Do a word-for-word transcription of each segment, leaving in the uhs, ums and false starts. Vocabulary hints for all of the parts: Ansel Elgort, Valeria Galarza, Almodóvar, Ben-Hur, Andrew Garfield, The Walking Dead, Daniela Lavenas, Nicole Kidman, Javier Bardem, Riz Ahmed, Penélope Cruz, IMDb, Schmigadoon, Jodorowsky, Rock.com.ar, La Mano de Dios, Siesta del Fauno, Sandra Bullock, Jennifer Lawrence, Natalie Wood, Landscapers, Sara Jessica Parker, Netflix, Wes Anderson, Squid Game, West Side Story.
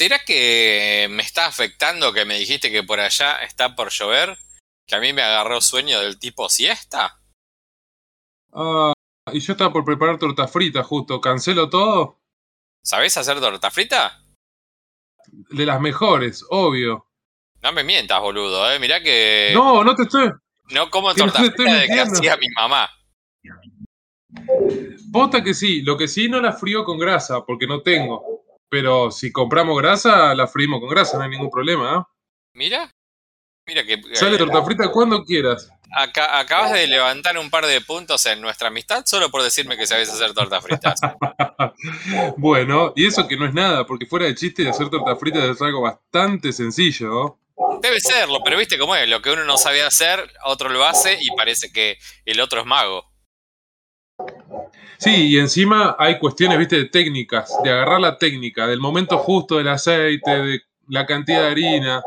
¿será que me está afectando que me dijiste que por allá está por llover? ¿Que a mí me agarró sueño del tipo siesta? Ah, uh, y yo estaba por preparar torta frita justo. ¿Cancelo todo? ¿Sabés hacer torta frita? De las mejores, obvio. No me mientas, boludo, eh. Mirá que... No, no te estoy... No como torta frita no de que hacía mi mamá. Posta que sí. Lo que sí, no la frío con grasa, porque no tengo. Pero si compramos grasa, la freímos con grasa, no hay ningún problema, ¿eh? Mira, mira que... Sale eh, torta frita cuando quieras. Acá, acabas de levantar un par de puntos en nuestra amistad solo por decirme que sabés hacer tortas fritas. Bueno, y eso que no es nada, porque fuera de chiste, hacer tortas fritas es algo bastante sencillo. Debe serlo, pero viste cómo es, lo que uno no sabe hacer, otro lo hace y parece que el otro es mago. Sí, y encima hay cuestiones, viste, de técnicas, de agarrar la técnica, del momento justo del aceite, de la cantidad de harina,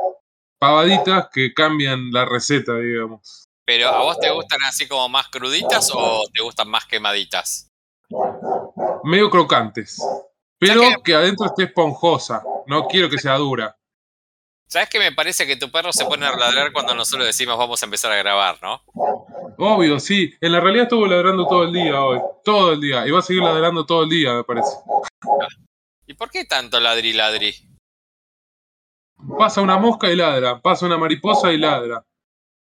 pavaditas que cambian la receta, digamos. ¿Pero a vos te gustan así como más cruditas o te gustan más quemaditas? Medio crocantes, pero que... que adentro esté esponjosa, no quiero que sea dura. ¿Sabés que me parece que tu perro se pone a ladrar cuando nosotros decimos vamos a empezar a grabar, no? Obvio, sí. En la realidad estuvo ladrando todo el día hoy. Todo el día. Y va a seguir ladrando todo el día, me parece. ¿Y por qué tanto ladri ladri? Pasa una mosca y ladra. Pasa una mariposa y ladra.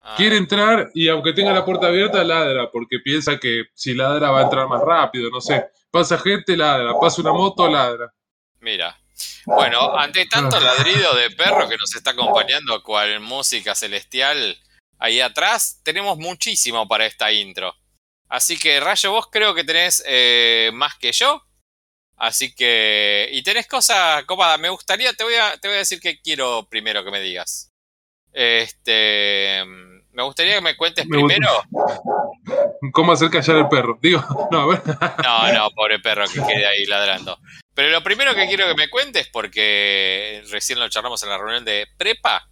Ah. Quiere entrar y aunque tenga la puerta abierta, ladra. Porque piensa que si ladra va a entrar más rápido, no sé. Pasa gente, ladra. Pasa una moto, ladra. Mira. Bueno, ante tanto ladrido de perro que nos está acompañando cual música celestial ahí atrás, tenemos muchísimo para esta intro. Así que, Rayo, vos creo que tenés eh, más que yo. Así que... Y tenés cosas copadas. Me gustaría... Te voy a, te voy a decir qué quiero primero que me digas. Este... Me gustaría que me cuentes me primero... ¿Cómo hacer callar al perro? Digo, no, a ver. No, no, pobre perro que quede ahí ladrando. Pero lo primero que quiero que me cuentes, porque recién lo charlamos en la reunión de prepa.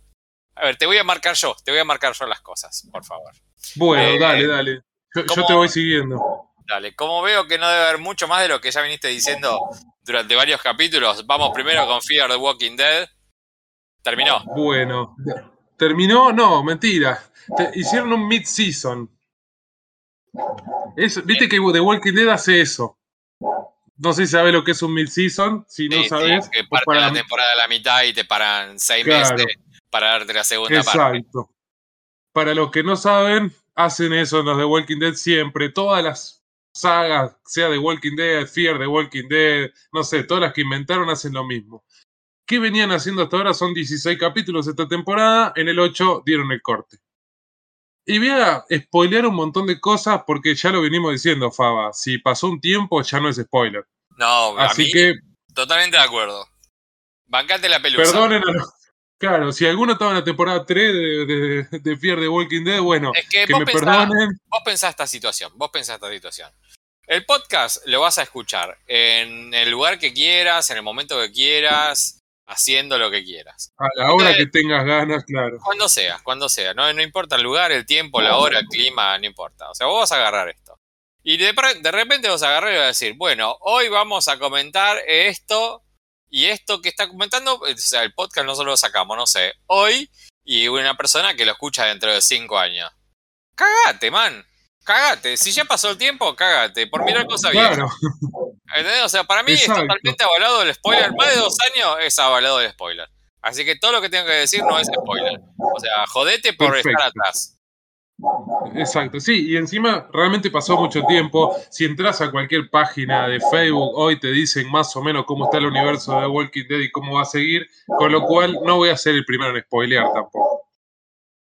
A ver, te voy a marcar yo, te voy a marcar yo las cosas, por favor. Bueno, eh, dale, dale. Yo, yo te voy siguiendo. Dale, como veo que no debe haber mucho más de lo que ya viniste diciendo durante varios capítulos, vamos primero con Fear the Walking Dead. ¿Terminó? Bueno, ¿terminó? No, mentira. Te hicieron un mid-season. Es, viste que The Walking Dead hace eso. No sé si sabes lo que es un mid-season. Si no sí, sabes... Que parte pues la temporada a la mitad y te paran seis claro. meses para darte la segunda Exacto. parte. Exacto. Para los que no saben, hacen eso en los The Walking Dead siempre. Todas las sagas, sea The Walking Dead, Fear The Walking Dead, no sé, todas las que inventaron hacen lo mismo. ¿Qué venían haciendo hasta ahora? Son dieciséis capítulos esta temporada. En el ocho dieron el corte. Y voy a spoilear un montón de cosas porque ya lo venimos diciendo, Faba. Si pasó un tiempo, ya no es spoiler. No, así a mí, que totalmente de acuerdo. Bancate la pelusa. Perdonen a los... Claro, si alguno estaba en la temporada tres de, de, de, de Fear the Walking Dead, bueno, es que, que me pensás, perdonen. Vos pensás esta situación, vos pensás esta situación. El podcast lo vas a escuchar en el lugar que quieras, en el momento que quieras... Haciendo lo que quieras. A la hora Entonces, que tengas ganas, claro. Cuando sea, cuando sea. No, no importa el lugar, el tiempo, la hora, el clima, no importa. O sea, vos vas a agarrar esto. Y de, de repente vas a agarrar y vas a decir, bueno, hoy vamos a comentar esto y esto que está comentando. O sea, el podcast nosotros lo sacamos, no sé, hoy y una persona que lo escucha dentro de cinco años. Cagate, man. Cagate. Si ya pasó el tiempo, cagate. Por mirar cosas bien. Claro. ¿Entendés? O sea, para mí Exacto. es totalmente avalado el spoiler. Más de dos años es avalado el spoiler. Así que todo lo que tengo que decir no es spoiler. O sea, jodete por Perfecto. Estar atrás. Exacto, sí. Y encima realmente pasó mucho tiempo. Si entras a cualquier página de Facebook, hoy te dicen más o menos cómo está el universo de The Walking Dead y cómo va a seguir. Con lo cual no voy a ser el primero en spoilear tampoco.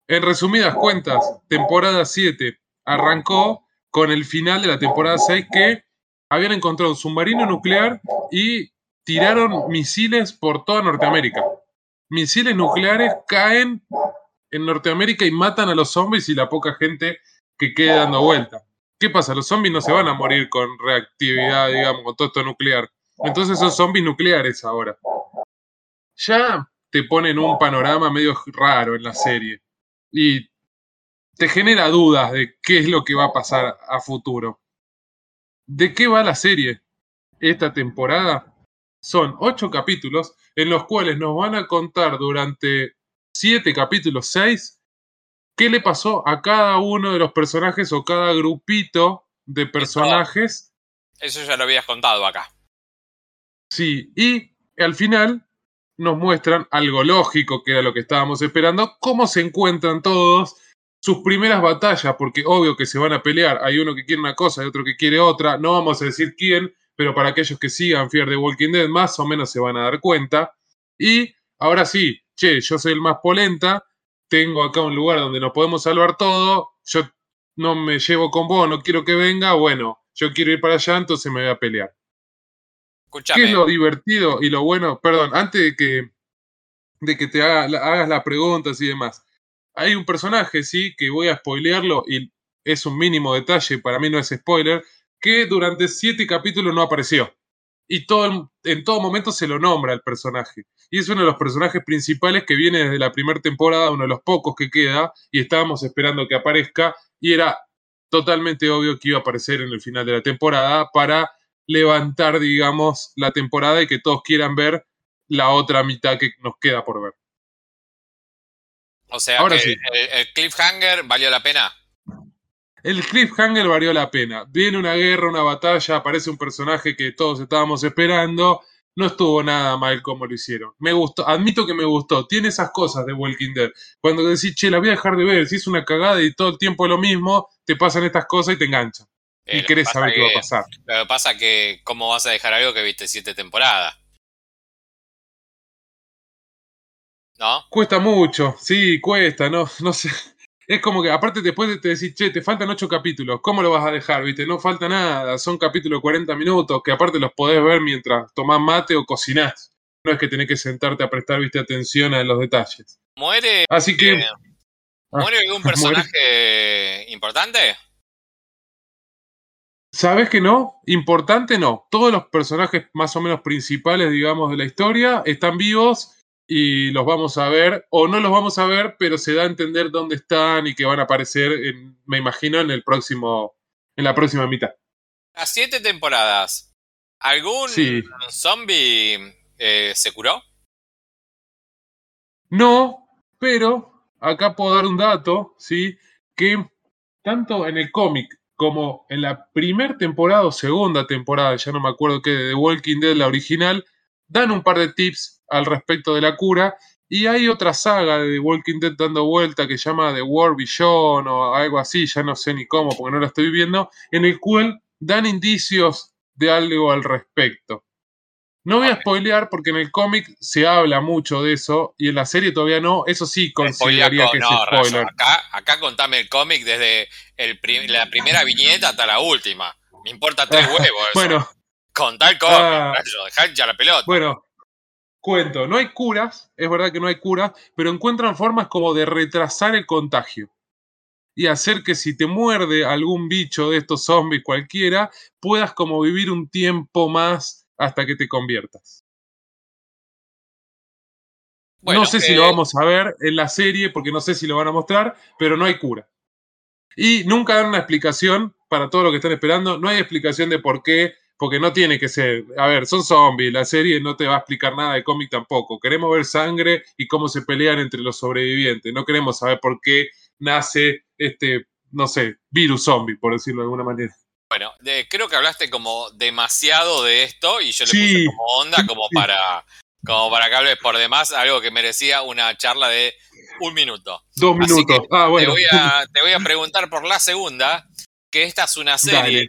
En resumidas cuentas, temporada siete arrancó con el final de la temporada seis que... Habían encontrado un submarino nuclear y tiraron misiles por toda Norteamérica. Misiles nucleares caen en Norteamérica y matan a los zombies y la poca gente que quede dando vuelta. ¿Qué pasa? Los zombies no se van a morir con reactividad, digamos, con todo esto nuclear. Entonces son zombies nucleares ahora. Ya te ponen un panorama medio raro en la serie. Y te genera dudas de qué es lo que va a pasar a futuro. ¿De qué va la serie esta temporada? Son ocho capítulos en los cuales nos van a contar durante siete capítulos, seis, qué le pasó a cada uno de los personajes o cada grupito de personajes. Eso, eso ya lo habías contado acá. Sí, y al final nos muestran algo lógico, que era lo que estábamos esperando, cómo se encuentran todos, sus primeras batallas, porque obvio que se van a pelear. Hay uno que quiere una cosa, hay otro que quiere otra. No vamos a decir quién, pero para aquellos que sigan Fear the Walking Dead, más o menos se van a dar cuenta. Y ahora sí, che, yo soy el más polenta, tengo acá un lugar donde nos podemos salvar todo, yo no me llevo con vos, no quiero que venga, bueno, yo quiero ir para allá, entonces me voy a pelear. Escuchame. ¿Qué es lo divertido y lo bueno? Perdón, antes de que, de que te haga, hagas las preguntas y demás, hay un personaje, sí, que voy a spoilearlo, y es un mínimo detalle, para mí no es spoiler, que durante siete capítulos no apareció. Y todo, en todo momento se lo nombra el personaje. Y es uno de los personajes principales que viene desde la primera temporada, uno de los pocos que queda, y estábamos esperando que aparezca, y era totalmente obvio que iba a aparecer en el final de la temporada para levantar, digamos, la temporada y que todos quieran ver la otra mitad que nos queda por ver. O sea, ahora que sí, el, el cliffhanger valió la pena. El cliffhanger valió la pena. Viene una guerra, una batalla, aparece un personaje que todos estábamos esperando. No estuvo nada mal como lo hicieron. Me gustó, admito que me gustó. Tiene esas cosas de Walking Dead. Cuando decís, che, la voy a dejar de ver, si es una cagada y todo el tiempo es lo mismo, te pasan estas cosas y te enganchan. Eh, y querés saber que, qué va a pasar. Lo que pasa es que, ¿cómo vas a dejar algo que viste siete temporadas? ¿No? Cuesta mucho. Sí, cuesta, no, no sé. Es como que, aparte, después te decís, che, te faltan ocho capítulos, ¿cómo lo vas a dejar? ¿Viste? No falta nada, son capítulos de cuarenta minutos, que aparte los podés ver mientras tomás mate o cocinás. No es que tenés que sentarte a prestar, ¿viste?, atención a los detalles. ¿Muere, Así que, eh, ¿muere algún personaje ¿muere? importante? ¿Sabés que no? Importante no. Todos los personajes más o menos principales, digamos, de la historia están vivos. Y los vamos a ver, o no los vamos a ver, pero se da a entender dónde están y que van a aparecer, en, me imagino, en el próximo, en la próxima mitad. Las siete temporadas, ¿algún sí. zombie eh, se curó? No, pero acá puedo dar un dato, sí, que tanto en el cómic como en la primera temporada o segunda temporada, ya no me acuerdo qué, de The Walking Dead, la original, dan un par de tips al respecto de la cura, y hay otra saga de The Walking Dead dando vuelta que se llama The War Beyond o algo así, ya no sé ni cómo porque no la estoy viendo, en el cual dan indicios de algo al respecto. No voy a spoilear porque en el cómic se habla mucho de eso y en la serie todavía no, eso sí consideraría que es spoiler. Acá, acá contame el cómic desde el prim- la primera viñeta hasta la última, me importa tres huevos eso. Bueno, contá el cómic, ah, dejá ya la pelota. Bueno, cuento, no hay curas, es verdad que no hay curas, pero encuentran formas como de retrasar el contagio y hacer que si te muerde algún bicho de estos zombies cualquiera, puedas como vivir un tiempo más hasta que te conviertas. Bueno, no sé eh... si lo vamos a ver en la serie, porque no sé si lo van a mostrar, pero no hay cura. Y nunca dan una explicación para todo lo que están esperando, no hay explicación de por qué. Porque no tiene que ser, a ver, son zombies, la serie no te va a explicar nada de cómic tampoco. Queremos ver sangre y cómo se pelean entre los sobrevivientes. No queremos saber por qué nace este, no sé, virus zombie, por decirlo de alguna manera. Bueno, de, creo que hablaste como demasiado de esto y yo le sí. puse como onda, como para, como para que hables por demás, algo que merecía una charla de un minuto. Dos Así minutos. Que ah, bueno. Te voy a, te voy a preguntar por la segunda, que esta es una serie Dale.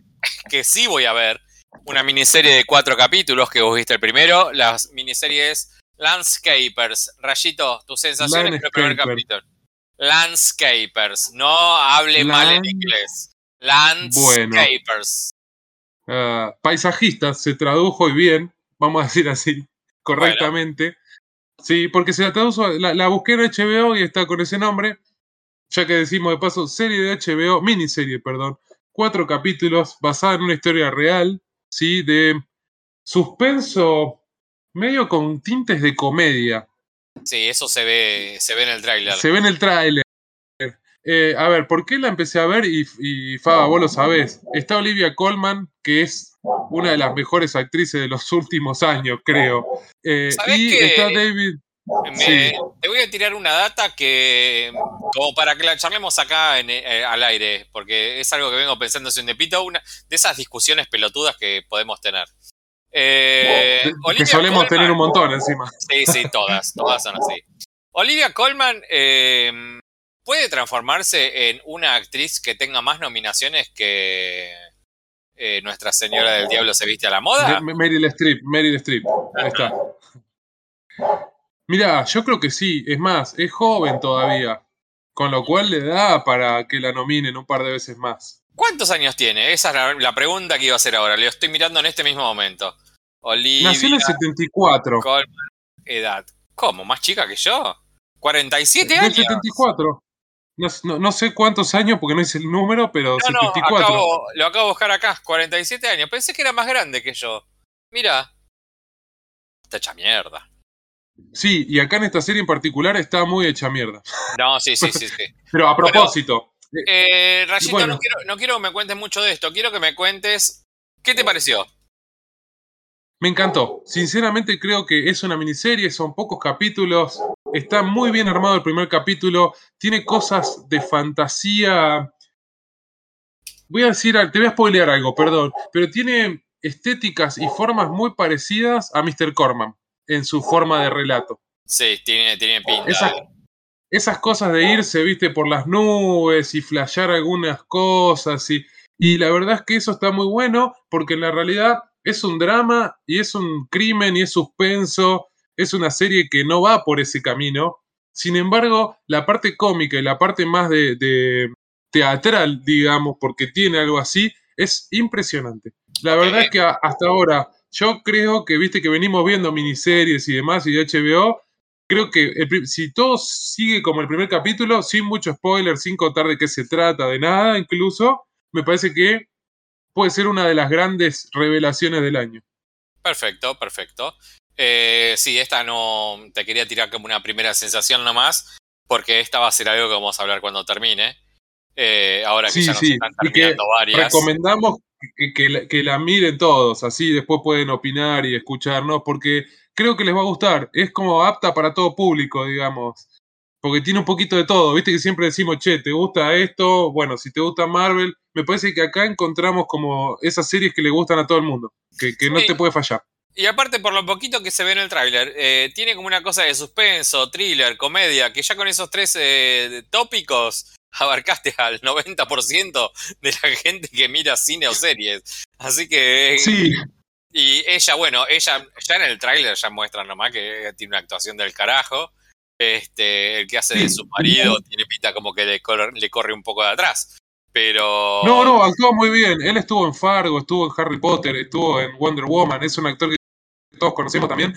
que sí voy a ver. Una miniserie de cuatro capítulos que vos viste el primero. La miniserie es Landscapers. Rayito, tus sensaciones del primer capítulo. Landscapers. No hable Land... mal en inglés. Landscapers. Bueno. Uh, paisajistas, se tradujo y bien, vamos a decir así, correctamente. Bueno. Sí, porque se la tradujo, la, la busqué en H B O y está con ese nombre. Ya que decimos de paso, serie de H B O, miniserie, perdón. Cuatro capítulos basada en una historia real. Sí, de suspenso medio con tintes de comedia. Sí, eso se ve, se ve en el tráiler. Se ve en el tráiler. Eh, a ver, ¿por qué la empecé a ver? Y, y Faba, vos lo sabés. Está Olivia Colman, que es una de las mejores actrices de los últimos años, creo. Eh, ¿Sabés y que está David... Me, sí. Te voy a tirar una data que, como para que la charlemos acá en, eh, al aire, porque es algo que vengo pensando hace un tiempito, una de esas discusiones pelotudas que podemos tener. Eh, de, que solemos Colman, tener un montón encima. Sí, sí, todas, todas son así. Olivia Colman... Eh, ¿Puede transformarse en una actriz que tenga más nominaciones que eh, Nuestra Señora del Diablo se viste a la moda? Meryl Streep, Meryl Streep. Ahí está. Mirá, yo creo que sí. Es más, es joven todavía. Con lo cual le da para que la nominen un par de veces más. ¿Cuántos años tiene? Esa es la, la pregunta que iba a hacer ahora. Le estoy mirando en este mismo momento. Olivia. Nació en el setenta y cuatro. Colman, edad. ¿Cómo? ¿Más chica que yo? ¿cuarenta y siete años? En el setenta y cuatro. No, no, no sé cuántos años porque no es el número, pero no, setenta y cuatro. No, acabo, lo acabo de buscar acá, cuarenta y siete años. Pensé que era más grande que yo. Mira, está hecha mierda. Sí, y acá en esta serie en particular está muy hecha mierda. No, sí, sí, sí. sí. Pero a propósito. Bueno, eh, Rayito, bueno. no, quiero, no quiero que me cuentes mucho de esto. Quiero que me cuentes, ¿qué te pareció? Me encantó. Sinceramente creo que es una miniserie, son pocos capítulos. Está muy bien armado el primer capítulo. Tiene cosas de fantasía. Voy a decir, te voy a spoilear algo, perdón. Pero tiene estéticas y formas muy parecidas a mister Corman en su forma de relato. Sí, tiene, tiene pinta. Esas, esas cosas de irse, viste, por las nubes y flashear algunas cosas. Y, y la verdad es que eso está muy bueno porque en la realidad es un drama y es un crimen y es suspenso. Es una serie que no va por ese camino. Sin embargo, la parte cómica y la parte más de, de teatral, digamos, porque tiene algo así, es impresionante. La verdad es que a, hasta ahora, yo creo que, viste, que venimos viendo miniseries y demás, y de H B O, creo que el, si todo sigue como el primer capítulo, sin mucho spoiler, sin contar de qué se trata, de nada incluso, me parece que puede ser una de las grandes revelaciones del año. Perfecto, perfecto. Eh, sí, esta no te quería tirar como una primera sensación nomás, porque esta va a ser algo que vamos a hablar cuando termine. Eh, ahora que sí, ya nos sí. están terminando y que varias. Recomendamos que, que, la, que la miren todos, así después pueden opinar y escucharnos, porque creo que les va a gustar. Es como apta para todo público, digamos, porque tiene un poquito de todo. Viste que siempre decimos, che, ¿te gusta esto? Bueno, si te gusta Marvel, me parece que acá encontramos como esas series que le gustan a todo el mundo, que, que sí. no te puede fallar. Y aparte, por lo poquito que se ve en el tráiler, eh, tiene como una cosa de suspenso, thriller, comedia, que ya con esos tres eh, tópicos abarcaste al noventa por ciento de la gente que mira cine o series. Así que... Eh, sí. Y ella, bueno, ella ya en el tráiler ya muestra nomás que tiene una actuación del carajo. Este, el que hace de su marido tiene pinta como que le, cor- le corre un poco de atrás. Pero... No, no, actuó muy bien. Él estuvo en Fargo, estuvo en Harry Potter, estuvo en Wonder Woman. Es un actor que todos conocemos también,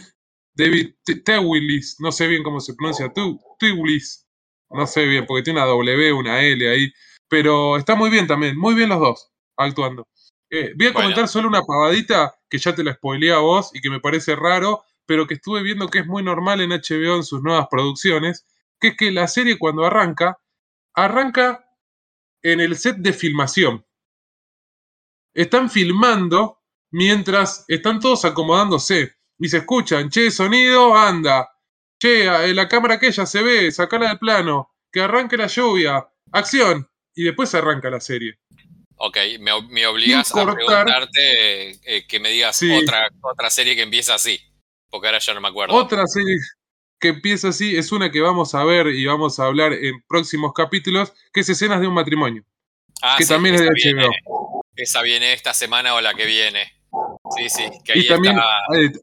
David Thewlis, no sé bien cómo se pronuncia, Thewlis, no sé bien, porque tiene una W, una L ahí, pero está muy bien también, muy bien los dos actuando. Eh, voy a bueno. comentar solo una pavadita, que ya te la spoileé a vos y que me parece raro, pero que estuve viendo que es muy normal en H B O en sus nuevas producciones, que es que la serie cuando arranca, arranca en el set de filmación. Están filmando... Mientras están todos acomodándose y se escuchan, che, sonido, anda, che, la cámara aquella se ve, sacala del plano, que arranque la lluvia, acción, y después arranca la serie. Ok, me, me obligas a preguntarte eh, eh, que me digas sí. otra, otra serie que empieza así, porque ahora ya no me acuerdo. Otra serie que empieza así es una que vamos a ver y vamos a hablar en próximos capítulos, que es Escenas de un Matrimonio, ah, que sí, también es de H B O. Viene, esa viene esta semana o la que viene. Sí, sí, que ahí y también, está,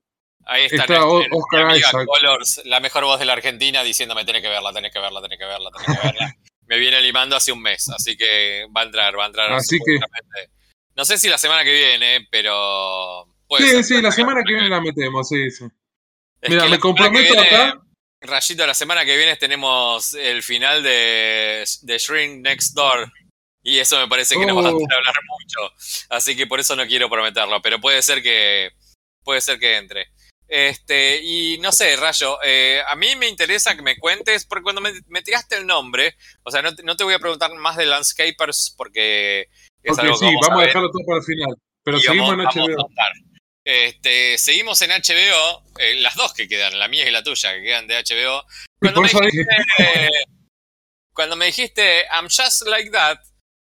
ahí está, está nuestro, Oscar mi amiga Colors, la mejor voz de la Argentina, diciéndome, tenés que verla, tenés que verla, tenés que verla, tenés que verla. Me viene limando hace un mes, así que va a entrar, va a entrar. Así que... No sé si la semana que viene, pero... Puede sí, ser, sí, la semana que viene la metemos, sí, sí. Mira, me comprometo viene, acá. Rayito, la semana que viene tenemos el final de The Shrink Next Door. Y eso me parece que oh. nos va a hacer hablar mucho. Así que por eso no quiero prometerlo. Pero puede ser que puede ser que entre. Este, y no sé, Rayo, eh, a mí me interesa que me cuentes, porque cuando me, me tiraste el nombre, o sea, no, no te voy a preguntar más de Landscapers, porque es okay, algo que sí, vamos, vamos a, a dejarlo todo para el final, pero seguimos vamos, en H B O. Este, seguimos en H B O, eh, las dos que quedan, la mía y la tuya, que quedan de H B O. Cuando, me dijiste, eh, cuando me dijiste I'm Just Like That,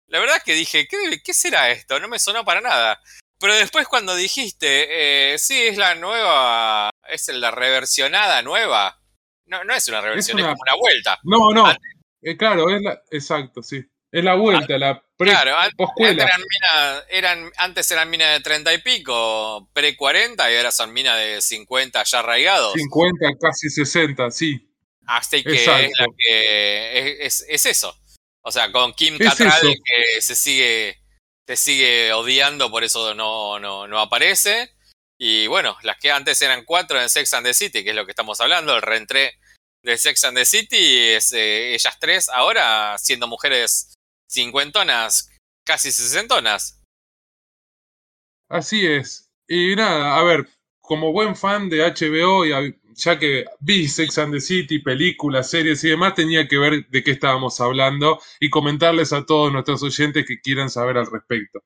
la verdad que dije, ¿qué, qué será esto? No me sonó para nada. Pero después cuando dijiste, eh, sí, es la nueva, es la reversionada nueva. No, no es una reversión, es, una... es como una vuelta. No, no, antes... eh, claro, es la, exacto, sí. Es la vuelta, antes, la pre... Claro, antes eran, mina, eran, antes eran minas de treinta y pico, pre cuarenta, y ahora son minas de cincuenta ya arraigados. cincuenta, casi sesenta, sí. Así que exacto. Es la que es, es, es eso. O sea, con Kim Cattrall es que se sigue... te sigue odiando, por eso no, no, no aparece. Y bueno, las que antes eran cuatro en Sex and the City, que es lo que estamos hablando, el reentré de Sex and the City, es, eh, ellas tres ahora siendo mujeres cincuentonas, casi sesentonas. Así es. Y nada, a ver, como buen fan de H B O, y ya que vi Sex and the City, películas, series y demás, tenía que ver de qué estábamos hablando y comentarles a todos nuestros oyentes que quieran saber al respecto.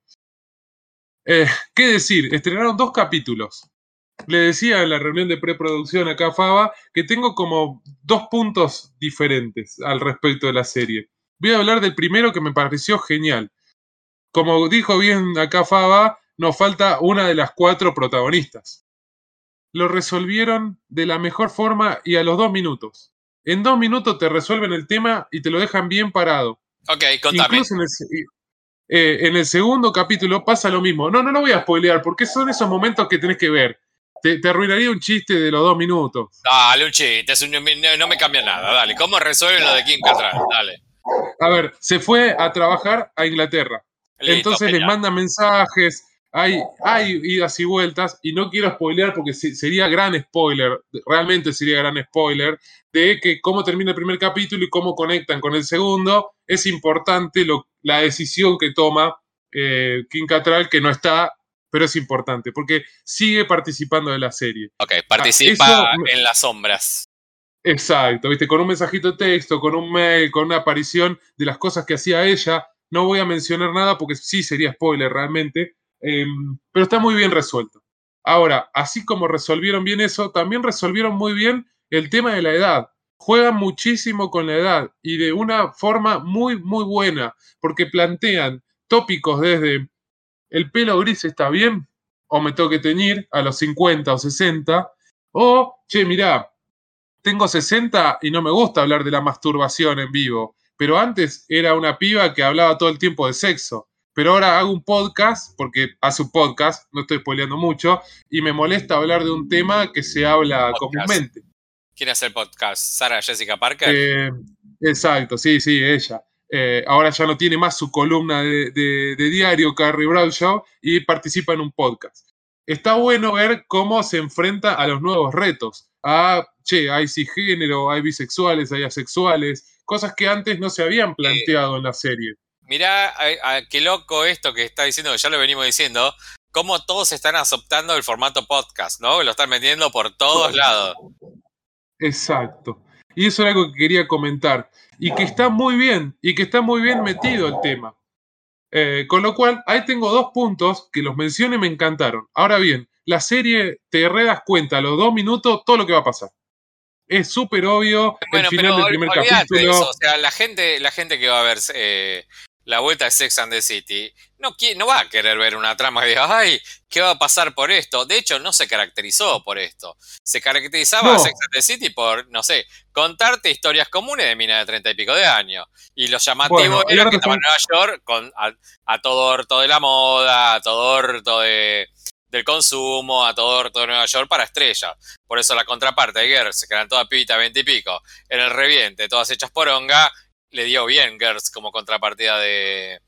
Eh, ¿Qué decir? Estrenaron dos capítulos. Le decía en la reunión de preproducción acá a Faba que tengo como dos puntos diferentes al respecto de la serie. Voy a hablar del primero que me pareció genial. Como dijo bien acá Faba, nos falta una de las cuatro protagonistas. Lo resolvieron de la mejor forma y a los dos minutos. En dos minutos te resuelven el tema y te lo dejan bien parado. Ok, contame. Incluso en el, eh, en el segundo capítulo pasa lo mismo. No, no lo voy a spoilear porque son esos momentos que tenés que ver. Te, te arruinaría un chiste de los dos minutos. Dale, un chiste. Es un, no, no me cambia nada. Dale, ¿cómo resuelven lo de Kim Cattrall? Dale. A ver, se fue a trabajar a Inglaterra. Listo, entonces genial. Les mandan mensajes... Hay, hay idas y vueltas, y no quiero spoilear porque sería gran spoiler, realmente sería gran spoiler, de que cómo termina el primer capítulo y cómo conectan con el segundo. Es importante lo, la decisión que toma eh, Kim Cattrall, que no está, pero es importante, porque sigue participando de la serie. Ok, participa ah, eso, en las sombras. Exacto, viste, con un mensajito de texto, con un mail, con una aparición de las cosas que hacía ella. No voy a mencionar nada porque sí sería spoiler realmente. Eh, pero está muy bien resuelto. Ahora, así como resolvieron bien eso, también resolvieron muy bien el tema de la edad. Juegan muchísimo con la edad y de una forma muy, muy buena, porque plantean tópicos desde el pelo gris está bien o me tengo que teñir a los cincuenta o sesenta, o, che, mirá, tengo sesenta y no me gusta hablar de la masturbación en vivo, pero antes era una piba que hablaba todo el tiempo de sexo. Pero ahora hago un podcast, porque hace un podcast, no estoy spoileando mucho, y me molesta hablar de un tema que se habla podcast. Comúnmente. ¿Quién hace el podcast? ¿Sara Jessica Parker? Eh, exacto, sí, sí, ella. Eh, ahora ya no tiene más su columna de, de, de diario, Carrie Bradshaw, y participa en un podcast. Está bueno ver cómo se enfrenta a los nuevos retos. A, che, hay cisgénero, hay bisexuales, hay asexuales, cosas que antes no se habían planteado eh. en la serie. Mirá, a, a, qué loco esto que está diciendo, que ya lo venimos diciendo, cómo todos están adoptando el formato podcast, ¿no? Lo están metiendo por todos lados. Exacto. Y eso era algo que quería comentar. Y que está muy bien, y que está muy bien metido el tema. Eh, con lo cual, ahí tengo dos puntos que los mencioné y me encantaron. Ahora bien, la serie te re das cuenta a los dos minutos todo lo que va a pasar. Es súper obvio bueno, el final pero, del primer capítulo. Eso, o sea, la gente, la gente que va a ver... Eh... la vuelta de Sex and the City, no, no va a querer ver una trama que diga, ay, ¿qué va a pasar por esto? De hecho, no se caracterizó por esto. Se caracterizaba no. Sex and the City por, no sé, contarte historias comunes de minas de treinta y pico de años. Y lo llamativo bueno, era que estaba en Nueva York con, a, a todo orto de la moda, a todo orto de, del consumo, a todo orto de Nueva York para estrellas. Por eso la contraparte de Girls, que eran todas pibitas veinte y pico, en el reviente, todas hechas poronga, le dio bien Girls como contrapartida de,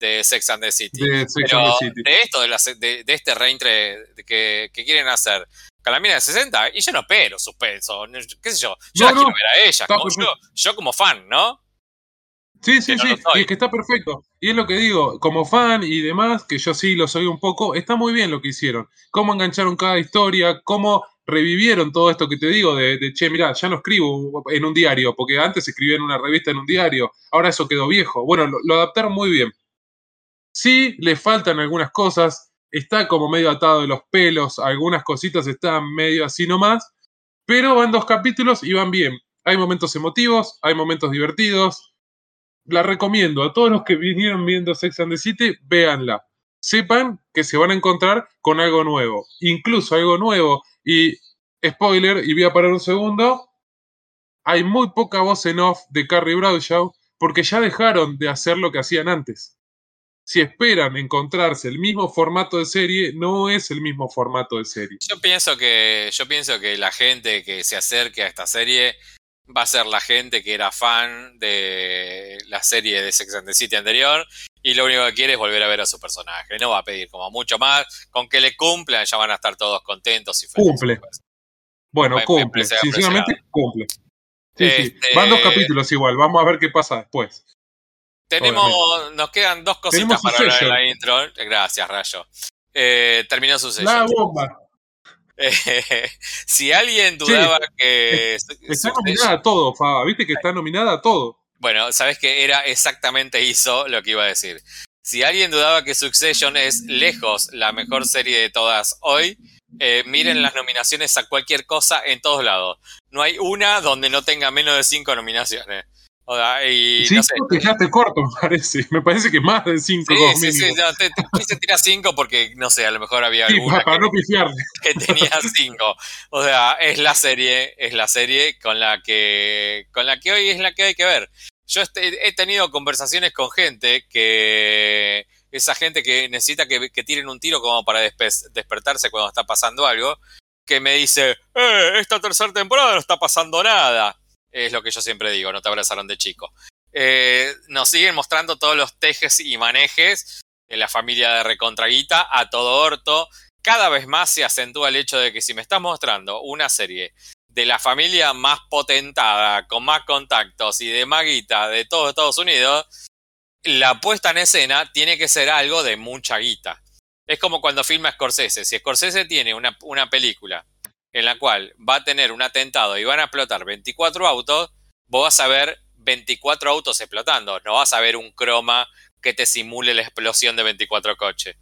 de Sex and the City. De Pero and the City. De esto, de, la, de, de este reintre que, que quieren hacer con la mina de sesenta, y yo no espero suspenso, qué sé yo, yo no, la no, quiero ver a ella, como yo, yo como fan, ¿no? Sí, sí, que sí, no y es que está perfecto. Y es lo que digo, como fan y demás, que yo sí lo soy un poco, está muy bien lo que hicieron. Cómo engancharon cada historia, cómo revivieron todo esto que te digo de, de, che, mirá, ya no escribo en un diario, porque antes escribía en una revista, en un diario, ahora eso quedó viejo. Bueno, lo, lo adaptaron muy bien. Sí, le faltan algunas cosas, está como medio atado de los pelos, algunas cositas están medio así nomás, pero van dos capítulos y van bien. Hay momentos emotivos, hay momentos divertidos. La recomiendo a todos los que vinieron viendo Sex and the City, véanla. Sepan que se van a encontrar con algo nuevo, incluso algo nuevo. Y spoiler, y voy a parar un segundo, hay muy poca voz en off de Carrie Bradshaw porque ya dejaron de hacer lo que hacían antes. Si esperan encontrarse el mismo formato de serie, no es el mismo formato de serie. Yo pienso que, yo pienso que la gente que se acerque a esta serie va a ser la gente que era fan de la serie de Sex and the City anterior y lo único que quiere es volver a ver a su personaje. No va a pedir como mucho más. Con que le cumplan ya van a estar todos contentos y felices. Cumple. Bueno, me, cumple. Me Sinceramente, cumple. Sí, este... sí. Van dos capítulos igual. Vamos a ver qué pasa después. Tenemos, obviamente. Nos quedan dos cositas para hablar en la intro. Gracias, Rayo. Eh, terminó su sesión. La bomba. Eh, si alguien dudaba sí, que... Está nominada a todo, Faba. Viste que está nominada a todo. Bueno, sabés que era exactamente eso lo que iba a decir. Si alguien dudaba que Succession es lejos la mejor serie de todas hoy, eh, miren las nominaciones a cualquier cosa en todos lados. No hay una donde no tenga menos de cinco nominaciones. O sea, y sí, no sé. Te quedaste corto, me parece. Me parece que más de cinco. Sí, sí, mínimo. Sí. No, te, te quise tirar cinco porque, no sé, a lo mejor había sí, alguna para que, no pifiarle. Que tenía cinco. O sea, es la serie, es la serie con la que, con la que hoy es la que hay que ver. Yo he tenido conversaciones con gente que... Esa gente que necesita que, que tiren un tiro como para despe- despertarse cuando está pasando algo. Que me dice, eh, esta tercera temporada no está pasando nada. Es lo que yo siempre digo, no te abrazaron de chico. Eh, nos siguen mostrando todos los tejes y manejes en la familia de Recontraguita a todo orto. Cada vez más se acentúa el hecho de que si me estás mostrando una serie de la familia más potentada, con más contactos y de más guita de todos Estados Unidos, la puesta en escena tiene que ser algo de mucha guita. Es como cuando filma Scorsese. Si Scorsese tiene una, una película en la cual va a tener un atentado y van a explotar veinticuatro autos, vos vas a ver veinticuatro autos explotando, no vas a ver un croma que te simule la explosión de veinticuatro coches.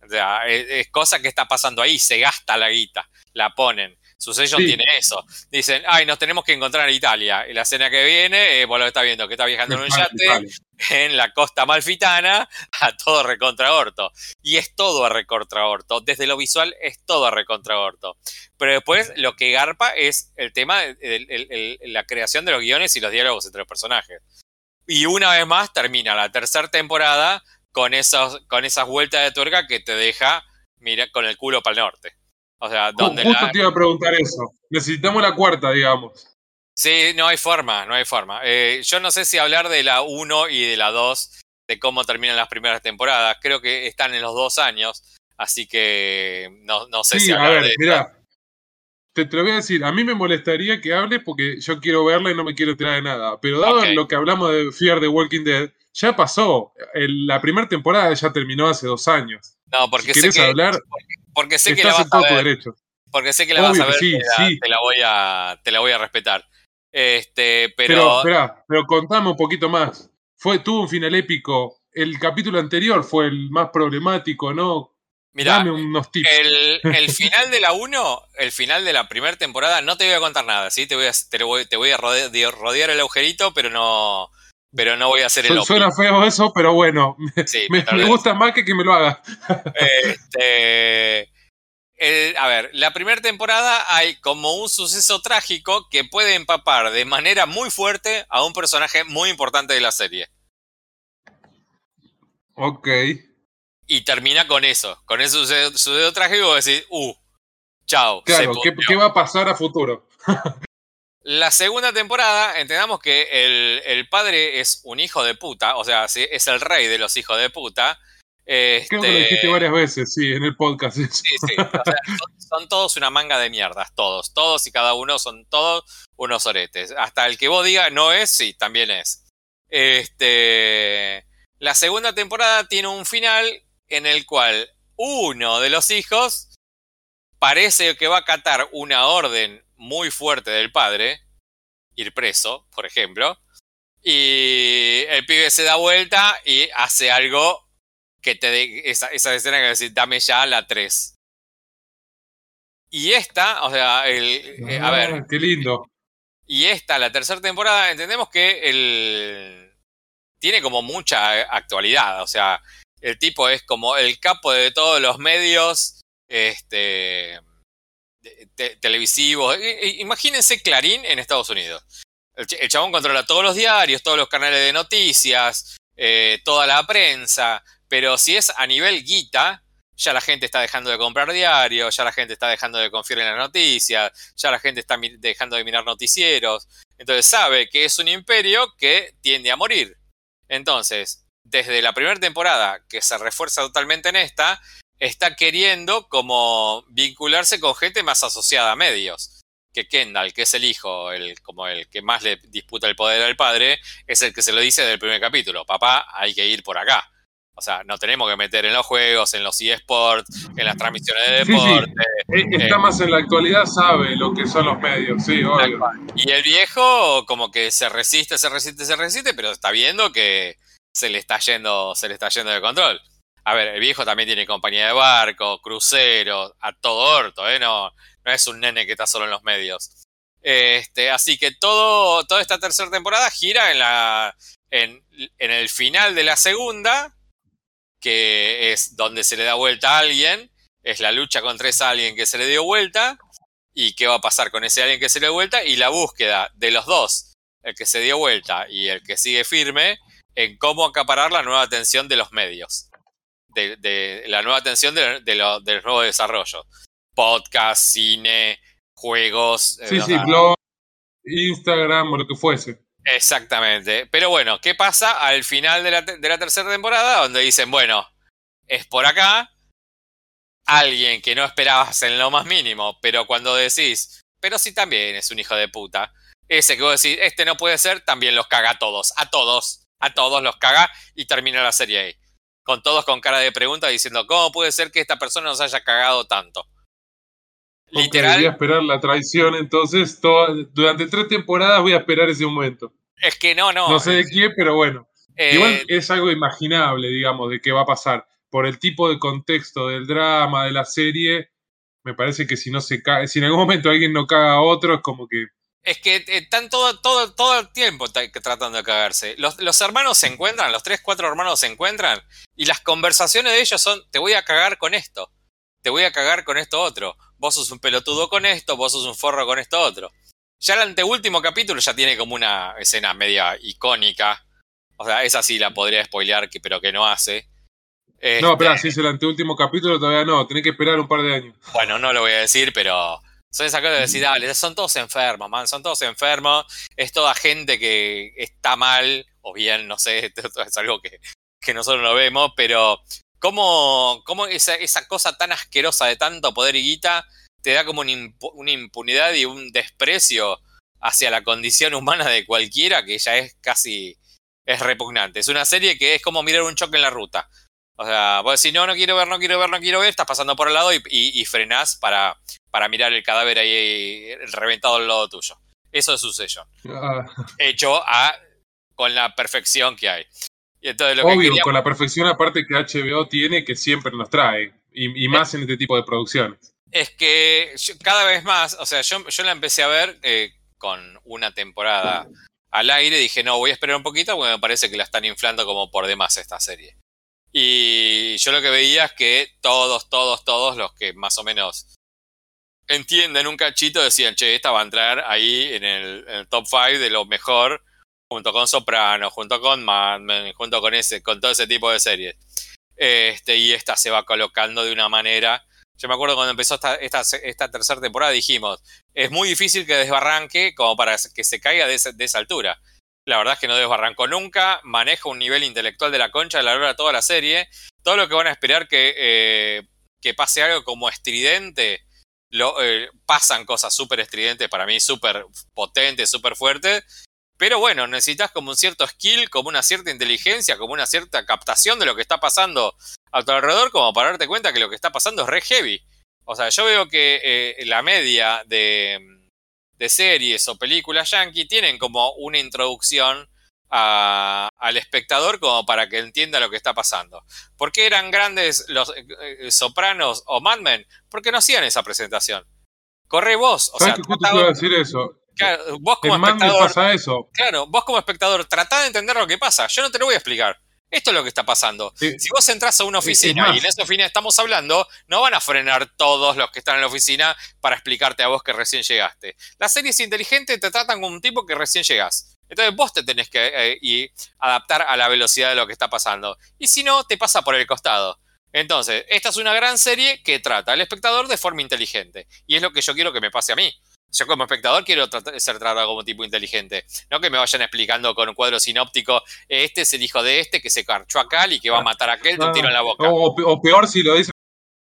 O sea, es, es cosa que está pasando ahí, se gasta la guita, la ponen. Succession sí. Tiene eso. Dicen, ay, nos tenemos que encontrar en Italia. Y la escena que viene, eh, vos lo estás viendo, que está viajando en un yate, en la costa amalfitana, a todo recontraorto. Y es todo a recontraorto. Desde lo visual es todo a recontraorto. Pero después lo que garpa es el tema, el, el, el, la creación de los guiones y los diálogos entre los personajes. Y una vez más termina la tercera temporada con esos, con esas vueltas de tuerca que te deja, mira, con el culo para el norte. O sea, donde justo la... te iba a preguntar eso. Necesitamos la cuarta, digamos. Sí, no hay forma, no hay forma. Eh, yo no sé si hablar de la uno y de la dos, de cómo terminan las primeras temporadas. Creo que están en los dos años, así que no, no sé sí, si hablar a ver, de... Mirá, te, te lo voy a decir. A mí me molestaría que hables porque yo quiero verla y no me quiero tirar de nada. Pero dado okay. Lo que hablamos de Fear the Walking Dead, ya pasó. El, la primera temporada ya terminó hace dos años. No, porque si sé querés que, hablar, porque, porque sé que la vas a ver, derecho. Porque sé que la Obvio, vas a ver, sí, te, la, sí. te la voy a, te la voy a respetar. Este, pero, pero esperá, pero contame un poquito más. Fue tuvo un final épico. El capítulo anterior fue el más problemático, ¿no? Mirá, dame unos tips. El, el final de la uno, el final de la primera temporada, no te voy a contar nada, sí, te voy a, te voy, te voy a rodear, rodear el agujerito, pero no. Pero no voy a hacer el opening. Suena feo eso, pero bueno. Sí, me, me gusta más que que me lo haga. Este, el, a ver, la primera temporada hay como un suceso trágico que puede empapar de manera muy fuerte a un personaje muy importante de la serie. Ok. Y termina con eso. Con ese suceso, suceso trágico vos decís, uh, chao. Claro, ¿qué, ¿qué va a pasar a futuro? La segunda temporada, entendamos que el, el padre es un hijo de puta, o sea, es el rey de los hijos de puta. Este, Creo que lo dijiste varias veces, sí, en el podcast. Eso. Sí, sí, o sea, son, son todos una manga de mierdas, todos, todos y cada uno son todos unos oretes. Hasta el que vos digas no es, sí, también es. Este, la segunda temporada tiene un final en el cual uno de los hijos... parece que va a acatar una orden muy fuerte del padre, ir preso, por ejemplo, y el pibe se da vuelta y hace algo que te de, esa, esa escena que decís, dame ya la tres. Y esta, o sea, el, eh, a ah, ver. Qué lindo. Y esta, la tercera temporada, entendemos que el, tiene como mucha actualidad, o sea, el tipo es como el capo de todos los medios este, te, te, televisivos. Imagínense Clarín en Estados Unidos. El, el chabón controla todos los diarios, todos los canales de noticias, eh, toda la prensa, pero si es a nivel guita, ya la gente está dejando de comprar diarios, ya la gente está dejando de confiar en las noticias, ya la gente está mi- dejando de mirar noticieros. Entonces sabe que es un imperio que tiende a morir. Entonces, desde la primera temporada, que se refuerza totalmente en esta, está queriendo como vincularse con gente más asociada a medios. Que Kendall, que es el hijo, el, como el que más le disputa el poder al padre, es el que se lo dice desde el primer capítulo. Papá, hay que ir por acá. O sea, no tenemos que meter en los juegos, en los eSports, en las transmisiones de deporte. Sí, sí. El que está eh, más en la actualidad sabe lo que son los medios, sí, obvio. Y el viejo como que se resiste, se resiste, se resiste, pero está viendo que se le está yendo, se le está yendo de control. A ver, el viejo también tiene compañía de barco, crucero, a todo orto, ¿eh? No, no es un nene que está solo en los medios. Este, así que todo, toda esta tercera temporada gira en la, en, en el final de la segunda, que es donde se le da vuelta a alguien, es la lucha contra ese alguien que se le dio vuelta, y qué va a pasar con ese alguien que se le dio vuelta, y la búsqueda de los dos, el que se dio vuelta y el que sigue firme, en cómo acaparar la nueva atención de los medios, de, de la nueva atención de, de, lo, de los nuevos desarrollos. Podcast, cine, juegos. Sí, ¿verdad? Sí, blog, Instagram o lo que fuese. Exactamente. Pero bueno, ¿qué pasa al final de la, de la tercera temporada? Donde dicen, bueno, es por acá, alguien que no esperabas en lo más mínimo, pero cuando decís, pero sí también es un hijo de puta, ese que vos decís, este no puede ser, también los caga a todos, a todos. A todos los caga y termina la serie ahí. Con todos con cara de pregunta diciendo, ¿cómo puede ser que esta persona nos haya cagado tanto? Literal. Voy a esperar la traición, entonces, todo, durante tres temporadas voy a esperar ese momento. Es que no, no. No sé de quién, pero bueno. Eh, Igual es algo imaginable, digamos, de qué va a pasar. Por el tipo de contexto del drama, de la serie, me parece que si no se caga, si en algún momento alguien no caga a otro, es como que... Es que están todo, todo, todo el tiempo t- tratando de cagarse. Los, los hermanos se encuentran, los tres, cuatro hermanos se encuentran y las conversaciones de ellos son, te voy a cagar con esto, te voy a cagar con esto otro, vos sos un pelotudo con esto, vos sos un forro con esto otro. Ya el anteúltimo capítulo ya tiene como una escena media icónica, o sea, esa sí la podría spoilear, pero que no hace. Este... No, pero si es el anteúltimo capítulo todavía no, tenés que esperar un par de años. Bueno, no lo voy a decir, pero... Son esas cosas de decir, dale, son todos enfermos, man, son todos enfermos, es toda gente que está mal, o bien, no sé, es algo que, que nosotros no vemos, pero cómo, cómo esa, esa cosa tan asquerosa de tanto poder y guita te da como una, impu- una impunidad y un desprecio hacia la condición humana de cualquiera que ya es casi, es repugnante. Es una serie que es como mirar un choque en la ruta. O sea, vos decís, no, no quiero ver, no quiero ver, no quiero ver, estás pasando por el lado y, y, y frenás para, para mirar el cadáver ahí reventado al lado tuyo. Eso es Succession. Ah. Hecho a, con la perfección que hay. Y entonces, lo Obvio, que quería... con la perfección aparte que H B O tiene, que siempre nos trae, y, y más es, en este tipo de producciones. Es que yo, cada vez más, o sea, yo, yo la empecé a ver eh, con una temporada al aire, dije, no, voy a esperar un poquito porque me parece que la están inflando como por demás esta serie. Y yo lo que veía es que todos, todos, todos los que más o menos entienden un cachito decían, che, esta va a entrar ahí en el, en el top cinco de lo mejor, junto con Soprano, junto con Mad Men, junto con ese, con todo ese tipo de series. Este, y esta se va colocando de una manera. Yo me acuerdo cuando empezó esta, esta, esta tercera temporada dijimos, es muy difícil que desbarranque como para que se caiga de, esa, de esa altura. La verdad es que no desbarrancó nunca, maneja un nivel intelectual de la concha de la hora de toda la serie. Todo lo que van a esperar que, eh, que pase algo como estridente, lo, eh, pasan cosas súper estridentes para mí, súper potentes, súper fuertes. Pero bueno, necesitas como un cierto skill, como una cierta inteligencia, como una cierta captación de lo que está pasando a tu alrededor, como para darte cuenta que lo que está pasando es re heavy. O sea, yo veo que eh, la media de, de series o películas yankee tienen como una introducción a, al espectador como para que entienda lo que está pasando. ¿Por qué eran grandes los eh, Sopranos o Mad Men? Porque no hacían esa presentación. Corre vos. O ¿Sabes sea, que justo te iba a decir eso? Claro, vos como espectador, pasa eso. Claro, vos como espectador tratá de entender lo que pasa. Yo no te lo voy a explicar. Esto es lo que está pasando. Sí. Si vos entras a una oficina y, y en esa oficina estamos hablando, no van a frenar todos los que están en la oficina para explicarte a vos que recién llegaste. Las series inteligentes te tratan como un tipo que recién llegás. Entonces vos te tenés que eh, y adaptar a la velocidad de lo que está pasando. Y si no, te pasa por el costado. Entonces, esta es una gran serie que trata al espectador de forma inteligente. Y es lo que yo quiero que me pase a mí. Yo como espectador quiero tratar, ser tratado como tipo inteligente. No que me vayan explicando con un cuadro sinóptico, este es el hijo de este que se carchó a Cal y que va a matar a aquel, te tiro en la boca. O, o peor si lo dicen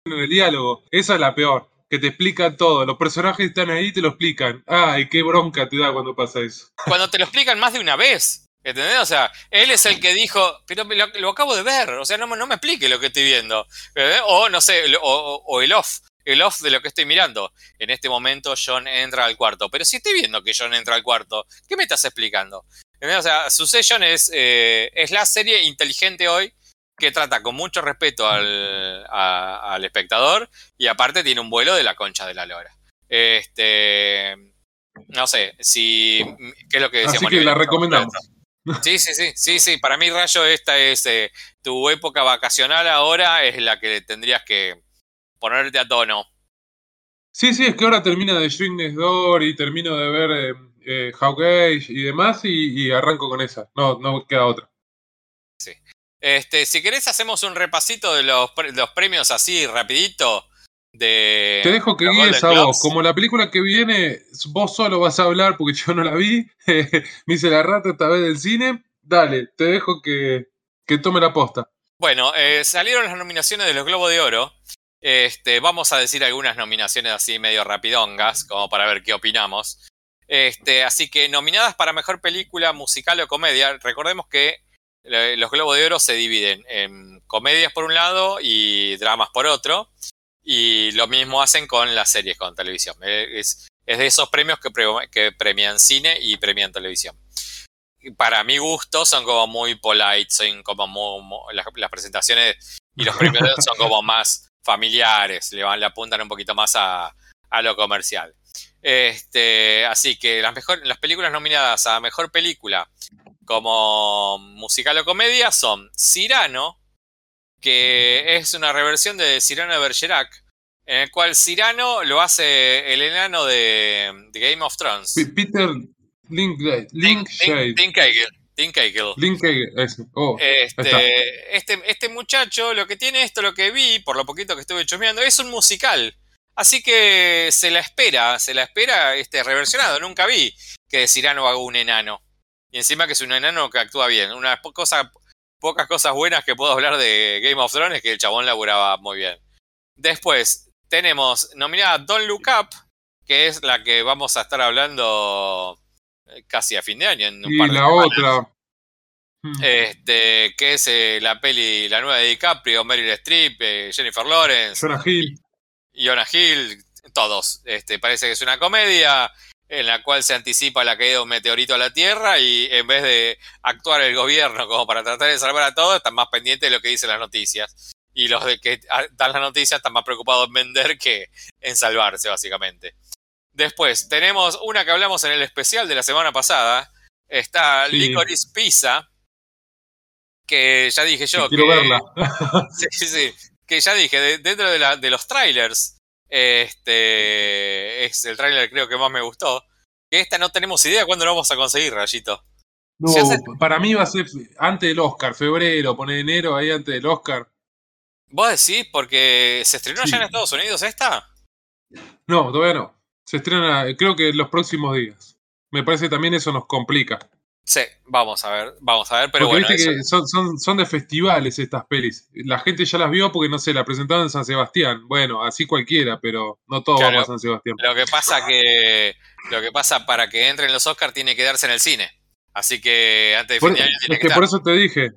en el diálogo. Esa es la peor, que te explican todo. Los personajes están ahí y te lo explican. Ay, qué bronca te da cuando pasa eso. Cuando te lo explican más de una vez. ¿Entendés? O sea, él es el que dijo, pero lo, lo acabo de ver. O sea, no, no me explique lo que estoy viendo. ¿Eh? O no sé, o, o, o el off. El off de lo que estoy mirando. En este momento John entra al cuarto. Pero si estoy viendo que John entra al cuarto, ¿qué me estás explicando? ¿Entendés? O sea, Succession es, eh, es la serie inteligente hoy que trata con mucho respeto al, a, al espectador y aparte tiene un vuelo de la concha de la lora. Este, no sé, si ¿qué es lo que decíamos? Así que la recomendamos. Sí, sí, sí, sí, sí. Para mí, Rayo, esta es eh, tu época vacacional ahora es la que tendrías que ponerte a tono. Sí, sí, es que ahora termina The Shrink Next Door y termino de ver eh, eh, Hawkeye y demás y, y arranco con esa. No, no queda otra. Sí. Este, si querés hacemos un repasito de los, pre- los premios así rapidito. De Te dejo que guíes a vos. Como la película que viene, vos solo vas a hablar porque yo no la vi. Me hice la rata esta vez del cine. Dale, te dejo que, que tome la posta. Bueno, eh, salieron las nominaciones de los Globos de Oro. Este, vamos a decir algunas nominaciones así medio rapidongas, como para ver qué opinamos. Este, así que nominadas para mejor película musical o comedia. Recordemos que los Globos de Oro se dividen en comedias por un lado y dramas por otro. Y lo mismo hacen con las series, con televisión. Es, es de esos premios que, pre, que premian cine y premian televisión. Para mi gusto son como muy polite, son como muy, muy, las, las presentaciones y los premios son como más familiares, le van, le apuntan un poquito más a, a lo comercial. Este, así que las, mejor, las películas nominadas a mejor película como musical o comedia son Cyrano, que es una reversión de Cyrano de Bergerac, en el cual Cyrano lo hace el enano de, de Game of Thrones. Peter Linklater. Linklater. Tinkagel. Oh, este, este, este muchacho, lo que tiene esto, lo que vi, por lo poquito que estuve chusmeando, es un musical. Así que se la espera, se la espera este, reversionado. Nunca vi que de Cyrano haga un enano. Y encima que es un enano que actúa bien. Una de las po- cosa, pocas cosas buenas que puedo hablar de Game of Thrones es que el chabón laburaba muy bien. Después tenemos nominada Don't Look Up, que es la que vamos a estar hablando casi a fin de año en un y par de la semanas. Otra este que es eh, la peli la nueva de DiCaprio, Meryl Streep, eh, Jennifer Lawrence, Jonah Hill Jonah Hill todos este parece que es una comedia en la cual se anticipa la caída de un meteorito a la Tierra y en vez de actuar el gobierno como para tratar de salvar a todos están más pendientes de lo que dicen las noticias y los de que dan las noticias están más preocupados en vender que en salvarse básicamente. Después, tenemos una que hablamos en el especial de la semana pasada. Está sí. Licorice Pizza, que ya dije yo. Que, quiero verla. sí, sí, que ya dije, de, dentro de, la, de los trailers, este es el trailer creo que más me gustó. Que esta no tenemos idea cuándo lo vamos a conseguir, Rayito. No, si hace... para mí va a ser antes del Oscar, febrero, pone enero ahí antes del Oscar. ¿Vos decís? Porque se estrenó sí. ya en Estados Unidos esta. No, todavía no. Se estrena, creo que en los próximos días. Me parece que también eso nos complica. Sí, vamos a ver, vamos a ver, pero porque bueno. Viste eso... que son, son, son de festivales estas pelis. La gente ya las vio porque, no sé, la presentaron en San Sebastián. Bueno, así cualquiera, pero no todo claro, va a San Sebastián. Lo que pasa que lo que pasa para que entren los Oscars tiene que darse en el cine. Así que antes de por, fin de año tiene es que, que por eso te dije,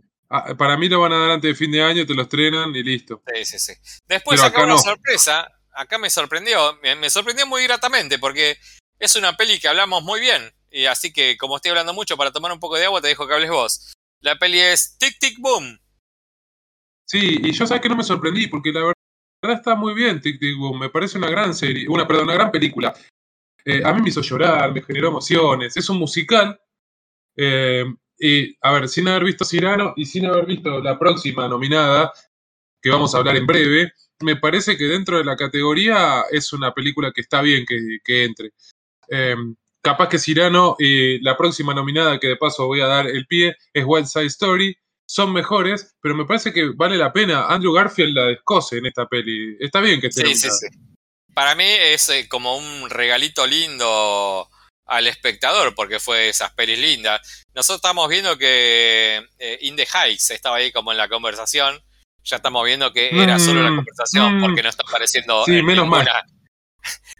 para mí lo van a dar antes de fin de año, te lo estrenan y listo. Sí, sí, sí. Después sacaron una no. sorpresa. acá me sorprendió, me, me sorprendió muy gratamente, porque es una peli que hablamos muy bien, y así que como estoy hablando mucho, para tomar un poco de agua te dejo que hables vos. La peli es Tick Tick Boom. Sí, y yo sabes que no me sorprendí, porque la verdad está muy bien Tick Tick Boom, me parece una gran serie, una, perdón, una gran película. Eh, a mí me hizo llorar, me generó emociones, es un musical. Eh, y a ver, sin haber visto Cyrano y sin haber visto la próxima nominada, que vamos a hablar en breve, me parece que dentro de la categoría es una película que está bien que, que entre. Eh, capaz que Cyrano y la próxima nominada, que de paso voy a dar el pie, es West Side Story, son mejores, pero me parece que vale la pena. Andrew Garfield la descoce en esta peli, está bien que esté. Sí, sí, sí. Para mí es como un regalito lindo al espectador, porque fue de esas pelis lindas. Nosotros estamos viendo que eh, In The Heights estaba ahí como en la conversación. Ya estamos viendo que era solo la conversación, porque no está apareciendo sí, en menos ninguna. Mal.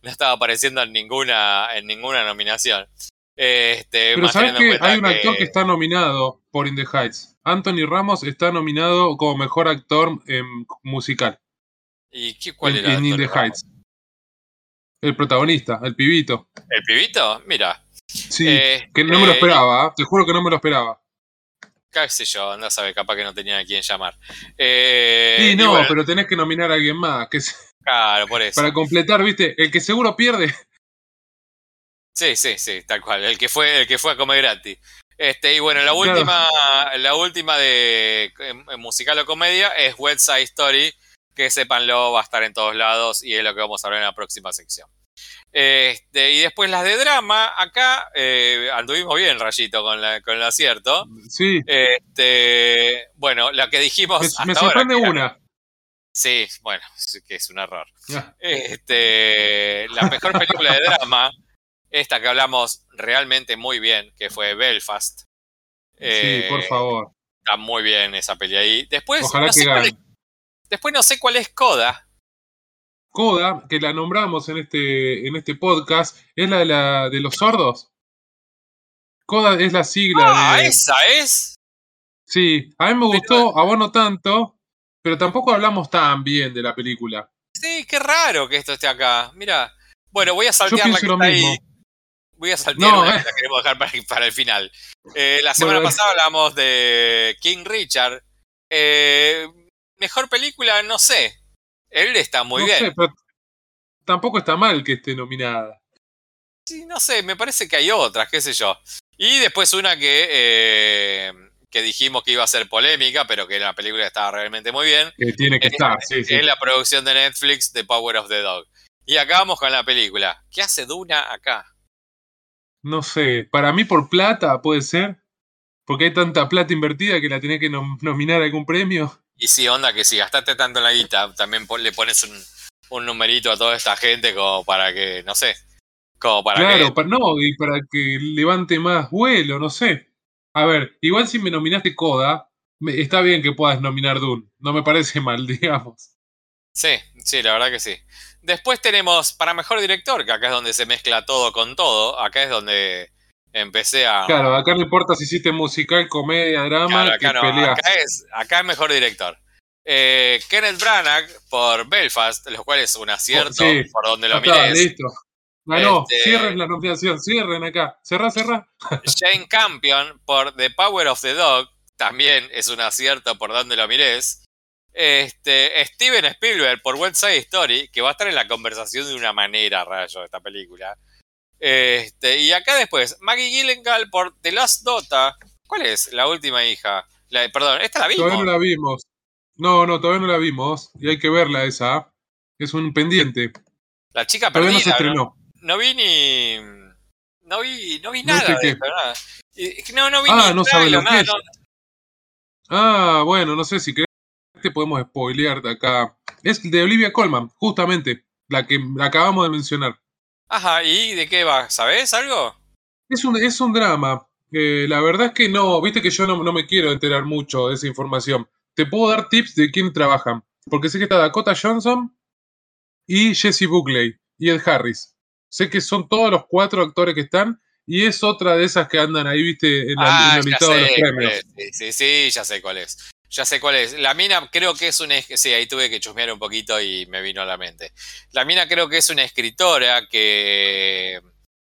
No estaba apareciendo en ninguna, en ninguna nominación. Este, pero sabes que hay un actor que... que está nominado por In The Heights. Anthony Ramos está nominado como mejor actor eh, musical. ¿Y qué, cuál era? En In The Heights. El protagonista, el pibito. ¿El pibito? Mira. Sí, eh, que no me lo esperaba, eh, te juro que no me lo esperaba. Qué sé yo, no sabe, capaz que no tenía a quién llamar. Eh, sí, no, bueno, pero tenés que nominar a alguien más. Que es, claro, por eso. Para completar, viste, el que seguro pierde. Sí, sí, sí, tal cual, el que fue, el que fue a comer gratis. Este, y bueno, la última, claro. la última de musical o comedia es West Side Story. Que sépanlo, va a estar en todos lados y es lo que vamos a hablar en la próxima sección. Este, y después las de drama, acá eh, anduvimos bien, Rayito, con, la, con el acierto. Sí. Este, bueno, la que dijimos me, hasta me sorprende ahora, una. Era, sí, bueno, es, que es un error. Ah. Este, la mejor película de drama, esta que hablamos realmente muy bien, que fue Belfast. Sí, eh, por favor. Está muy bien esa peli ahí. Después, ojalá no que gane. Después no sé cuál es Coda. Coda, que la nombramos en este, en este podcast, es la de, la de los sordos. Coda es la sigla. Ah, de... esa es. Sí, a mí me gustó, pero... a vos no tanto, pero tampoco hablamos tan bien de la película. Sí, qué raro que esto esté acá. Mirá, bueno, voy a saltear la que está mismo. Ahí. Voy a saltear no, la eh. que la queremos dejar para, para el final. Eh, la semana bueno, pasada hablamos de King Richard. Eh... Mejor película, no sé. Él está muy no bien. Sé, pero tampoco está mal que esté nominada. Sí, no sé, me parece que hay otras, qué sé yo. Y después una que, eh, que dijimos que iba a ser polémica, pero que la película estaba realmente muy bien. Que tiene que es, estar, sí, es sí. Es la producción de Netflix, The Power of the Dog. Y acabamos con la película. ¿Qué hace Duna acá? No sé, para mí por plata puede ser. Porque hay tanta plata invertida que la tenés que nom- nominar a algún premio. Y sí, onda que si gastaste tanto en la guita, también le pones un, un numerito a toda esta gente como para que, no sé, como para claro, que... Claro, no, y para que levante más vuelo, no sé. A ver, igual si me nominaste Coda, me, está bien que puedas nominar Dune, no me parece mal, digamos. Sí, sí, la verdad que sí. Después tenemos para Mejor Director, que acá es donde se mezcla todo con todo, acá es donde... Empecé a... Claro, acá no importa si hiciste musical, comedia, drama, claro, acá, no, pelea. Acá, es, acá es mejor director. Eh, Kenneth Branagh por Belfast, lo cual es un acierto, oh, sí. Por donde lo mires. Está, listo. Ganó, este... cierren la nominación, cierren acá. Cerrá, cerrá. Jane Campion por The Power of the Dog, también es un acierto por donde lo mires. Este, Steven Spielberg por West Side Story, que va a estar en la conversación de una manera, rayo, esta película. Este, y acá después, Maggie Gyllenhaal por The Last Dota. ¿Cuál es? La última hija. La, perdón, ¿esta la vimos? Todavía no la vimos. No, no, todavía no la vimos. Y hay que verla esa. Es un pendiente. La chica todavía perdida. Todavía no se estrenó. No, no vi ni... No vi, no vi nada no sé de esto, nada. No, no vi ah, ni no sabe lo nada, que es. No. Ah, bueno, no sé si querés te podemos spoilear de acá. Es de Olivia Colman, justamente. La que acabamos de mencionar. Ajá, ¿y de qué va? ¿Sabés algo? Es un, es un drama. Eh, la verdad es que no, viste que yo no, no me quiero enterar mucho de esa información. Te puedo dar tips de quién trabajan. Porque sé que está Dakota Johnson y Jesse Buckley y Ed Harris. Sé que son todos los cuatro actores que están y es otra de esas que andan ahí, viste, en la, ah, en la listado sé, de los premios. Sí, sí, sí, ya sé cuál es. Ya sé cuál es. La mina creo que es una... Sí, ahí tuve que chusmear un poquito y me vino a la mente. La mina creo que es una escritora que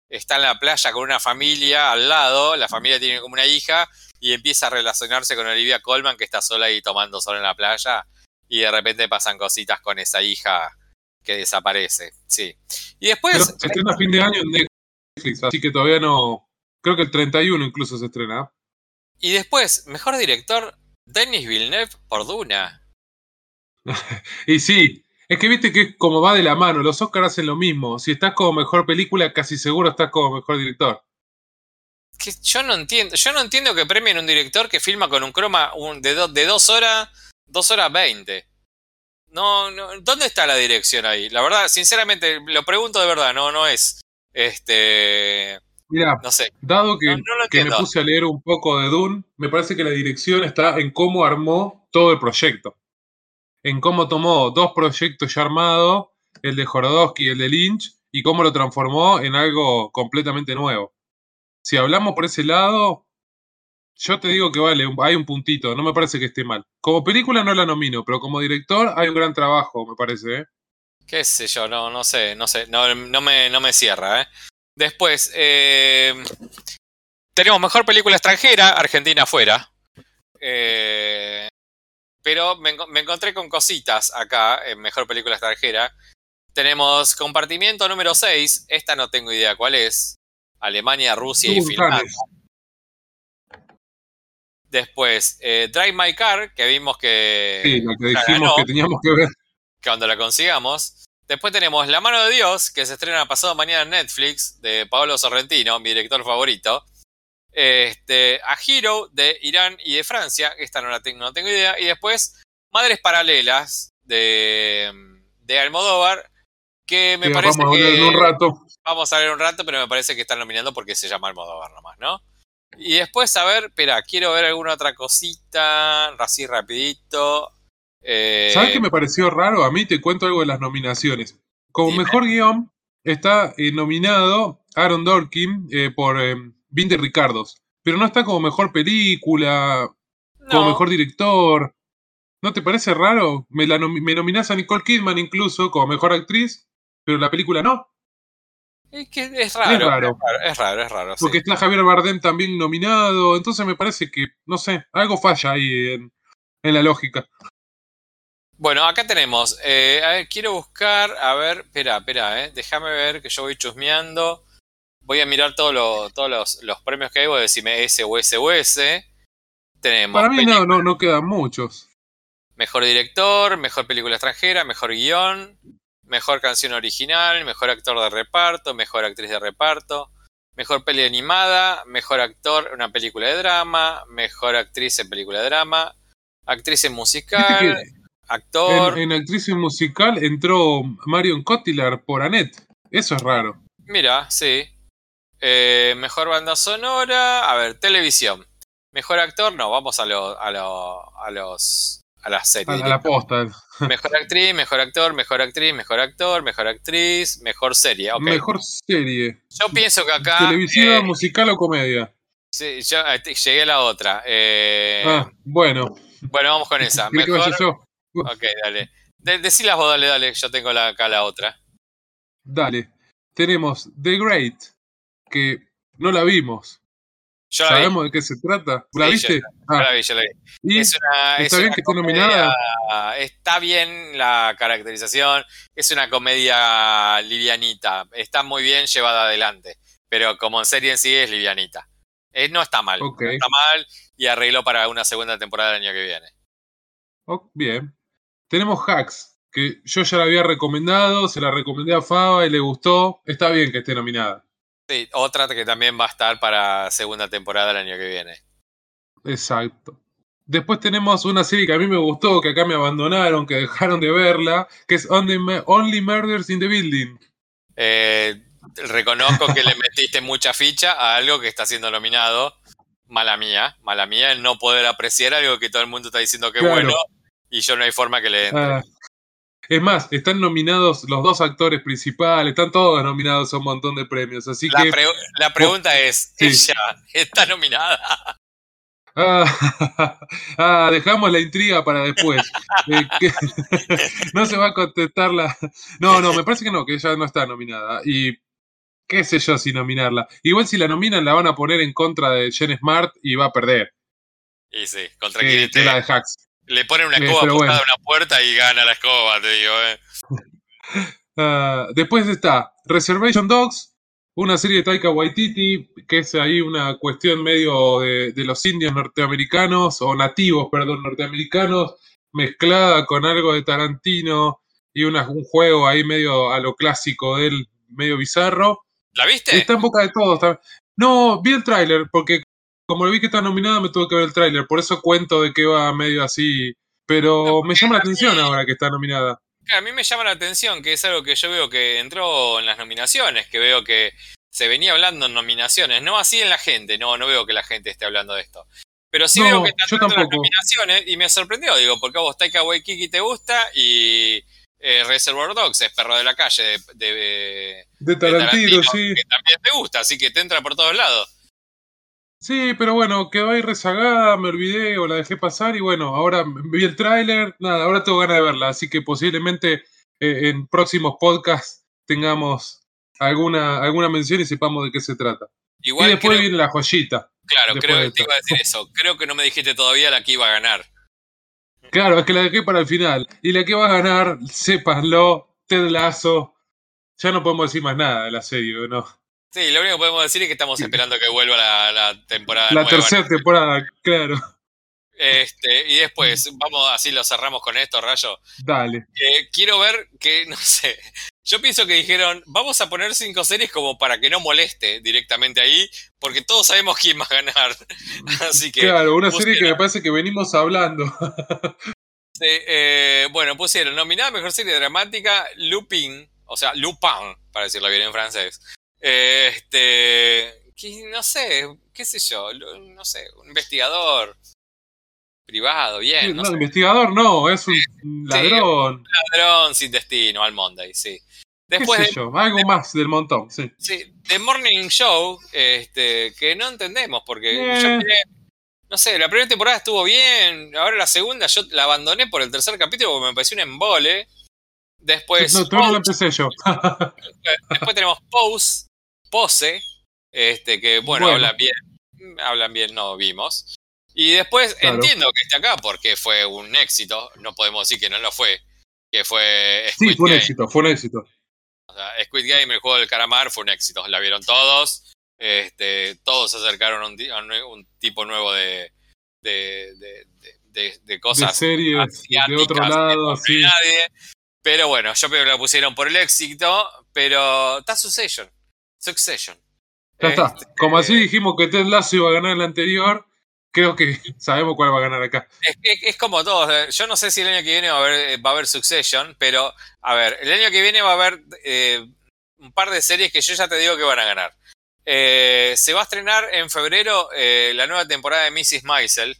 está en la playa con una familia al lado. La familia tiene como una hija y empieza a relacionarse con Olivia Colman, que está sola ahí tomando sol en la playa. Y de repente pasan cositas con esa hija que desaparece. Sí. Y después... Pero se estrena a fin de año en Netflix, así que todavía no... Creo que el treinta y uno incluso se estrena. Y después, mejor director, Denis Villeneuve por Duna. Y sí, es que viste que es como va de la mano, los Oscars hacen lo mismo. Si estás como mejor película, casi seguro estás como mejor director. Que yo no entiendo, yo no entiendo que premien un director que filma con un croma un, de, do, de dos horas, dos horas veinte. No, no, ¿dónde está la dirección ahí? La verdad, sinceramente, lo pregunto de verdad, no, no es. Este. Mira, no sé. Dado que, no, no que me puse a leer un poco de Dune, me parece que la dirección está en cómo armó todo el proyecto. En cómo tomó dos proyectos ya armados, el de Jodorowsky y el de Lynch, y cómo lo transformó en algo completamente nuevo. Si hablamos por ese lado, yo te digo que vale, hay un puntito, no me parece que esté mal. Como película no la nomino, pero como director hay un gran trabajo, me parece, ¿eh? Qué sé yo, no, no sé, no sé, no, no, me, no me cierra, ¿eh? Después, eh, tenemos mejor película extranjera, Argentina afuera. Eh, pero me, me encontré con cositas acá, en mejor película extranjera. Tenemos compartimiento número seis, esta no tengo idea cuál es. Alemania, Rusia y Finlandia. Después, eh, Drive My Car, que vimos que... Sí, lo que dijimos ganó, que teníamos que ver. Cuando la consigamos. Después tenemos La Mano de Dios, que se estrena pasado mañana en Netflix, de Paolo Sorrentino, mi director favorito. Este, A Hero, de Irán y de Francia, esta no la tengo, no tengo idea. Y después, Madres Paralelas, de, de Almodóvar, que me sí, parece vamos que... Vamos a ver un rato. Vamos a ver un rato, pero me parece que están nominando porque se llama Almodóvar nomás, ¿no? Y después, a ver, espera, quiero ver alguna otra cosita, así rapidito... Eh... ¿Sabes qué me pareció raro? A mí te cuento algo de las nominaciones. Como Dime. Mejor guión está eh, nominado Aaron Sorkin eh, por eh, veinte Ricardos, pero no está como mejor película, no. Como mejor director. ¿No te parece raro? Me, la nom- me nominás a Nicole Kidman incluso como mejor actriz, pero la película no. Es que es raro. Es raro, es raro, es raro. Es raro porque sí. Está Javier Bardem también nominado, entonces me parece que, no sé, algo falla ahí en, en la lógica. Bueno, acá tenemos, eh, a ver, quiero buscar, a ver, espera, espera, eh, déjame ver que yo voy chusmeando, voy a mirar todo lo, todos los, los premios que hay, voy a decirme ese o ese o ese, tenemos... Para mí no, no, no quedan muchos. Mejor director, mejor película extranjera, mejor guión, mejor canción original, mejor actor de reparto, mejor actriz de reparto, mejor peli animada, mejor actor en una película de drama, mejor actriz en película de drama, actriz en musical... Actor. En, en actriz musical entró Marion Cotillard por Annette. Eso es raro. Mira, sí. Eh, mejor banda sonora. A ver, televisión. Mejor actor, no, vamos a lo, a lo, a los a las series. A, a la posta. Mejor actriz, mejor actor, mejor actriz, mejor actor, mejor actriz, mejor serie. Okay. Mejor serie. Yo pienso que acá. Televisión, eh, musical o comedia. Sí, yo llegué a la otra. Eh, ah, bueno. Bueno, vamos con esa. Mejor. Ok, dale. De- Decilas vos, dale, dale. Yo tengo la, acá la otra. Dale. Tenemos The Great, que no la vimos. Yo la ¿Sabemos vi. de qué se trata? ¿La sí, viste? Yo, ah. yo la vi, yo la vi. Es una, ¿Está es bien una que comedia, está nominada? Está bien la caracterización. Es una comedia livianita. Está muy bien llevada adelante. Pero como en serie en sí es livianita. Eh, no está mal. Okay. No está mal y arregló para una segunda temporada del año que viene. Oh, bien. Tenemos Hacks, que yo ya la había recomendado, se la recomendé a Faba y le gustó. Está bien que esté nominada. Sí, otra que también va a estar para segunda temporada el año que viene. Exacto. Después tenemos una serie que a mí me gustó, que acá me abandonaron, que dejaron de verla, que es Only Murders in the Building. Eh, reconozco que le metiste mucha ficha a algo que está siendo nominado. Mala mía, mala mía el no poder apreciar algo que todo el mundo está diciendo que claro. Bueno. Y yo no hay forma que le entre. Ah, es más, están nominados los dos actores principales, están todos nominados a un montón de premios, así la que... Pre- la pregunta es, sí. ¿Ella está nominada? Ah, ah, dejamos la intriga para después. Eh, que, no se va a contestar la... No, no, me parece que no, que ya no está nominada. Y qué sé yo si nominarla. Igual si la nominan la van a poner en contra de Jen Smart y va a perder. Y sí, contra eh, quien te... la de Hacks. Le ponen una escoba eh, bueno. a una puerta y gana la escoba, te digo. Eh. Uh, después está Reservation Dogs, una serie de Taika Waititi, que es ahí una cuestión medio de, de los indios norteamericanos, o nativos, perdón, norteamericanos, mezclada con algo de Tarantino y una, un juego ahí medio a lo clásico de él, medio bizarro. ¿La viste? Está en boca de todos. No, vi el tráiler, porque... como lo vi que está nominada, me tuve que ver el tráiler. Por eso cuento de que va medio así. Pero me llama la atención ahora que está nominada. A mí me llama la atención, que es algo que yo veo que entró en las nominaciones. Que veo que se venía hablando en nominaciones. No así en la gente. No, no veo que la gente esté hablando de esto. Pero sí no, veo que está entrando en las nominaciones. Y me sorprendió, digo, porque a vos Taika Waititi te gusta. Y eh, Reservoir Dogs es perro de la calle. De, de, de, Tarantino, de Tarantino, sí. Que también te gusta, así que te entra por todos lados. Sí, pero bueno, quedó ahí rezagada, me olvidé o la dejé pasar y bueno, ahora vi el tráiler, nada, ahora tengo ganas de verla, así que posiblemente eh, en próximos podcasts tengamos alguna, alguna mención y sepamos de qué se trata. Igual y después creo, viene la joyita. Claro, creo que te iba a decir eso, creo que no me dijiste todavía la que iba a ganar. Claro, es que la dejé para el final, y la que va a ganar, sépanlo, Ted Lasso, ya no podemos decir más nada de la serie, ¿no? Sí, lo único que podemos decir es que estamos esperando que vuelva la, la temporada La nueva, tercera ¿no? temporada, claro. Este, y después, vamos, así lo cerramos con esto, Rayo. Dale. Eh, quiero ver que, no sé, yo pienso que dijeron, vamos a poner cinco series como para que no moleste directamente ahí, porque todos sabemos quién va a ganar. Así que... Claro, una pusieron. Serie que me parece que venimos hablando. eh, eh, bueno, pusieron nominada mejor serie dramática, Lupin, o sea, Lupin, para decirlo bien en francés. Este, no sé, qué sé yo, no sé, un investigador privado, bien. No, no sé. Investigador no, es un sí, ladrón. Un ladrón sin destino, al Monday, sí. Después, ¿qué sé yo? Algo de, más del montón, sí. Sí, The Morning Show, este, que no entendemos, porque yeah. yo miré, no sé, la primera temporada estuvo bien, ahora la segunda yo la abandoné por el tercer capítulo porque me pareció un embole. Después, no, no lo empecé yo. Después tenemos Pose, Pose, este, que bueno, bueno, hablan bien, hablan bien, no vimos. Y después claro. entiendo que esté acá porque fue un éxito, no podemos decir que no lo fue, que fue Squid Sí, fue un Game. éxito, fue un éxito. O sea, Squid Game, el juego del calamar, fue un éxito, la vieron todos, este, todos se acercaron a un, t- a un tipo nuevo de... de, de, de, de, de cosas de series, de otro lado, sí. Nadie. Pero bueno, yo creo que la pusieron por el éxito, pero está Succession. Succession. Ya está. Este, Como así dijimos que Ted Lasso iba a ganar el anterior, creo que sabemos cuál va a ganar acá. Es, es, es como todos. Yo no sé si el año que viene va a haber, va a haber Succession, pero a ver, el año que viene va a haber eh, un par de series que yo ya te digo que van a ganar. Eh, se va a estrenar en febrero eh, la nueva temporada de missus Maisel,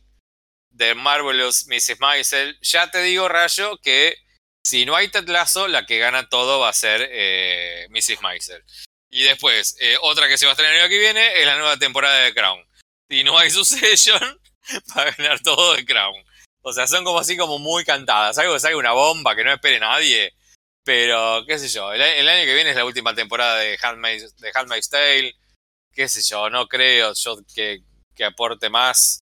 de Marvelous missus Maisel. Ya te digo, Rayo, que... si no hay Ted Lasso, la que gana todo va a ser eh, missus Maisel. Y después, eh, otra que se va a estrenar el año que viene es la nueva temporada de Crown. Si no hay Succession, va a ganar todo de Crown. O sea, son como así como muy cantadas. Algo que salga una bomba, que no espere nadie. Pero, qué sé yo, el, el año que viene es la última temporada de Handmaid's, de Handmaid's Tale. Qué sé yo, no creo yo que, que aporte más.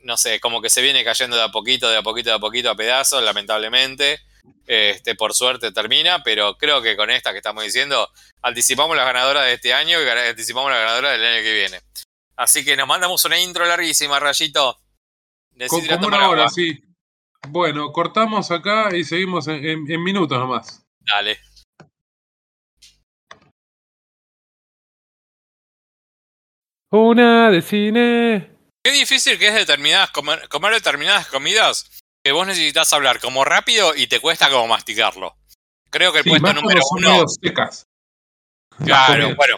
No sé, como que se viene cayendo de a poquito, de a poquito, de a poquito, a pedazos, lamentablemente. Este, por suerte termina, pero creo que con esta que estamos diciendo anticipamos las ganadoras de este año y anticipamos las ganadoras del año que viene. Así que nos mandamos una intro larguísima, Rayito. Con como una hora, sí. Bueno, cortamos acá y seguimos en, en, en minutos nomás. Dale. Una de cine. Qué difícil que es determinadas comer, comer determinadas comidas. Que vos necesitas hablar como rápido y te cuesta como masticarlo. Creo que el sí, puesto número uno... secas. Claro, bueno.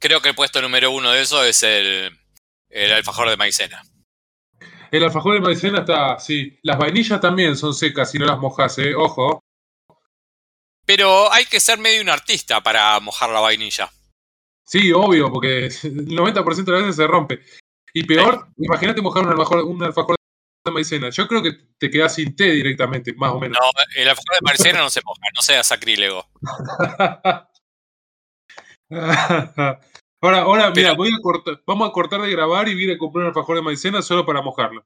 Creo que el puesto número uno de eso es el, el alfajor de maicena. El alfajor de maicena está, sí. Las vainillas también son secas si no las mojás, eh. Ojo. Pero hay que ser medio un artista para mojar la vainilla. Sí, obvio, porque el noventa por ciento de las veces se rompe. Y peor, sí. Imagínate mojar un alfajor, un alfajor de maicena. Yo creo que te quedás sin té directamente, más o menos. No, el alfajor de maicena no se moja, no sea sacrílego. Ahora, ahora, mira, voy a cortar, vamos a cortar de grabar y voy a ir a comprar un alfajor de maicena solo para mojarlo.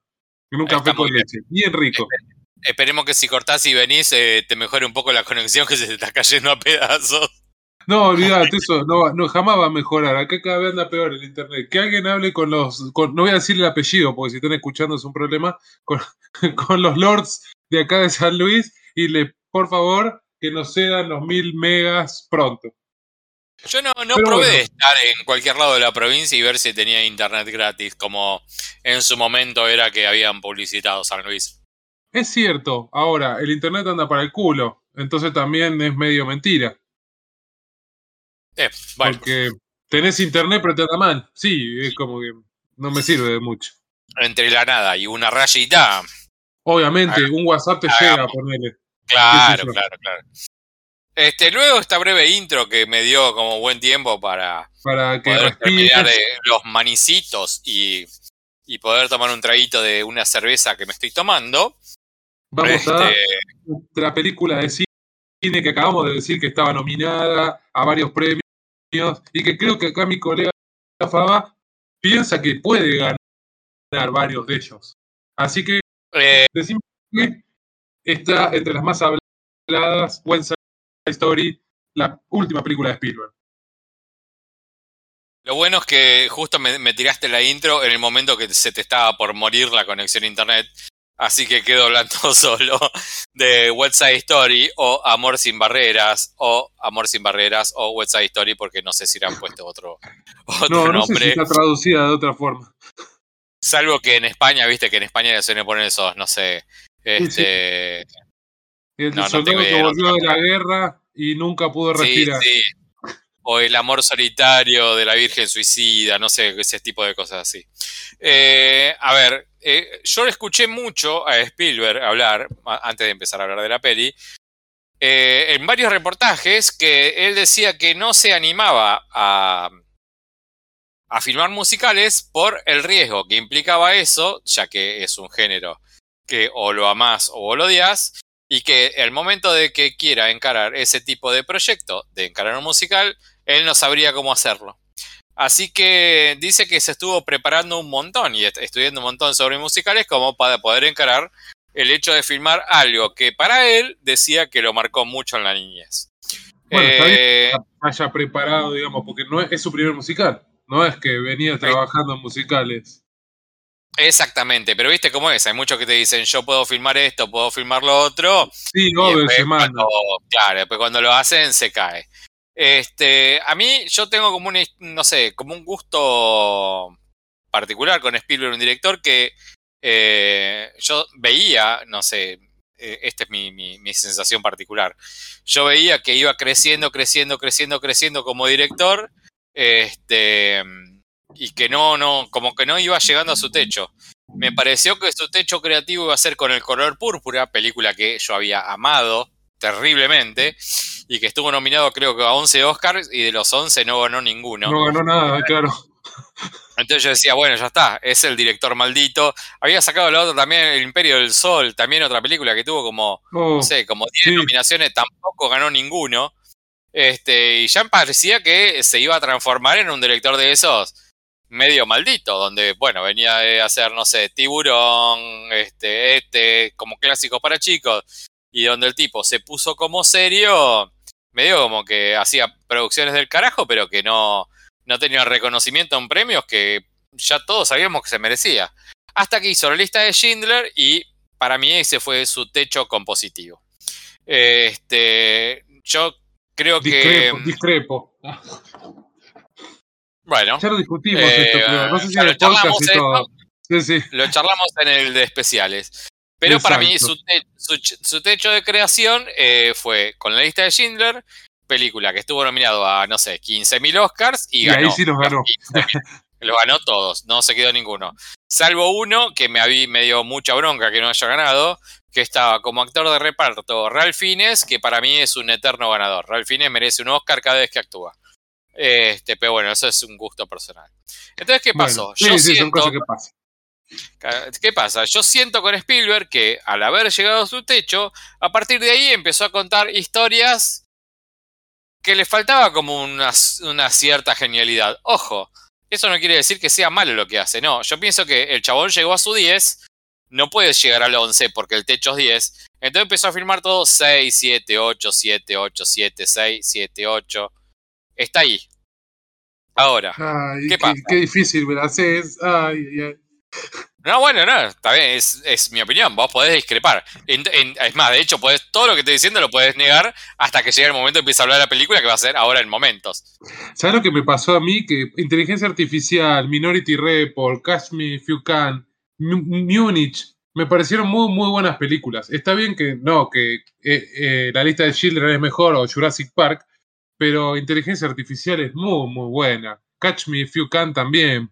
En un café con leche, bien rico. Esperemos que si cortás y venís eh, te mejore un poco la conexión que se te está cayendo a pedazos. No, olvidate eso, no, no, jamás va a mejorar. Acá cada vez anda peor el internet. Que alguien hable con los, con, no voy a decir el apellido porque si están escuchando es un problema, con, con los lords de acá de San Luis y le, por favor, que nos cedan los mil megas pronto. Yo no, no probé bueno. de estar en cualquier lado de la provincia y ver si tenía internet gratis, como en su momento era que habían publicitado San Luis. Es cierto. Ahora, el internet anda para el culo, entonces también es medio mentira. Eh, bueno. Porque tenés internet pero te anda mal. Sí, es como que no me sirve de mucho. Entre la nada y una rayita. Obviamente, ah, un WhatsApp te hagamos. Llega a ponerle. Claro, claro, claro. Este, luego esta breve intro que me dio como buen tiempo para, para que poder terminar eh, los manicitos y, y poder tomar un traguito de una cerveza que me estoy tomando. Vamos este... a otra película de cine que acabamos de decir que estaba nominada a varios premios y que creo que acá mi colega Fava piensa que puede ganar varios de ellos. Así que eh... decimos que está entre las más habladas, buen saludo. Story, la última película de Spielberg. Lo bueno es que justo me, me tiraste la intro en el momento que se te estaba por morir la conexión a internet, así que quedo hablando solo de West Side Story o Amor sin Barreras o Amor sin Barreras o West Side Story porque no sé si le han puesto otro, otro no, no nombre. No sé si está traducida de otra forma. Salvo que en España, viste que en España le suelen poner esos, no sé, este... Sí, sí. El no, soldado no que volvió de la guerra y nunca pudo respirar. Sí, sí. O el amor solitario de la Virgen Suicida, no sé, ese tipo de cosas así. Eh, a ver, eh, yo escuché mucho a Spielberg hablar, antes de empezar a hablar de la peli, eh, en varios reportajes que él decía que no se animaba a, a filmar musicales por el riesgo que implicaba eso, ya que es un género que o lo amás o lo odias. Y que el momento de que quiera encarar ese tipo de proyecto, de encarar un musical, él no sabría cómo hacerlo. Así que dice que se estuvo preparando un montón y estudiando un montón sobre musicales como para poder encarar el hecho de filmar algo que para él decía que lo marcó mucho en la niñez. Bueno, está bien que haya preparado, digamos, porque no es, es su primer musical, no es que venía trabajando en musicales. Exactamente, pero viste cómo es, hay muchos que te dicen yo puedo filmar esto, puedo filmar lo otro. Sí, no, se manda. Claro, después cuando lo hacen se cae. Este, a mí yo tengo como un, no sé, como un gusto particular con Spielberg, un director que eh, yo veía, no sé, eh, esta es mi, mi, mi sensación particular. Yo veía que iba creciendo, creciendo, creciendo, creciendo como director, este... y que no, no, como que no iba llegando a su techo. Me pareció que su techo creativo iba a ser con El color púrpura, película que yo había amado terriblemente, y que estuvo nominado creo que a once Oscars, y de los once no ganó ninguno. No ganó nada, claro. Entonces yo decía, bueno, ya está, es el director maldito. Había sacado la otra también, El Imperio del Sol, también otra película que tuvo como, oh, no sé, como diez sí. nominaciones, tampoco ganó ninguno. Este, y ya me parecía que se iba a transformar en un director de esos medio maldito, donde, bueno, venía de hacer, no sé, Tiburón, este, este, como clásicos para chicos, y donde el tipo se puso como serio, medio como que hacía producciones del carajo, pero que no, no tenía reconocimiento en premios que ya todos sabíamos que se merecía. Hasta que hizo La lista de Schindler y para mí ese fue su techo compositivo. Este, yo creo discrepo, que... Discrepo, discrepo. Bueno, ya lo discutimos eh, esto, creo. No sé si lo charlamos, esto, todo. Sí, sí. Lo charlamos en el de especiales. Pero exacto. Para mí su, te, su, su techo de creación eh, fue con La lista de Schindler, película que estuvo nominado a, no sé, quince mil Oscars y, y ganó. Ahí sí los ganó. Los ganó todos, no se quedó ninguno. Salvo uno que me, habí, me dio mucha bronca que no haya ganado, que estaba como actor de reparto, Ralph Fiennes, que para mí es un eterno ganador. Ralph Fiennes merece un Oscar cada vez que actúa. Este, pero bueno, eso es un gusto personal. Entonces, ¿qué pasó? Bueno, Yo sí, siento... son cosas que pasan. ¿Qué pasa? Yo siento con Spielberg que al haber llegado a su techo, a partir de ahí empezó a contar historias que le faltaba como una, una cierta genialidad. Ojo, eso no quiere decir que sea malo lo que hace, no. Yo pienso que el chabón llegó a su diez, no puede llegar al once porque el techo es diez. Entonces empezó a filmar todo seis, siete, ocho, siete, ocho, siete, seis, siete, ocho. Está ahí. Ahora, ay, ¿qué, qué pasa? Qué difícil me la haces. Ay, ay. No, bueno, no, está bien, es, es mi opinión, vos podés discrepar. En, en, es más, de hecho, podés, todo lo que te estoy diciendo lo podés negar hasta que llegue el momento que empiece a hablar de la película, que va a ser ahora en momentos. ¿Sabes lo que me pasó a mí? Que Inteligencia Artificial, Minority Report, Catch Me If You Can, M- Munich, me parecieron muy, muy buenas películas. Está bien que no, que eh, eh, La Lista de Schindler es mejor o Jurassic Park, pero Inteligencia Artificial es muy, muy buena. Catch Me If You Can también.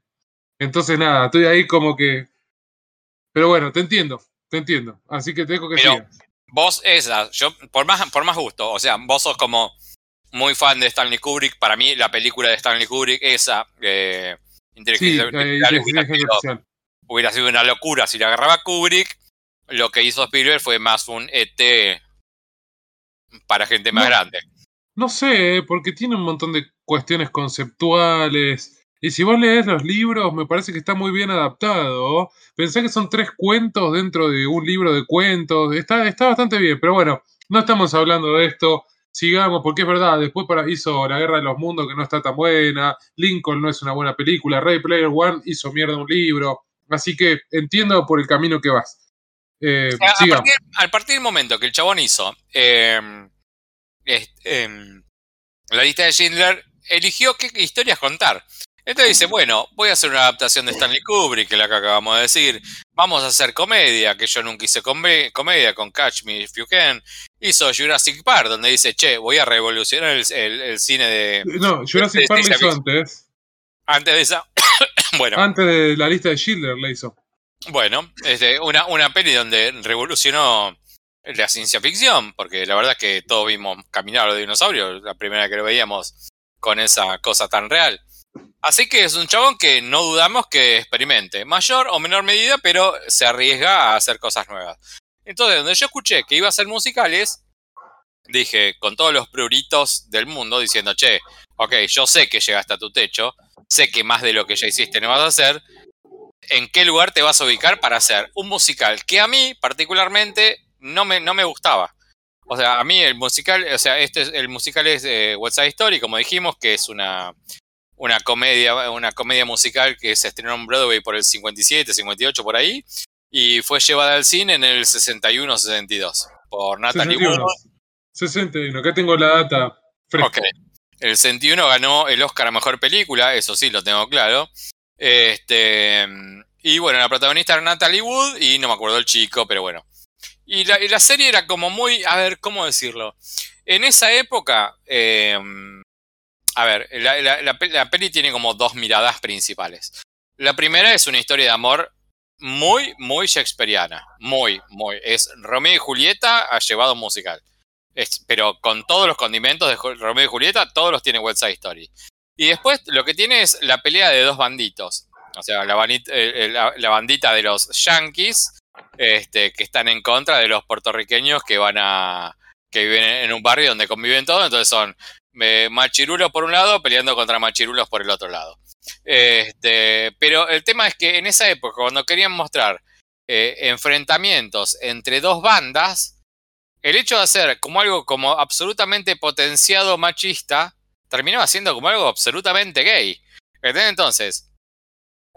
Entonces, nada, estoy ahí como que... Pero bueno, te entiendo, te entiendo. Así que te dejo que Pero sigas. Vos esas, yo, por más, por más gusto, o sea, vos sos como muy fan de Stanley Kubrick. Para mí, la película de Stanley Kubrick, esa, eh, Inteligencia Artificial, hubiera sido una locura si la agarraba Kubrick. Lo que hizo Spielberg fue más un E T para gente más no, grande. No sé, porque tiene un montón de cuestiones conceptuales... Y si vos lees los libros, me parece que está muy bien adaptado. Pensá que son tres cuentos dentro de un libro de cuentos. Está, está bastante bien, pero bueno, no estamos hablando de esto. Sigamos, porque es verdad, después para, hizo La Guerra de los Mundos, que no está tan buena. Lincoln no es una buena película. Ready Player One hizo mierda un libro. Así que entiendo por el camino que vas. Eh, o sea, a partir, al partir del momento que el chabón hizo eh, este, eh, La Lista de Schindler, eligió qué historias contar. Entonces dice, bueno, voy a hacer una adaptación de Stanley Kubrick, que es la que acabamos de decir. Vamos a hacer comedia, que yo nunca hice com- comedia, con Catch Me If You Can. Hizo Jurassic Park, donde dice, che, voy a revolucionar el, el, el cine de... No, Jurassic de, Park lo hizo antes. Antes de esa... bueno. Antes de La Lista de Schindler la hizo. Bueno, este, una, una peli donde revolucionó la ciencia ficción, porque la verdad es que todos vimos caminar los dinosaurios, la primera que lo veíamos con esa cosa tan real. Así que es un chabón que no dudamos que experimente, mayor o menor medida, pero se arriesga a hacer cosas nuevas. Entonces, donde yo escuché que iba a hacer musicales, dije, con todos los pruritos del mundo, diciendo, che, ok, yo sé que llegaste a tu techo, sé que más de lo que ya hiciste no vas a hacer, ¿en qué lugar te vas a ubicar para hacer un musical? Que a mí, particularmente, no me, no me gustaba. O sea, a mí el musical, o sea, este es, el musical es eh, West Side Story, como dijimos, que es una... Una comedia, una comedia musical que se estrenó en Broadway por el cincuenta y siete, cincuenta y ocho, por ahí. Y fue llevada al cine en el sesenta y uno, sesenta y dos. Por Natalie Wood. sesenta y uno, acá tengo la data fresca. Okay. El sesenta y uno ganó el Oscar a Mejor Película, eso sí, lo tengo claro. Este, y bueno, la protagonista era Natalie Wood y no me acuerdo el chico, pero bueno. Y la, y la serie era como muy, a ver, ¿cómo decirlo? En esa época... Eh, A ver, la, la, la, la peli tiene como dos miradas principales. La primera es una historia de amor muy, muy shakespeariana. Muy, muy. Es Romeo y Julieta ha llevado un musical. Es, pero con todos los condimentos de Romeo y Julieta, todos los tiene West Side Story. Y después lo que tiene es la pelea de dos banditos. O sea, la, bandita, eh, la, la bandita de los yankees, este, que están en contra de los puertorriqueños que van a... que viven en un barrio donde conviven todos, entonces son... machirulos por un lado peleando contra machirulos por el otro lado. Este, pero el tema es que en esa época, cuando querían mostrar eh, enfrentamientos entre dos bandas, el hecho de hacer como algo como absolutamente potenciado machista terminaba siendo como algo absolutamente gay. ¿Entendés? Entonces,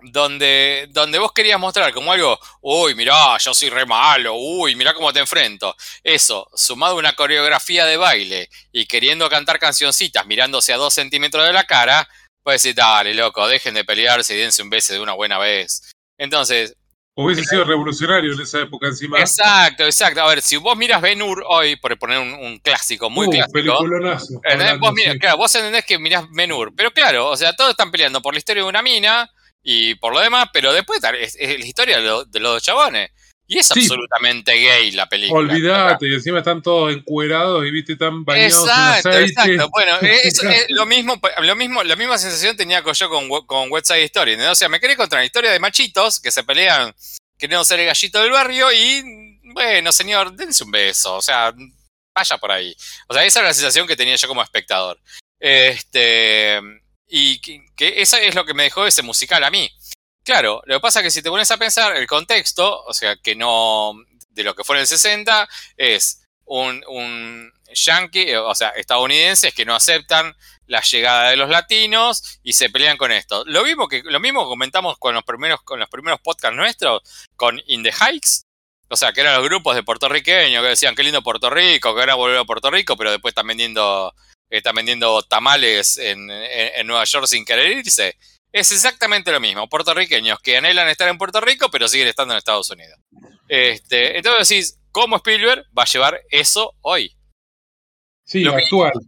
donde, donde vos querías mostrar como algo, uy, mirá, yo soy re malo, uy, mirá cómo te enfrento. Eso, sumado a una coreografía de baile y queriendo cantar cancioncitas mirándose a dos centímetros de la cara, pues decís, dale, loco, dejen de pelearse y dense un beso de una buena vez. Entonces... Hubiese sido revolucionario en esa época encima. Exacto, exacto. A ver, si vos miras Ben-Hur hoy, por poner un, un clásico, muy uh, clásico. Peliculonazo. Hablando, vos mirás, sí. Claro, vos entendés que mirás Ben-Hur, pero claro, o sea, todos están peleando por la historia de una mina... Y por lo demás, pero después es, es la historia de, lo, de los dos chabones. Y es sí. absolutamente gay la película. Olvídate, y encima están todos encuerados y viste tan bañados. Exacto, en aceite. Exacto. Bueno, es, es lo mismo, lo mismo, la misma sensación tenía yo con, con West Side Story, ¿no? O sea, me querés contra una historia de machitos que se pelean queriendo ser el gallito del barrio y, bueno, señor, dense un beso, o sea, vaya por ahí. O sea, esa era la sensación que tenía yo como espectador. Este, y que, que esa es lo que me dejó ese musical a mí. Claro, lo que pasa es que si te pones a pensar el contexto, o sea, que no de lo que fue en el sesenta, es un, un yankee, o sea, estadounidenses que no aceptan la llegada de los latinos y se pelean con esto. Lo mismo que lo mismo comentamos con los primeros con los primeros podcasts nuestros, con In The Heights, o sea, que eran los grupos de puertorriqueños que decían qué lindo Puerto Rico, que ahora volver a Puerto Rico, pero después están vendiendo están vendiendo tamales en, en, en Nueva York sin querer irse. Es exactamente lo mismo, puertorriqueños que anhelan estar en Puerto Rico, pero siguen estando en Estados Unidos. Este, entonces decís, ¿cómo Spielberg va a llevar eso hoy? Sí, lo actual. Que,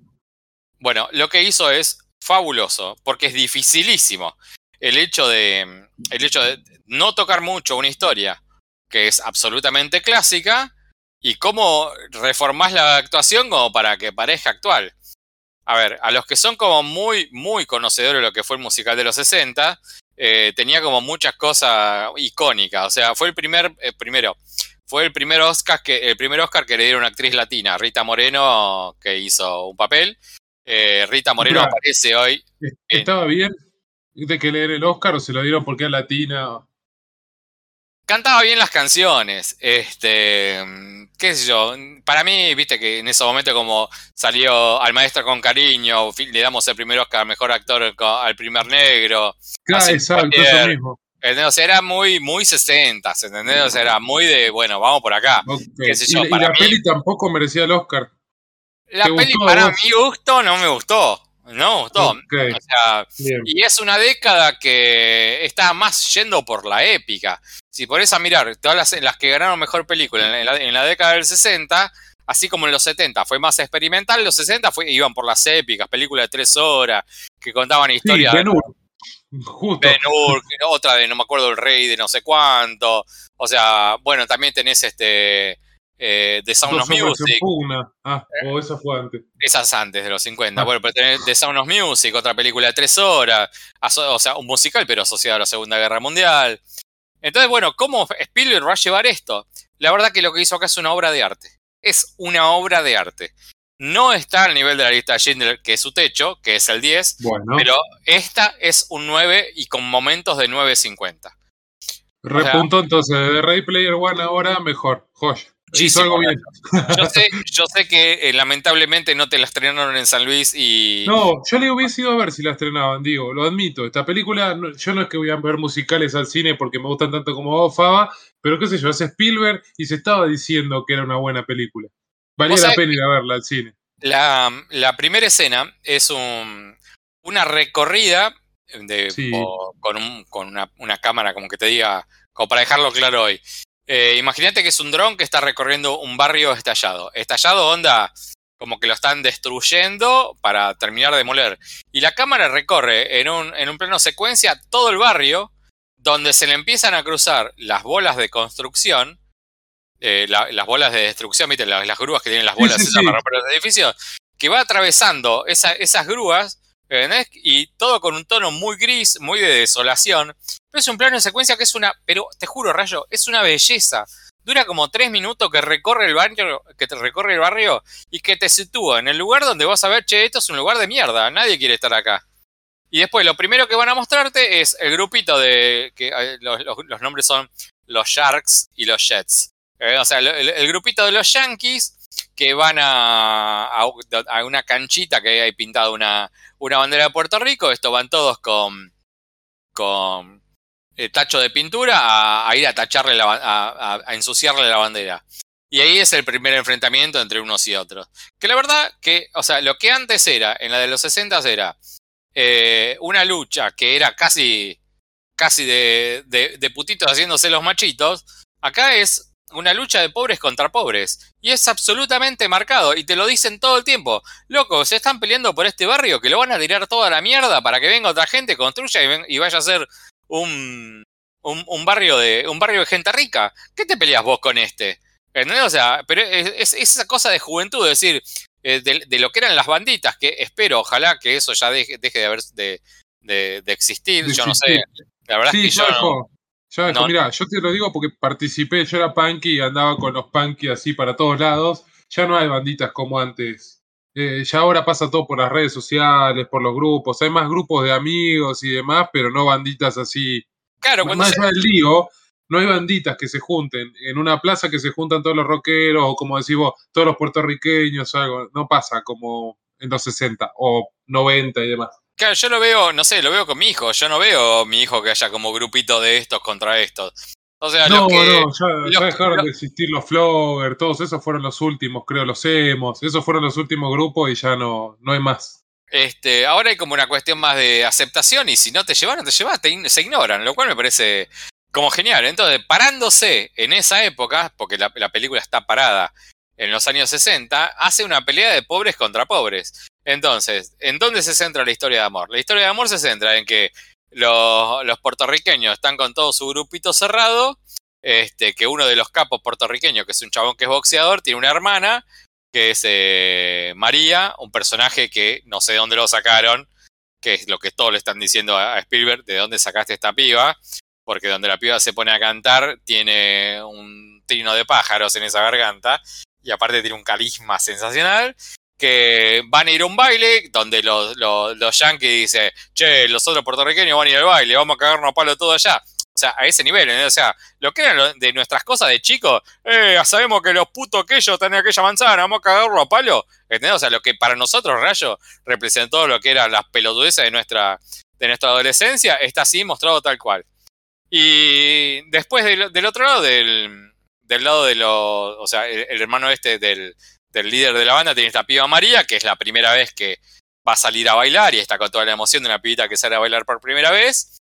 bueno, lo que hizo es fabuloso, porque es dificilísimo. El hecho de, el hecho de no tocar mucho una historia que es absolutamente clásica, y cómo reformás la actuación como para que parezca actual. A ver, a los que son como muy, muy conocedores de lo que fue el musical de los sesenta, eh, tenía como muchas cosas icónicas. O sea, fue el primer, eh, primero, fue el primer Oscar que, el primer Oscar que le dieron a una actriz latina, Rita Moreno, que hizo un papel. Eh, Rita Moreno Mira, aparece hoy. Estaba en... bien de que le dieron el Oscar, o se lo dieron porque es latina. Cantaba bien las canciones, este, qué sé yo, para mí, viste que en ese momento como salió Al Maestro con Cariño, le damos el primer Oscar al mejor actor al primer negro. Claro, exacto, eso mismo. O sea, era muy, muy sesentas, ¿entendés? O sea, era muy de, bueno, vamos por acá. Okay. Qué sé yo, y, para y la mí, peli tampoco merecía el Oscar. La peli gustó, para vos? mi gusto no me gustó. No, gustó. Okay. O sea, y es una década que está más yendo por la épica. Si ponés a mirar todas las, las que ganaron mejor película en la, en la década del sesenta, así como en los setenta fue más experimental, los sesenta fue, iban por las épicas, películas de tres horas, que contaban historias. Sí, Ben-Hur. Justo. Ben-Hur, otra de, no me acuerdo, el rey de no sé cuánto. O sea, bueno, también tenés este... Eh, The Sound of Music. Ah, o esa fue antes. Esas antes de los cincuenta. Ah. Bueno, pero tenés The Sound of Music, otra película de tres horas. Aso- o sea, un musical, pero asociado a la Segunda Guerra Mundial. Entonces, bueno, ¿cómo Spielberg va a llevar esto? La verdad que lo que hizo acá es una obra de arte. Es una obra de arte. No está al nivel de la lista de Schindler, que es su techo, que es el diez. Bueno. Pero esta es un nueve y con momentos de nueve cincuenta. Repunto, o sea, entonces, de Ready Player One ahora mejor. Josh. Muchísimo. Yo sé, yo sé que eh, lamentablemente no te la estrenaron en San Luis y... No, yo le hubiese ido a ver si la estrenaban, digo, lo admito. Esta película, no, yo no es que voy a ver musicales al cine porque me gustan tanto como vos, Faba, pero qué sé yo, es Spielberg y se estaba diciendo que era una buena película. Valía la pena ir a verla al cine. La, la primera escena es un, una recorrida de, sí. o, con, un, con una, una cámara como que te diga, como para dejarlo claro hoy. Eh, imagínate que es un dron que está recorriendo un barrio estallado. Estallado, onda, como que lo están destruyendo para terminar de demoler. Y la cámara recorre en un, en un plano secuencia todo el barrio, donde se le empiezan a cruzar las bolas de construcción, eh, la, las bolas de destrucción, ¿viste? Las, las grúas que tienen las bolas sí, sí, sí. para romper los edificios, que va atravesando esa, esas grúas, ¿entendés? Y todo con un tono muy gris, muy de desolación. Pero es un plano de secuencia que es una... Pero te juro, Rayo, es una belleza. Dura como tres minutos que recorre el barrio, que te recorre el barrio y que te sitúa en el lugar donde vas a ver, che, esto es un lugar de mierda, nadie quiere estar acá. Y después lo primero que van a mostrarte es el grupito de... que Los, los, los nombres son los Sharks y los Jets. Eh, o sea, el, el grupito de los Yankees que van a, a, a una canchita que hay pintada una, una bandera de Puerto Rico. Esto van todos con... con tacho de pintura a, a ir a tacharle la, a, a, a ensuciarle la bandera. Y ahí es el primer enfrentamiento entre unos y otros. Que la verdad que, o sea, lo que antes era, en la de los sesenta era eh, una lucha que era casi casi de, de, de putitos haciéndose los machitos, acá es una lucha de pobres contra pobres. Y es absolutamente marcado. Y te lo dicen todo el tiempo. Loco, se están peleando por este barrio que lo van a tirar toda la mierda para que venga otra gente, construya y, ven, y vaya a ser Un, un, un barrio de un barrio de gente rica. ¿Qué te peleas vos con este? ¿Entendés? O sea, pero es, es esa cosa de juventud, es decir, de, de lo que eran las banditas, que espero, ojalá que eso ya deje, deje de haber de, de, de existir, de yo existir. No sé. La verdad sí, es que yo no, ya dejó, no, mirá, yo te lo digo porque participé, yo era punky y andaba con los punky así para todos lados. Ya no hay banditas como antes. Eh, ya ahora pasa todo por las redes sociales, por los grupos. Hay más grupos de amigos y demás, pero no banditas así. Claro, más allá se... del lío, no hay banditas que se junten. En una plaza que se juntan todos los rockeros o, como decís vos, todos los puertorriqueños o algo. No pasa como en los sesenta o noventa y demás. Claro, yo lo veo, no sé, lo veo con mi hijo. Yo no veo a mi hijo que haya como grupito de estos contra estos. O sea, no, que, no, ya, ya dejaron que, de existir los Flogger, todos esos fueron los últimos, creo, los Emos, esos fueron los últimos grupos y ya no, no hay más. Este, ahora hay como una cuestión más de aceptación y si no te llevas, no te llevas, te in, se ignoran, lo cual me parece como genial. Entonces, parándose en esa época, porque la, la película está parada en los años sesenta, hace una pelea de pobres contra pobres. Entonces, ¿en dónde se centra la historia de amor? La historia de amor se centra en que Los, los puertorriqueños están con todo su grupito cerrado, este, que uno de los capos puertorriqueños, que es un chabón que es boxeador, tiene una hermana, que es eh, María, un personaje que no sé de dónde lo sacaron, que es lo que todos le están diciendo a Spielberg, de dónde sacaste esta piba, porque donde la piba se pone a cantar tiene un trino de pájaros en esa garganta, y aparte tiene un carisma sensacional. Que van a ir a un baile donde los, los, los yankees dicen, che, los otros puertorriqueños van a ir al baile, vamos a cagarnos a palo todo allá. O sea, a ese nivel, ¿no? O sea, lo que eran de nuestras cosas de chicos, eh, sabemos que los putos que ellos están en aquella manzana, vamos a cagarnos a palo. ¿Entendés? O sea, lo que para nosotros, Rayo, representó lo que eran las pelotudeces de nuestra, de nuestra adolescencia, está así mostrado tal cual. Y después del, del otro lado, del, del lado de los, o sea, el, el hermano este del... del líder de la banda, tiene esta piba María, que es la primera vez que va a salir a bailar y está con toda la emoción de una pibita que sale a bailar por primera vez.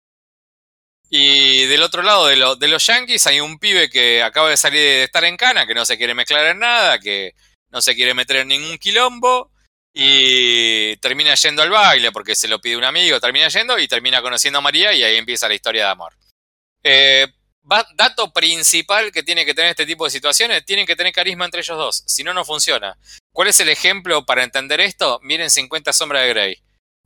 Y del otro lado de, lo, de los yankees hay un pibe que acaba de salir de estar en cana, que no se quiere mezclar en nada, que no se quiere meter en ningún quilombo y termina yendo al baile porque se lo pide un amigo, termina yendo y termina conociendo a María y ahí empieza la historia de amor. Eh... Dato principal que tiene que tener este tipo de situaciones, tienen que tener carisma entre ellos dos, si no, no funciona. ¿Cuál es el ejemplo para entender esto? Miren cincuenta sombras de Grey.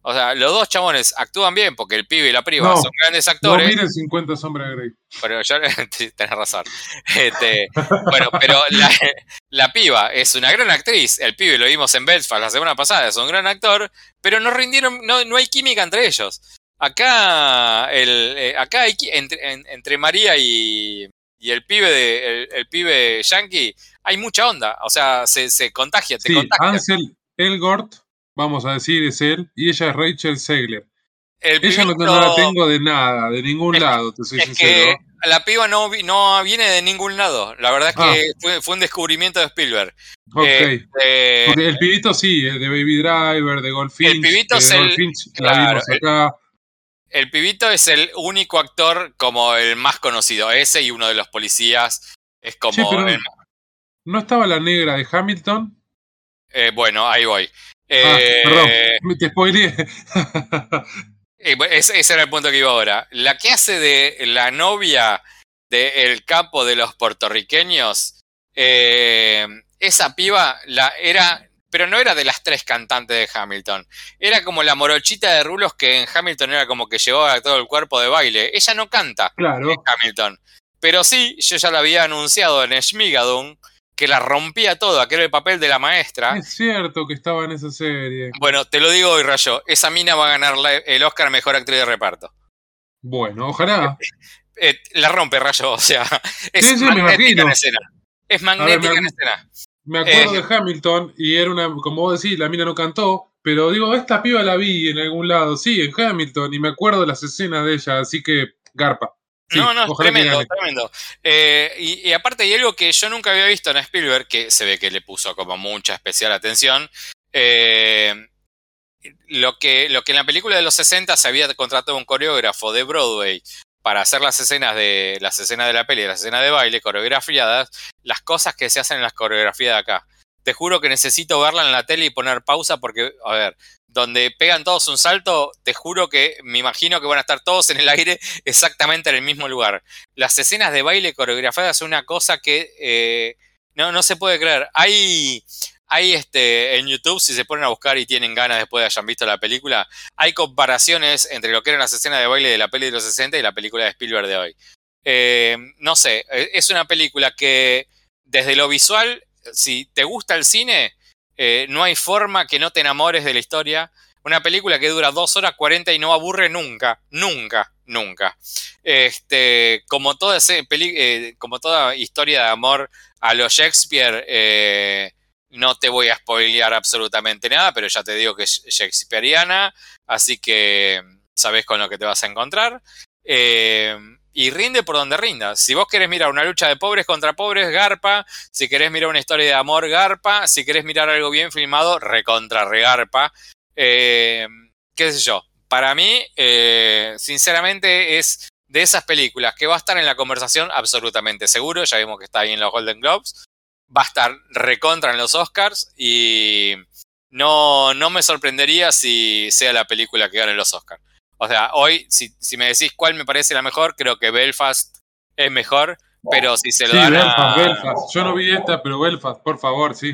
O sea, los dos chabones actúan bien porque el pibe y la priva no, son grandes actores. No, miren cincuenta sombras de Grey. Bueno, ya tenés razón. Este, bueno, pero la, la piba es una gran actriz, el pibe lo vimos en Belfast la semana pasada, es un gran actor, pero no rindieron, no, no hay química entre ellos. Acá el eh, acá hay, entre, en, entre María y, y el pibe de el, el pibe yankee hay mucha onda, o sea, se, se contagia, te sí, contagia. Ansel Elgort, vamos a decir, es él, y ella es Rachel Zegler. El ella pibito, no, no la tengo de nada, de ningún es, lado, te soy es sincero. Que la piba no, no viene de ningún lado, la verdad es que ah. fue, fue un descubrimiento de Spielberg. Okay. Eh, Porque el pibito sí, el de Baby Driver, de Goldfinch. El pibito es el... Goldfinch, claro, la vimos acá. El, El pibito es el único actor como el más conocido. Ese y uno de los policías es como... Sí, pero el... ¿No estaba la negra de Hamilton? Eh, bueno, ahí voy. Eh... Ah, perdón, te spoileé. ese, ese era el punto que iba ahora. La que hace de la novia del capo de los puertorriqueños, eh, esa piba la era... Pero no era de las tres cantantes de Hamilton. Era como la morochita de rulos que en Hamilton era como que llevaba todo el cuerpo de baile. Ella no canta claro. en Hamilton. Pero sí, yo ya la había anunciado en Schmigadoon, que la rompía todo, que era el papel de la maestra. Es cierto que estaba en esa serie. Bueno, te lo digo hoy, Rayo. Esa mina va a ganar el Oscar a Mejor Actriz de Reparto. Bueno, ojalá. Eh, la rompe, Rayo. O sea, es sí, sí, magnética en escena. Es magnética ver, en escena. Me acuerdo eh, de Hamilton y era una, como vos decís, la mina no cantó, pero digo, esta piba la vi en algún lado, sí, en Hamilton, y me acuerdo de las escenas de ella, así que garpa. Sí, no, no, es tremendo, tremendo. Eh, y, y aparte hay algo que yo nunca había visto en Spielberg, que se ve que le puso como mucha especial atención, eh, lo, que, lo que en la película de los sesenta se había contratado un coreógrafo de Broadway para hacer las escenas de las escenas de la peli, las escenas de baile coreografiadas, las cosas que se hacen en las coreografías de acá. te juro que necesito verla en la tele y poner pausa porque, a ver, donde pegan todos un salto, te juro que me imagino que van a estar todos en el aire exactamente en el mismo lugar. Las escenas de baile coreografiadas son una cosa que eh, no, no se puede creer. Hay... Hay este, en YouTube, si se ponen a buscar y tienen ganas después de hayan visto la película, hay comparaciones entre lo que eran las escenas de baile de la peli de los sesenta y la película de Spielberg de hoy. Eh, no sé, es una película que desde lo visual, si te gusta el cine, eh, no hay forma que no te enamores de la historia. Una película que dura dos horas cuarenta y no aburre nunca, nunca, nunca. Este, como, toda ese peli, eh, como toda historia de amor a los Shakespeare... Eh, No te voy a spoilear absolutamente nada, pero ya te digo que es shakespeariana, así que sabés con lo que te vas a encontrar. Eh, y rinde por donde rinda. Si vos querés mirar una lucha de pobres contra pobres, garpa. Si querés mirar una historia de amor, garpa. Si querés mirar algo bien filmado, recontra regarpa. Eh, qué sé yo. Para mí, eh, sinceramente, es de esas películas que va a estar en la conversación absolutamente seguro. Ya vimos que está ahí en los Golden Globes. Va a estar recontra en los Oscars y no, no me sorprendería si sea la película que gane los Oscars. O sea, hoy, si, si me decís cuál me parece la mejor, creo que Belfast es mejor, pero si se lo sí, dan Belfast, a... Belfast. Yo no vi esta, pero Belfast, por favor, sí.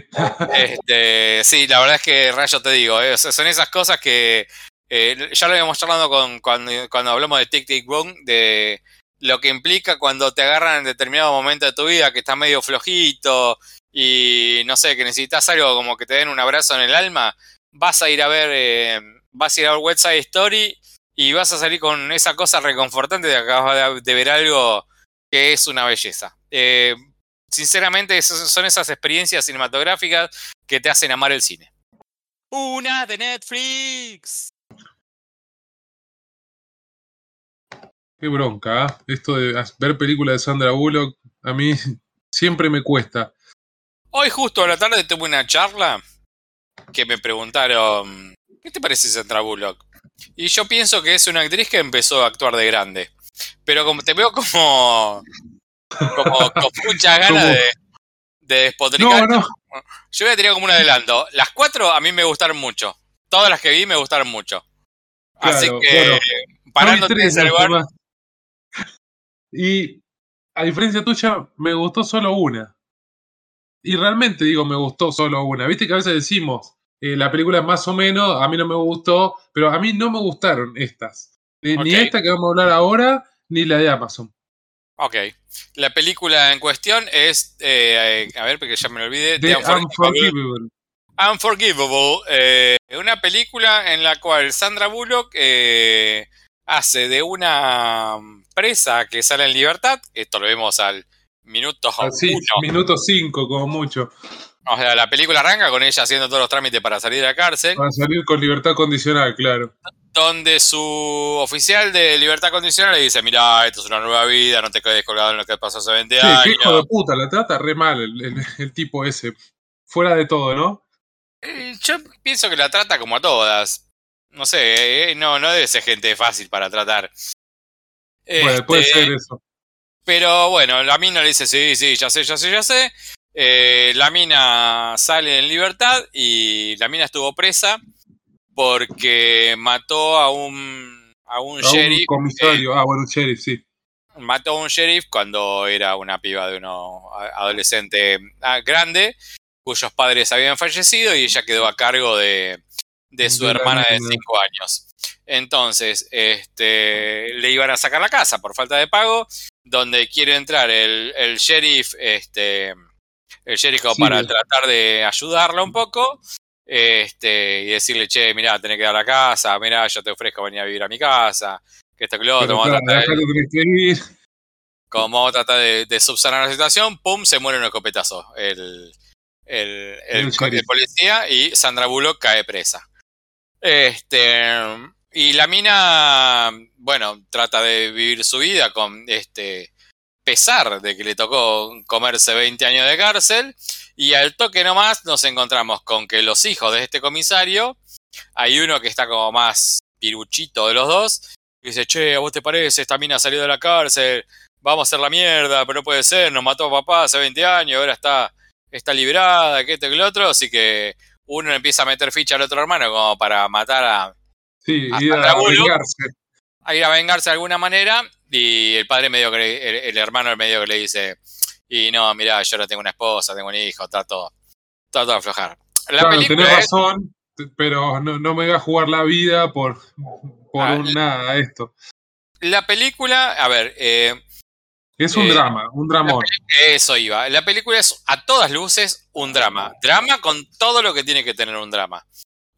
Este, sí, la verdad es que, rayo, te digo, eh, son esas cosas que eh, ya lo habíamos charlado con, cuando, cuando hablamos de Tick Tick Boom, de... Lo que implica cuando te agarran en determinado momento de tu vida que estás medio flojito y no sé, que necesitas algo como que te den un abrazo en el alma, vas a ir a ver, eh, vas a ir a ver West Side Story y vas a salir con esa cosa reconfortante de que acabas de ver algo que es una belleza. Eh, sinceramente, son esas experiencias cinematográficas que te hacen amar el cine. Una de Netflix. Qué bronca, ¿eh? Esto de ver películas de Sandra Bullock, a mí siempre me cuesta. Hoy justo a la tarde tuve una charla que me preguntaron, ¿qué te parece Sandra Bullock? Y yo pienso que es una actriz que empezó a actuar de grande, pero como te veo como, como con muchas ganas de, de despotricar. No, no. Yo voy a tirar como un adelanto. Las cuatro a mí me gustaron mucho, todas las que vi me gustaron mucho. Claro, así que, claro. Parándote de salvar... Y a diferencia tuya, me gustó solo una. Y realmente digo, me gustó solo una. Viste que a veces decimos, eh, la película más o menos, a mí no me gustó, pero a mí no me gustaron estas. Eh, okay. Ni esta que vamos a hablar ahora, ni la de Amazon. Ok. La película en cuestión es, eh, a ver, porque ya me lo olvidé. The, The Unforgivable. Unforgivable. Unforgivable, eh, una película en la cual Sandra Bullock... Eh, hace de una presa que sale en libertad, esto lo vemos al minuto uno. Sí, minuto cinco como mucho. O sea, la película arranca con ella haciendo todos los trámites para salir de la cárcel. Para salir con libertad condicional, claro. Donde su oficial de libertad condicional le dice, mirá, esto es una nueva vida, no te quedes colgado en lo que pasó hace veinte sí, años. Qué hijo de puta, la trata re mal el, el, el tipo ese. Fuera de todo, ¿no? Yo pienso que la trata como a todas. No sé, eh, no, no debe ser gente fácil para tratar. Bueno, este, puede ser eso. Pero bueno, la mina le dice, sí, sí, ya sé, ya sé, ya sé. Eh, la mina sale en libertad y la mina estuvo presa porque mató a un, a un a sheriff. Un comisario, eh, ah, bueno, un sheriff, sí. Mató a un sheriff cuando era una piba de uno adolescente grande, cuyos padres habían fallecido y ella quedó a cargo de... de su hermana de cinco años. Entonces, este, le iban a sacar la casa por falta de pago, donde quiere entrar el, el sheriff, este, el sheriff sí, para bien. Tratar de ayudarla un poco, este, y decirle, che, mirá, tenés que dar la casa, mirá, yo te ofrezco venir a vivir a mi casa, que esto que lo otro, vamos a tratar de, como vamos a tratar de, de subsanar la situación, pum, se muere un escopetazo el, el, el, el, el policía y Sandra Bullock cae presa. Este, y la mina, bueno, trata de vivir su vida con este pesar de que le tocó comerse veinte años de cárcel. Y al toque nomás nos encontramos con que los hijos de este comisario, hay uno que está como más piruchito de los dos, y dice, che, ¿a vos te parece? Esta mina salió de la cárcel, vamos a hacer la mierda, pero no puede ser, nos mató a papá hace veinte años, ahora está... está liberada, que esto que lo otro, así que uno empieza a meter ficha al otro hermano como para matar a... Sí, a, ir a, a vengarse. A ir a vengarse de alguna manera, y el padre medio que le, el, el hermano medio que le dice, y no, mirá, yo ahora tengo una esposa, tengo un hijo, trato, trato de aflojar. La claro, película tenés es... razón, pero no, no me voy a jugar la vida por, por ah, un nada esto. La película, a ver... Eh, es un eh, drama, un dramón. Eso iba. La película es a todas luces un drama. Drama con todo lo que tiene que tener un drama.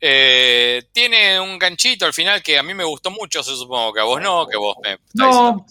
Eh, tiene un ganchito al final que a mí me gustó mucho, yo supongo que a vos no, que vos me... No,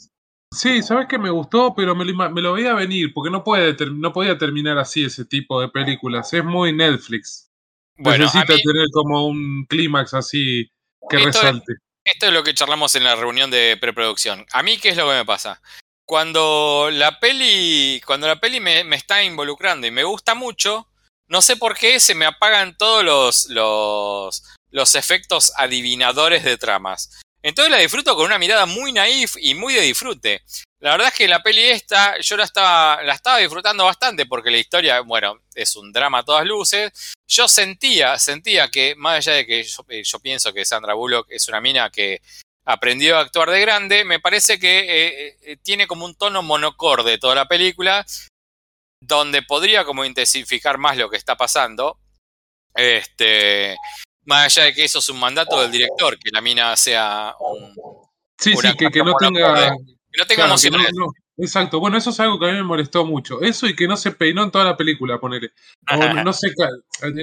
sí, sabés que me gustó, pero me lo, me lo veía venir, porque no, puede, no podía terminar así ese tipo de películas. Es muy Netflix. Bueno, necesita mí, tener como un clímax así que esto resalte. Es, esto es lo que charlamos en la reunión de preproducción. A mí, ¿qué es lo que me pasa? Cuando la peli, cuando la peli me, me está involucrando y me gusta mucho, no sé por qué se me apagan todos los, los, los efectos adivinadores de tramas. Entonces la disfruto con una mirada muy naif y muy de disfrute. La verdad es que la peli esta yo la estaba, la estaba disfrutando bastante porque la historia, bueno, es un drama a todas luces. Yo sentía, sentía que, más allá de que yo, yo pienso que Sandra Bullock es una mina que... aprendió a actuar de grande, me parece que eh, eh, tiene como un tono monocorde toda la película, donde podría como intensificar más lo que está pasando, este, más allá de que eso es un mandato del director, que la mina sea un... Sí, sí, que, que, no tenga, que no tenga claro, emociones. No, no, exacto, bueno, eso es algo que a mí me molestó mucho, eso y que no se peinó en toda la película, ponele. No, no, se,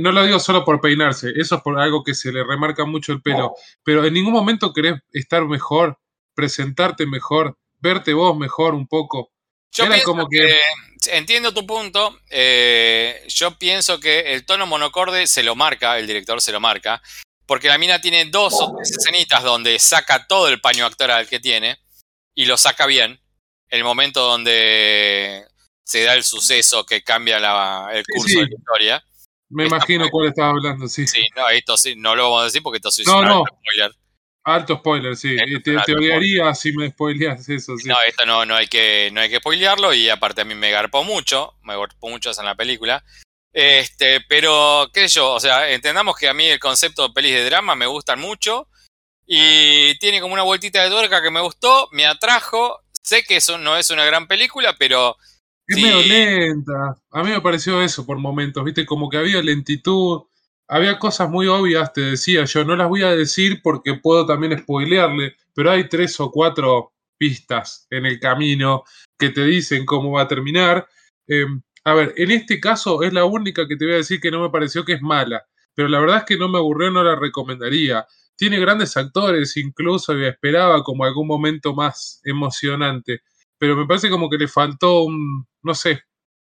no lo digo solo por peinarse, eso es por algo que se le remarca mucho el pelo, pero en ningún momento querés estar mejor, presentarte mejor, verte vos mejor un poco. Yo Era como que... que... Entiendo tu punto, eh, yo pienso que el tono monocorde se lo marca, el director se lo marca, porque la mina tiene dos o tres escenitas donde saca todo el paño actoral que tiene y lo saca bien. El momento donde se da el suceso que cambia la, el curso sí, sí. de la historia. Me Esta imagino cuál estabas hablando, sí. Sí, no, esto sí, no lo vamos a decir porque esto sí es no, un no. alto spoiler. Alto spoiler, sí. Esto te, te odiaría si me spoileas eso, sí. No, esto no, no hay que, no hay que spoilearlo y aparte a mí me garpó mucho, me garpó mucho en la película. Este, pero, qué sé yo, o sea, entendamos que a mí el concepto de pelis de drama me gustan mucho y tiene como una vueltita de tuerca que me gustó, me atrajo. Sé que eso no es una gran película, pero... Es sí. medio lenta. A mí me pareció eso por momentos, ¿viste? Como que había lentitud. Había cosas muy obvias, te decía yo. No las voy a decir porque puedo también spoilearle, pero hay tres o cuatro pistas en el camino que te dicen cómo va a terminar. Eh, a ver, en este caso es la única que te voy a decir que no me pareció que es mala. Pero la verdad es que no me aburrió, no la recomendaría. Tiene grandes actores, incluso y esperaba como algún momento más emocionante. Pero me parece como que le faltó un, no sé,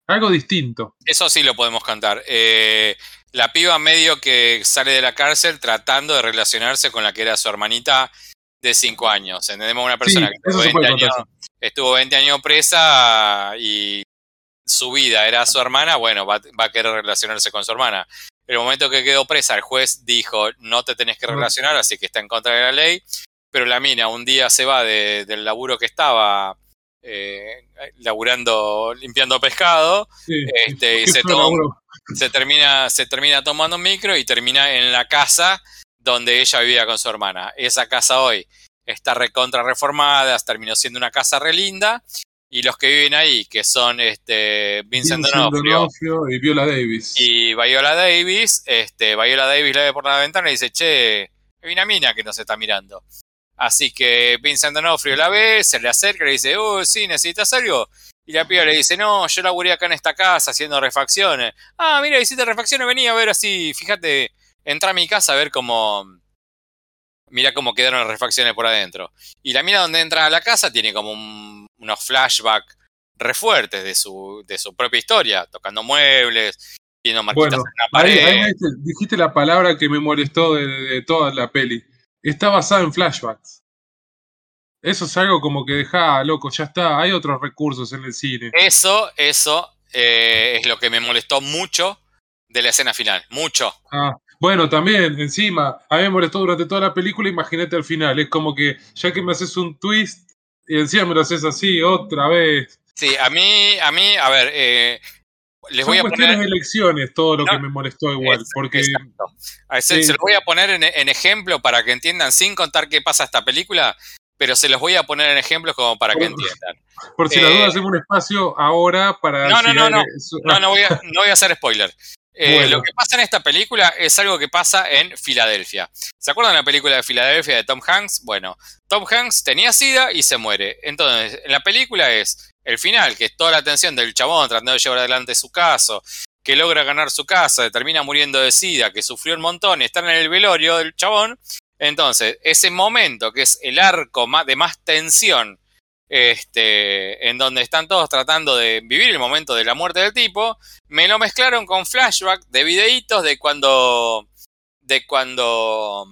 algo distinto. Eso sí lo podemos cantar. Eh, la piba medio que sale de la cárcel tratando de relacionarse con la que era su hermanita de cinco años. Entendemos una persona sí, que estuvo veinte años, estuvo veinte años presa y su vida era su hermana. Bueno, va, va a querer relacionarse con su hermana. En el momento que quedó presa, el juez dijo, no te tenés que relacionar, así que está en contra de la ley. Pero la mina un día se va de, del laburo que estaba eh, laburando, limpiando pescado. Sí, este, y se, toma, se, termina, se termina tomando un micro y termina en la casa donde ella vivía con su hermana. Esa casa hoy está recontra reformada, terminó siendo una casa relinda. Y los que viven ahí, que son este Vincent, Vincent D'Onofrio, D'Onofrio y Viola Davis. Y Viola Davis, este, Viola Davis la ve por la ventana y dice, che, hay una mina que nos está mirando. Así que Vincent D'Onofrio la ve, se le acerca y le dice, oh, sí, ¿necesitas algo? Y la piba le dice, no, yo laburé acá en esta casa haciendo refacciones. Ah, mira, hiciste refacciones, vení a ver así, fíjate, entra a mi casa a ver cómo... Mirá cómo quedaron las refacciones por adentro. Y la mina donde entra a la casa tiene como un, unos flashbacks re fuertes de su, de su propia historia, tocando muebles, viendo marquitas bueno, en la pared. Ahí, ahí dijiste la palabra que me molestó de, de toda la peli. Está basada en flashbacks. Eso es algo como que dejá, loco, ya está, hay otros recursos en el cine. Eso, eso eh, es lo que me molestó mucho de la escena final, mucho. Ah. Bueno, también, encima, a mí me molestó durante toda la película, imagínate al final. Es como que, ya que me haces un twist, y encima me lo haces así, otra vez. Sí, a mí, a mí, a ver, eh, les voy a poner elecciones, todo lo no, que me molestó igual. Es, porque se, es, se los voy a poner en, en ejemplo para que entiendan, sin contar qué pasa esta película, pero se los voy a poner en ejemplos como para por, que entiendan. Por si eh, las dudas, hacemos un espacio ahora para... No, no, no, no, no, no, voy a, no voy a hacer spoiler. Eh, bueno. Lo que pasa en esta película es algo que pasa en Filadelfia. ¿Se acuerdan de la película de Filadelfia de Tom Hanks? Bueno, Tom Hanks tenía SIDA y se muere. Entonces, en la película es el final, que es toda la atención del chabón tratando de llevar adelante su caso, que logra ganar su casa, termina muriendo de SIDA, que sufrió un montón, y está en el velorio del chabón. Entonces, ese momento que es el arco de más tensión, este, en donde están todos tratando de vivir el momento de la muerte del tipo, me lo mezclaron con flashback de videitos de cuando de cuando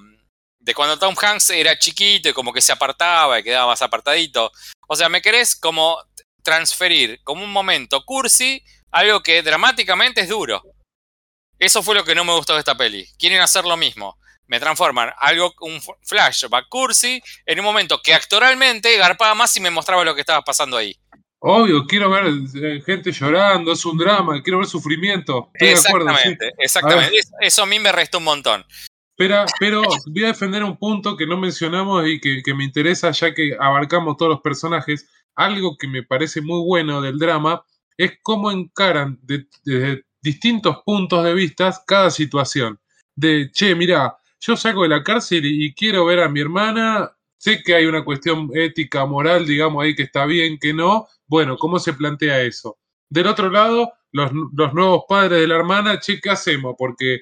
de cuando Tom Hanks era chiquito y como que se apartaba y quedaba más apartadito. O sea, me querés como transferir como un momento cursi algo que dramáticamente es duro. Eso fue lo que no me gustó de esta peli. Quieren hacer lo mismo. Me transforman algo, un flashback cursi en un momento que actoralmente garpaba más y me mostraba lo que estaba pasando ahí. Obvio, quiero ver gente llorando, es un drama, quiero ver sufrimiento. Estoy exactamente, de acuerdo, ¿sí? exactamente. A Eso a mí me restó un montón. Pero, pero voy a defender un punto que no mencionamos y que, que me interesa, ya que abarcamos todos los personajes. Algo que me parece muy bueno del drama es cómo encaran desde de, de distintos puntos de vista cada situación. De, che, mirá, yo salgo de la cárcel y quiero ver a mi hermana, sé que hay una cuestión ética, moral, digamos ahí que está bien, que no, bueno, ¿cómo se plantea eso? Del otro lado, los, los nuevos padres de la hermana, che, ¿qué hacemos? Porque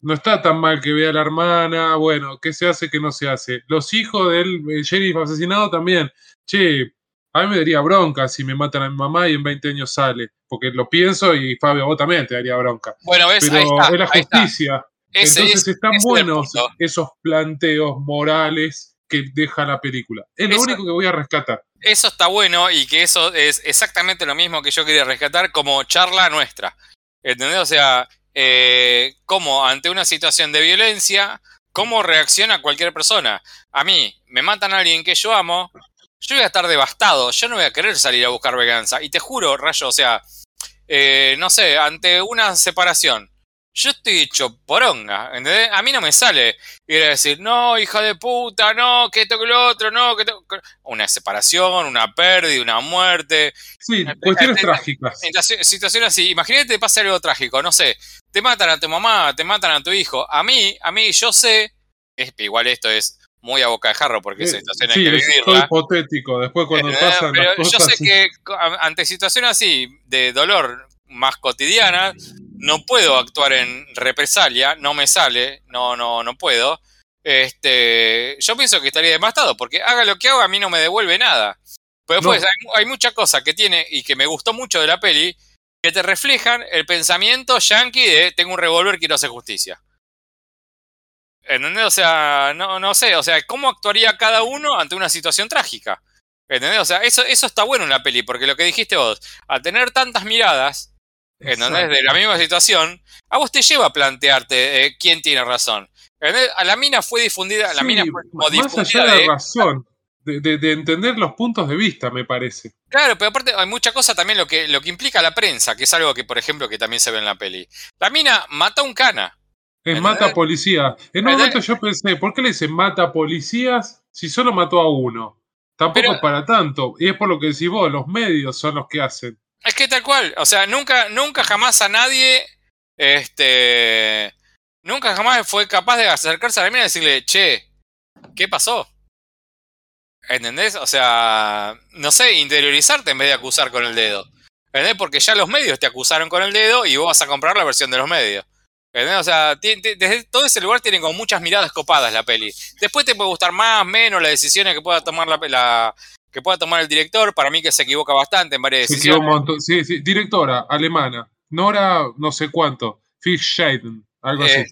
no está tan mal que vea a la hermana, bueno, ¿qué se hace, qué no se hace? Los hijos del sheriff asesinado también, che, a mí me daría bronca si me matan a mi mamá y en veinte años sale, porque lo pienso y Fabio, vos también te daría bronca. Bueno, ves, pero ahí está, es la justicia. Ahí está. Ese, Entonces están ese, buenos ese esos planteos morales que deja la película. Es lo eso, único que voy a rescatar. Eso está bueno y que eso es exactamente lo mismo que yo quería rescatar como charla nuestra. ¿Entendés? O sea, eh, como ante una situación de violencia, ¿cómo reacciona cualquier persona? A mí, me matan a alguien que yo amo, yo voy a estar devastado, yo no voy a querer salir a buscar venganza. Y te juro, Rayo, o sea, eh, no sé, ante una separación, yo estoy hecho poronga, ¿entendés? A mí no me sale ir a decir, no, hija de puta, no, que esto, que lo otro, no, que esto... Una separación, una pérdida, una muerte. Sí, una, cuestiones una, trágicas. En la, en la situación así, imagínate que te pasa algo trágico, no sé, te matan a tu mamá, te matan a tu hijo. A mí, a mí yo sé, es, igual esto es muy a boca de jarro porque es eh, situación sí, hay que vivirla. Sí, es hipotético, después cuando ¿entendés? Pasan Pero las cosas... Pero yo sé sí. que ante situaciones así, de dolor más cotidiana... No puedo actuar en represalia, no me sale, no, no, no puedo. Este, yo pienso que estaría devastado, porque haga lo que haga, a mí no me devuelve nada. Pero después no. hay, hay mucha cosa que tiene y que me gustó mucho de la peli, que te reflejan el pensamiento yanqui de tengo un revólver, quiero hacer justicia. ¿Entendés? O sea, no, no sé, o sea, ¿cómo actuaría cada uno ante una situación trágica? ¿Entendés? O sea, eso, eso está bueno en la peli, porque lo que dijiste vos, al tener tantas miradas. ¿Entendés? De la misma situación, a vos te lleva a plantearte eh, quién tiene razón. ¿Entendés? A la mina fue difundida, a la sí, mina fue como difundida. Más allá de la razón, de, de, de entender los puntos de vista, me parece. Claro, pero aparte hay mucha cosa también lo que, lo que implica la prensa, que es algo que, por ejemplo, que también se ve en la peli. La mina mata a un cana. Es mata policía. En un momento yo pensé, ¿por qué le dicen mata policías si solo mató a uno? Tampoco es para tanto. Y es por lo que decís vos, los medios son los que hacen. Es que tal cual, o sea, nunca, nunca jamás a nadie, este, nunca jamás fue capaz de acercarse a la mina y decirle, che, ¿qué pasó? ¿Entendés? O sea, no sé, interiorizarte en vez de acusar con el dedo. ¿Entendés? Porque ya los medios te acusaron con el dedo y vos vas a comprar la versión de los medios. ¿Entendés? O sea, t- t- desde todo ese lugar tienen como muchas miradas copadas la peli. Después te puede gustar más, menos las decisiones que pueda tomar la... la que pueda tomar el director, para mí que se equivoca bastante en varias decisiones. Un montón. Sí, sí, directora alemana, Nora no sé cuánto, Fischheiden, algo este,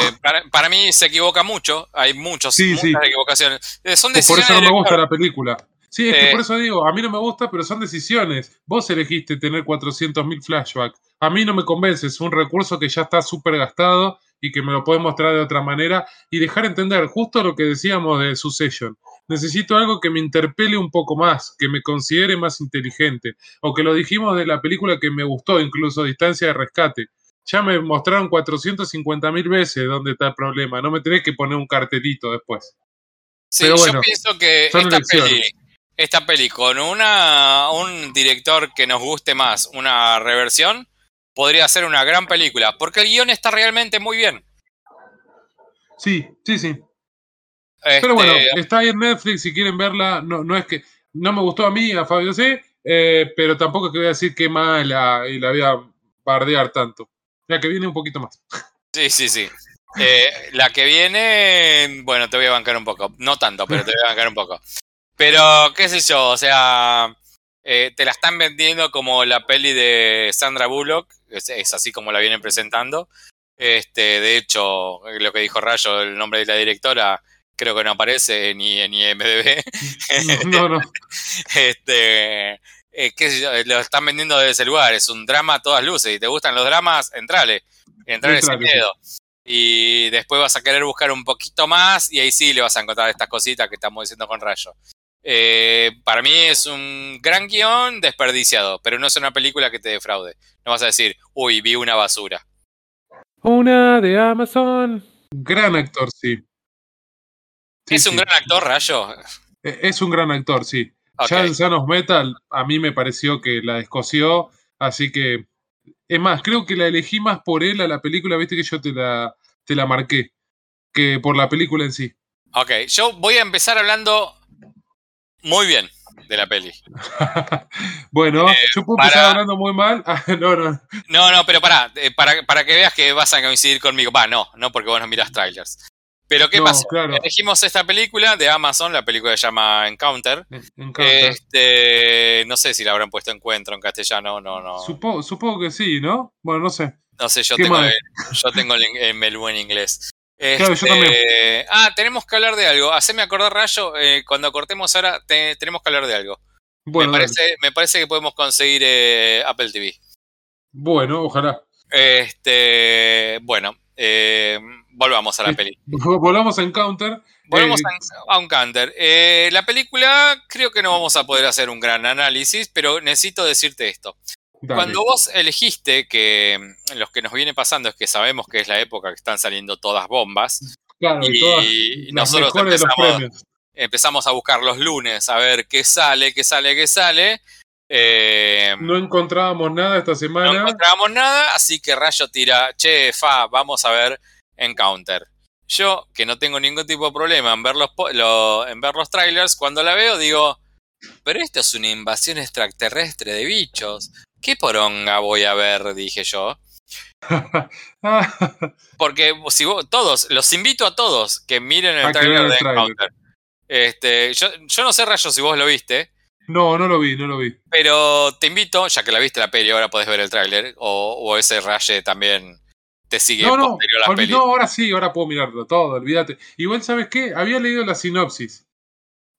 así. Para, para mí se equivoca mucho, hay muchos, sí, muchas sí. equivocaciones. Son decisiones por eso no me gusta la película. Sí, es eh, que por eso digo, a mí no me gusta, pero son decisiones. Vos elegiste tener cuatrocientos mil flashbacks. A mí no me convence, es un recurso que ya está súper gastado y que me lo podés mostrar de otra manera y dejar entender justo lo que decíamos de Succession. necesito algo que me interpele un poco más, que me considere más inteligente, o que lo dijimos de la película que me gustó, incluso Distancia de Rescate. Ya me mostraron cuatrocientas cincuenta mil veces dónde está el problema, no me tenés que poner un cartelito después. Sí, pero bueno, yo pienso que esta peli, esta peli con una, un director que nos guste más, una reversión, podría ser una gran película, porque el guión está realmente muy bien. Sí, sí, sí. Este... Pero bueno, está ahí en Netflix, si quieren verla, no, no es que no me gustó a mí, a Fabio sí, eh, pero tampoco es que voy a decir que mala y la voy a bardear tanto. La que viene un poquito más. Sí, sí, sí. Eh, la que viene, bueno, te voy a bancar un poco. No tanto, pero te voy a bancar un poco. Pero, qué sé yo, o sea, eh, te la están vendiendo como la peli de Sandra Bullock, es, es así como la vienen presentando. Este, de hecho, lo que dijo Rayo, el nombre de la directora, creo que no aparece ni en IMDb. No, no. Este... Eh, qué sé yo, lo están vendiendo desde ese lugar, es un drama a todas luces, si te gustan los dramas, entrale, entrale sin miedo. Y después vas a querer buscar un poquito más y ahí sí le vas a encontrar estas cositas que estamos diciendo con Rayo. Eh, para mí es un gran guión desperdiciado, pero no es una película que te defraude. No vas a decir, uy, vi una basura. Una de Amazon. Gran actor, sí. sí ¿Es sí. un gran actor, Rayo? Es un gran actor, sí. Okay. Ya en Sound of Metal a mí me pareció que la descoció, así que es más, creo que la elegí más por él a la película, viste que yo te la, te la marqué, que por la película en sí. Ok, yo voy a empezar hablando muy bien de la peli. Bueno, eh, yo puedo para... empezar hablando muy mal. Ah, no, no. no, no, pero pará, eh, para, para que veas que vas a coincidir conmigo. Va, no, no porque vos no mirás trailers. Pero ¿qué no, pasó? Claro. Elegimos esta película de Amazon, la película que se llama Encounter. Encounter. Este, no sé si la habrán puesto Encuentro en castellano, no, no. Supo, supongo que sí, ¿no? Bueno, no sé. No sé, yo tengo el, yo tengo el, el, el buen inglés. Este, claro, yo también. Ah, tenemos que hablar de algo. Haceme acordar, Rayo, eh, cuando cortemos ahora te, tenemos que hablar de algo. Bueno, me parece, me parece que podemos conseguir eh, Apple T V. Bueno, ojalá. Este, bueno. Eh, volvamos a la peli. Volvamos a Encounter. Volvamos eh, a Encounter. Eh, la película, creo que no vamos a poder hacer un gran análisis, pero necesito decirte esto. Dale. Cuando vos elegiste, que los que nos viene pasando es que sabemos que es la época que están saliendo todas bombas. Claro, y, todas y nosotros empezamos, empezamos a buscar los lunes, a ver qué sale, qué sale, qué sale. Eh, no encontrábamos nada esta semana. No encontrábamos nada, así que Rayo tira, che, fa, vamos a ver Encounter. Yo, que no tengo ningún tipo de problema en ver los, lo, en ver los trailers, cuando la veo digo, pero esto es una invasión extraterrestre de bichos. ¿Qué poronga voy a ver? Dije yo. Porque si vos, todos, los invito a todos que miren el trailer el de trailer. Encounter. Este, yo, yo no sé, Rayo, si vos lo viste. No, no lo vi, no lo vi. Pero te invito, ya que la viste la peli, ahora podés ver el tráiler, o, o ese Raye también te sigue no, no, posterior a la peli. No, ahora sí, ahora puedo mirarlo todo, olvídate. Igual, ¿sabes qué? Había leído la sinopsis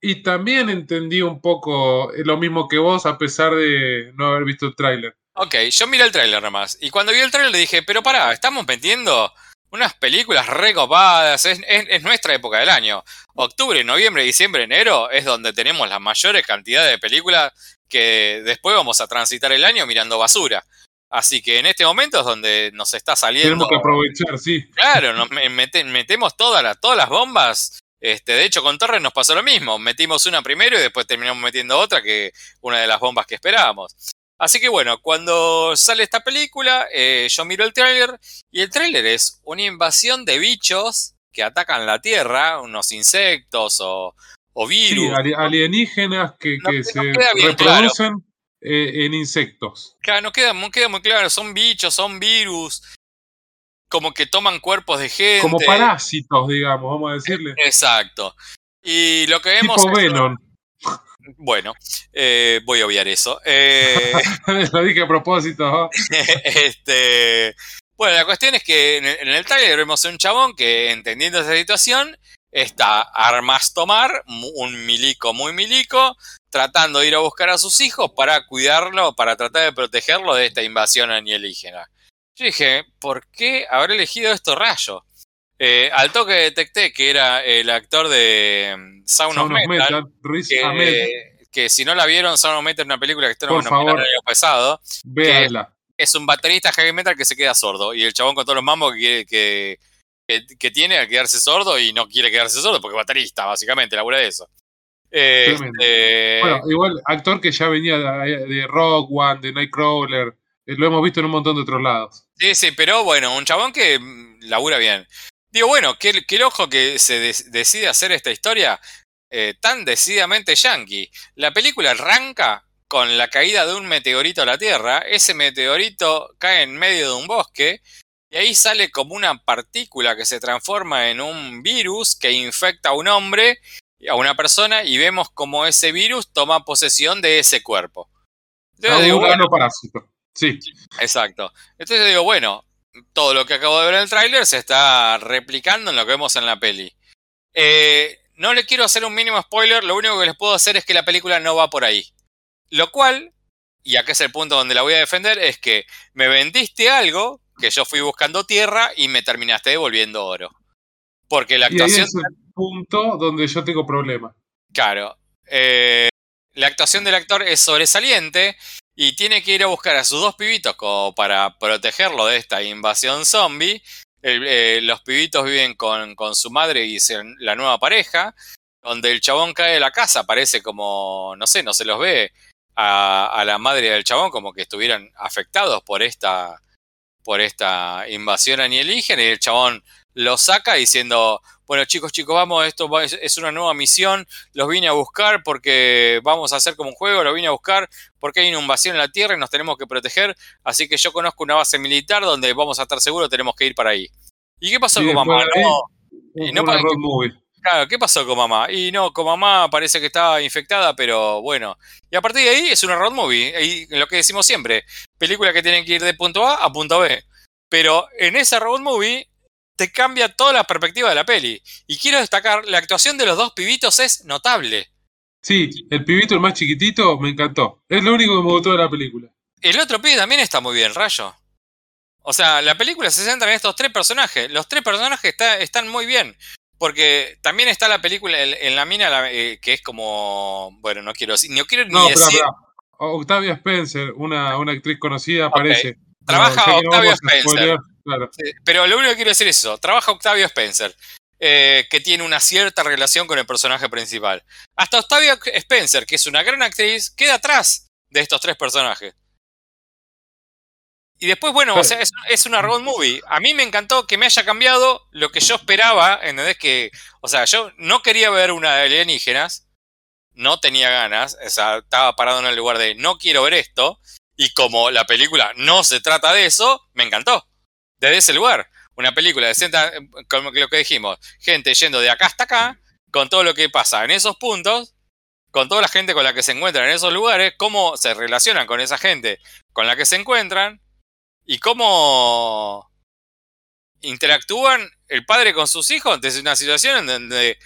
y también entendí un poco lo mismo que vos, a pesar de no haber visto el tráiler. Ok, yo miré el tráiler nomás, y cuando vi el tráiler le dije, pero pará, estamos metiendo unas películas recopadas, es, es, es nuestra época del año. Octubre, noviembre, diciembre, enero es donde tenemos las mayores cantidades de películas que después vamos a transitar el año mirando basura. Así que en este momento es donde nos está saliendo... Tenemos que aprovechar, sí. Claro, nos mete, metemos todas las, todas las bombas. Este, de hecho, con Torres nos pasó lo mismo. Metimos una primero y después terminamos metiendo otra, que una de las bombas que esperábamos. Así que bueno, cuando sale esta película, eh, yo miro el tráiler y el tráiler es una invasión de bichos que atacan la Tierra, unos insectos o, o virus. Sí, alienígenas que, no, que no se reproducen claro. eh, en insectos. Claro, no queda, no queda muy claro, son bichos, son virus, como que toman cuerpos de gente. Como parásitos, digamos, vamos a decirle. Exacto. Y lo que vemos tipo es... Venom. Bueno, eh, voy a obviar eso. Eh, Lo dije a propósito. ¿No? este, bueno, la cuestión es que en el, en el trailer vemos a un chabón que, entendiendo esa situación, está armas tomar, un milico muy milico, tratando de ir a buscar a sus hijos para cuidarlo, para tratar de protegerlo de esta invasión alienígena. Yo dije, ¿por qué habré elegido esto, Rayo? Eh, al toque de Tec Tec, que era el actor de Sound, Sound of Metal, Metal Riz que, Ahmed. Que si no la vieron, Sound of Metal es una película que estuvieron nominando el año pasado. Véanla. Es un baterista heavy metal que se queda sordo. Y el chabón con todos los mambos que, que, que, que tiene al quedarse sordo y no quiere quedarse sordo porque es baterista, básicamente, labura de eso. Eh, eh, bueno, igual, actor que ya venía de, de Rock One, de Nightcrawler, lo hemos visto en un montón de otros lados. Sí, sí, pero bueno, un chabón que labura bien. Digo, bueno, qué, qué loco que se de, decide hacer esta historia eh, tan decididamente yankee. La película arranca con la caída de un meteorito a la Tierra. Ese meteorito cae en medio de un bosque y ahí sale como una partícula que se transforma en un virus que infecta a un hombre, a una persona, y vemos como ese virus toma posesión de ese cuerpo. Entonces, no, digo, bueno, parásito. Sí. Exacto. Entonces yo digo, bueno, todo lo que acabo de ver en el tráiler se está replicando en lo que vemos en la peli. Eh, no le quiero hacer un mínimo spoiler, lo único que les puedo hacer es que la película no va por ahí. Lo cual, y acá es el punto donde la voy a defender, es que me vendiste algo que yo fui buscando tierra y me terminaste devolviendo oro. Porque la actuación... Y ahí es el punto donde yo tengo problema. Claro. Eh, la actuación del actor es sobresaliente. Y tiene que ir a buscar a sus dos pibitos como para protegerlo de esta invasión zombie. El, eh, los pibitos viven con, con su madre y se, la nueva pareja. Donde el chabón cae de la casa, parece como, no sé, no se los ve a, a la madre del chabón como que estuvieran afectados por esta, por esta invasión alienígena. Y el chabón los saca diciendo, bueno chicos, chicos, vamos, esto va, es, es una nueva misión, los vine a buscar porque vamos a hacer como un juego, los vine a buscar porque hay inundación en la tierra y nos tenemos que proteger, así que yo conozco una base militar donde vamos a estar seguros, tenemos que ir para ahí. ¿Y qué pasó sí, con mamá? No, no para que, claro, ¿qué pasó con mamá? Y no, con mamá parece que estaba infectada, pero bueno. Y a partir de ahí es una road movie, y lo que decimos siempre, películas que tienen que ir de punto A a punto B, pero en esa road movie te cambia toda la perspectiva de la peli. Y quiero destacar, la actuación de los dos pibitos es notable. Sí, el pibito, el más chiquitito, me encantó. Es lo único que me gustó de la película. El otro pibe también está muy bien, Rayo. O sea, la película se centra en estos tres personajes. Los tres personajes está, están muy bien. Porque también está la película en, en la mina, la, eh, que es como... Bueno, no quiero, no quiero ni no, decir... Pero, pero, Octavia Spencer, una, una actriz conocida, okay. Aparece. Trabaja no, Octavia Spencer. Claro. Pero lo único que quiero decir es eso, trabaja Octavio Spencer, eh, que tiene una cierta relación con el personaje principal. Hasta Octavio Spencer, que es una gran actriz, queda atrás de estos tres personajes. Y después, bueno, o sea, es, es una road movie. A mí me encantó que me haya cambiado lo que yo esperaba, ¿entendés? Que, o sea, yo no quería ver una de alienígenas, no tenía ganas, o sea, estaba parado en el lugar de no quiero ver esto, y como la película no se trata de eso, me encantó. Desde ese lugar, una película de como lo que dijimos, gente yendo de acá hasta acá, con todo lo que pasa en esos puntos, con toda la gente con la que se encuentran en esos lugares, cómo se relacionan con esa gente con la que se encuentran y cómo interactúan el padre con sus hijos desde una situación en donde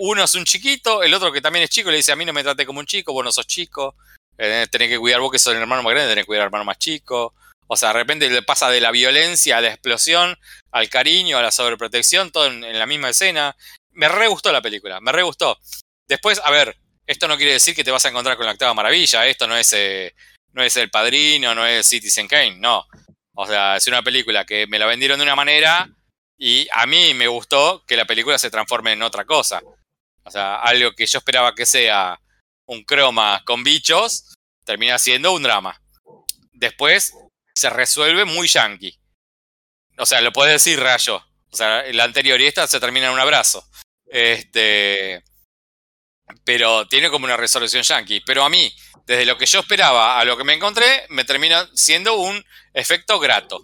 uno es un chiquito, el otro que también es chico le dice a mí no me trate como un chico, vos no sos chico, tenés que cuidar vos que sos el hermano más grande, tenés que cuidar al hermano más chico. O sea, de repente le pasa de la violencia a la explosión, al cariño, a la sobreprotección, todo en, en la misma escena. Me re gustó la película, me re gustó. Después, a ver, esto no quiere decir que te vas a encontrar con la octava maravilla, esto no es, eh, no es El Padrino, no es Citizen Kane, no. O sea, es una película que me la vendieron de una manera y a mí me gustó que la película se transforme en otra cosa. O sea, algo que yo esperaba que sea un croma con bichos, termina siendo un drama. Después... se resuelve muy yankee. O sea, lo podés decir, Rayo. O sea, la anterior y esta se termina en un abrazo. Este, pero tiene como una resolución yankee. Pero a mí, desde lo que yo esperaba a lo que me encontré, me termina siendo un efecto grato.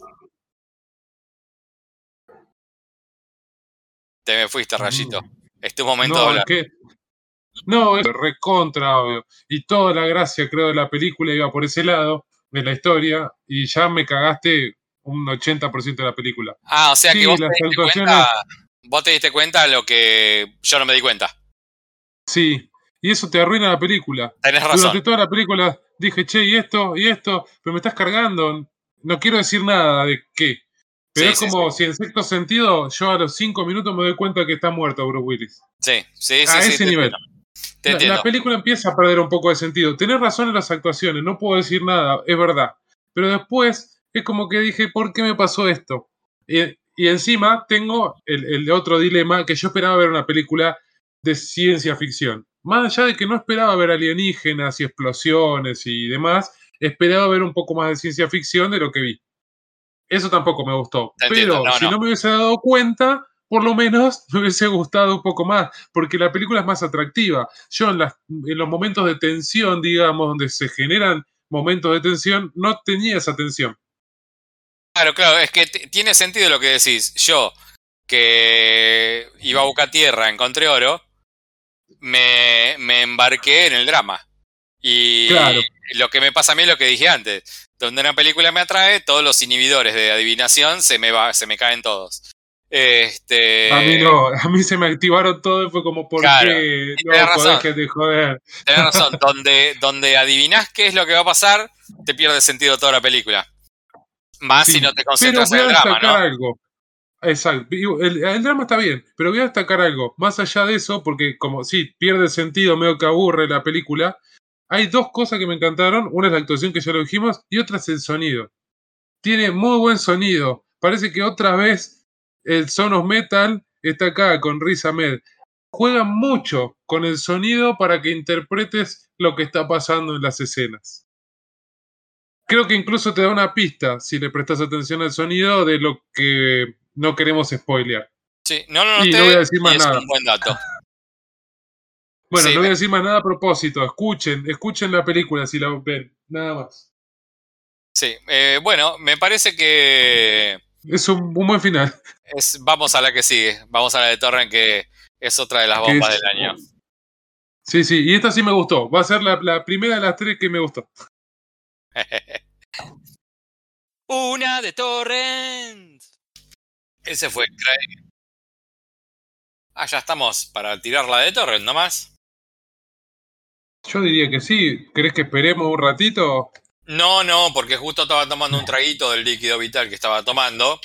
Te me fuiste, Rayito. Este es un momento no, de hablar. Es que, no, es recontra, obvio. Y toda la gracia, creo, de la película iba por ese lado. De la historia, y ya me cagaste un ochenta por ciento de la película. Ah, o sea sí, que vos te, diste actuaciones... cuenta, vos te diste cuenta lo que yo no me di cuenta. Sí, y eso te arruina la película. Tenés razón. Durante toda la película dije, che, y esto, y esto, pero me estás cargando. No quiero decir nada de qué. Pero sí, es sí, como sí. si en sexto sentido, yo a los cinco minutos me doy cuenta que está muerto Bruce Willis. Sí, sí, sí. A sí, ese te nivel. Te la, la película empieza a perder un poco de sentido. Tenés razón en las actuaciones, no puedo decir nada, es verdad. Pero después es como que dije, ¿por qué me pasó esto? Y, y encima tengo el, el otro dilema, que yo esperaba ver una película de ciencia ficción. Más allá de que no esperaba ver alienígenas y explosiones y demás, esperaba ver un poco más de ciencia ficción de lo que vi. Eso tampoco me gustó. Te Pero entiendo, no, si no. no me hubiese dado cuenta, por lo menos me hubiese gustado un poco más, porque la película es más atractiva. Yo en, las, en los momentos de tensión, digamos, donde se generan momentos de tensión, no tenía esa tensión. Claro, claro, es que t- tiene sentido lo que decís. Yo, que iba a buscar tierra, encontré oro, me, me embarqué en el drama. Y claro. Lo que me pasa a mí es lo que dije antes. Donde una película me atrae, todos los inhibidores de adivinación se me va, se me caen todos. Este... A mí no, a mí se me activaron todo y fue como, ¿por claro. qué? No, tenés razón. Que te joder. Tenés razón, donde, donde adivinás qué es lo que va a pasar, te pierde sentido toda la película. Más sí, si no te concentras en el drama, ¿no? Algo. Exacto, el, el drama está bien, pero voy a destacar algo. Más allá de eso, porque como sí, pierde sentido, medio que aburre la película, hay dos cosas que me encantaron. Una es la actuación, que ya lo dijimos, y otra es el sonido. Tiene muy buen sonido. Parece que otra vez el Sonos Metal está acá con Riz Ahmed. Juegan mucho con el sonido para que interpretes lo que está pasando en las escenas. Creo que incluso te da una pista, si le prestas atención al sonido, de lo que no queremos spoilear. Sí, no lo noté, y no voy a decir más nada. Es un buen dato. Bueno, sí, no voy a decir más nada a propósito. Escuchen, escuchen la película si la ven, nada más. Sí, eh, bueno, me parece que... Es un, un buen final. Es, vamos a la que sigue. Vamos a la de Torrent, que es otra de las bombas del año. Sí, sí. Y esta sí me gustó. Va a ser la, la primera de las tres que me gustó. Una de Torrent. Ese fue Craig. Ah, ya estamos para tirar la de Torrent nomás. Yo diría que sí. ¿Querés que esperemos un ratito? No, no, porque justo estaba tomando un traguito del líquido vital que estaba tomando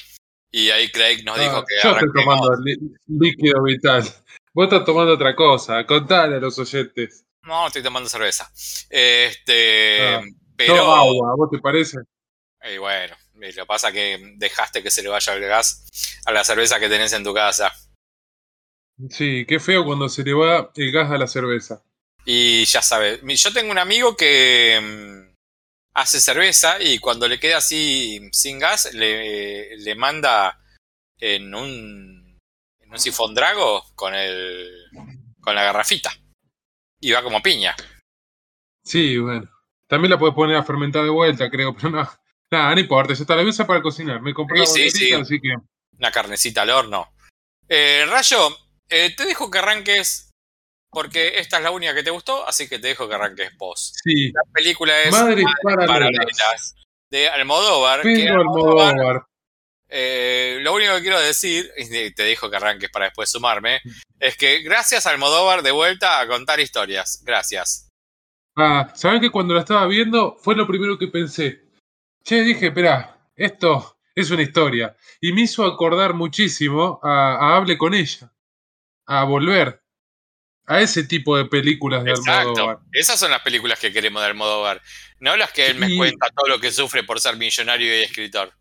y ahí Craig nos dijo ah, que... Yo arranquemos. Estoy tomando li- líquido vital. Vos estás tomando otra cosa. Contale a los oyentes. No, estoy tomando cerveza. Este, ah, pero... Toma agua, ¿vos te parece? Y bueno, lo que pasa es que dejaste que se le vaya el gas a la cerveza que tenés en tu casa. Sí, qué feo cuando se le va el gas a la cerveza. Y ya sabes, yo tengo un amigo que... hace cerveza y cuando le queda así sin gas le, le manda en un en un sifondrago con el con la garrafita y va como piña. Sí, bueno. También la podés poner a fermentar de vuelta, creo, pero no. Nada, no importa, ya está la mesa para cocinar. Me compré una sí, sí. así que una carnecita al horno. Eh, Rayo, eh, te dejo que arranques. Porque esta es la única que te gustó, así que te dejo que arranques vos. Sí. La película es Madres Paralelas de Almodóvar. Que Almodóvar, Almodóvar. Eh, lo único que quiero decir, y te dejo que arranques para después sumarme, es que gracias a Almodóvar de vuelta a contar historias. Gracias. Ah, ¿saben que cuando la estaba viendo fue lo primero que pensé? Che, dije, esperá, esto es una historia. Y me hizo acordar muchísimo a, a Hable con ella, a Volver. A ese tipo de películas de Exacto. Almodóvar. Esas son las películas que queremos de Almodóvar. No las que él me sí. cuenta todo lo que sufre por ser millonario y escritor.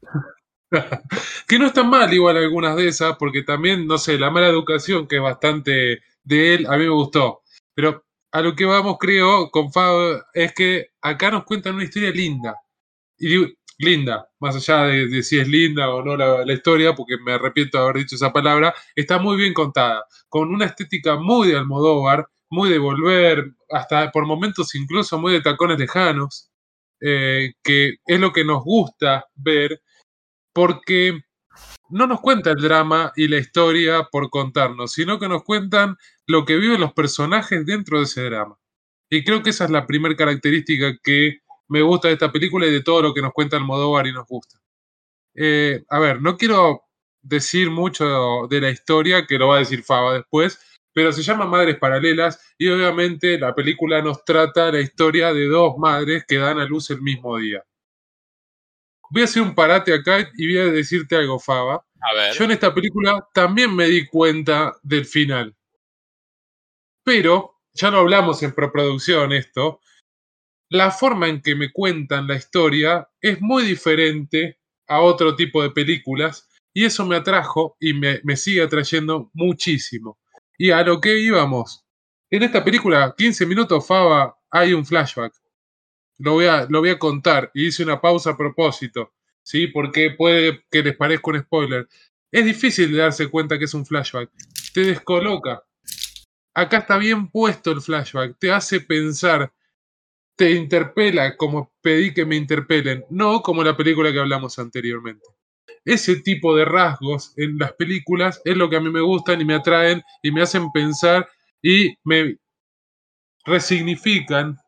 Que no están mal igual algunas de esas, porque también, no sé, La mala educación, que es bastante de él, a mí me gustó. Pero a lo que vamos, creo, con Fab, es que acá nos cuentan una historia linda. Y digo, linda, más allá de, de si es linda o no la, la historia, porque me arrepiento de haber dicho esa palabra, está muy bien contada, con una estética muy de Almodóvar, muy de Volver, hasta por momentos incluso muy de Tacones lejanos, eh, que es lo que nos gusta ver, porque no nos cuenta el drama y la historia por contarnos, sino que nos cuentan lo que viven los personajes dentro de ese drama. Y creo que esa es la primera característica que me gusta de esta película y de todo lo que nos cuenta Almodóvar y nos gusta. Eh, a ver, no quiero decir mucho de la historia, que lo va a decir Fava después, pero se llama Madres Paralelas y obviamente la película nos trata la historia de dos madres que dan a luz el mismo día. voy a hacer un parate acá y voy a decirte algo, Faba. A ver. Yo en esta película también me di cuenta del final. Pero, ya lo hablamos en preproducción esto, la forma en que me cuentan la historia es muy diferente a otro tipo de películas y eso me atrajo y me, me sigue atrayendo muchísimo. Y a lo que íbamos. En esta película, quince minutos, Faba, hay un flashback. Lo voy a, lo voy a contar y hice una pausa a propósito, ¿sí? Porque puede que les parezca un spoiler. Es difícil de darse cuenta que es un flashback. Te descoloca. Acá está bien puesto el flashback, te hace pensar, te interpela como pedí que me interpelen, no como la película que hablamos anteriormente. Ese tipo de rasgos en las películas es lo que a mí me gustan y me atraen y me hacen pensar y me resignifican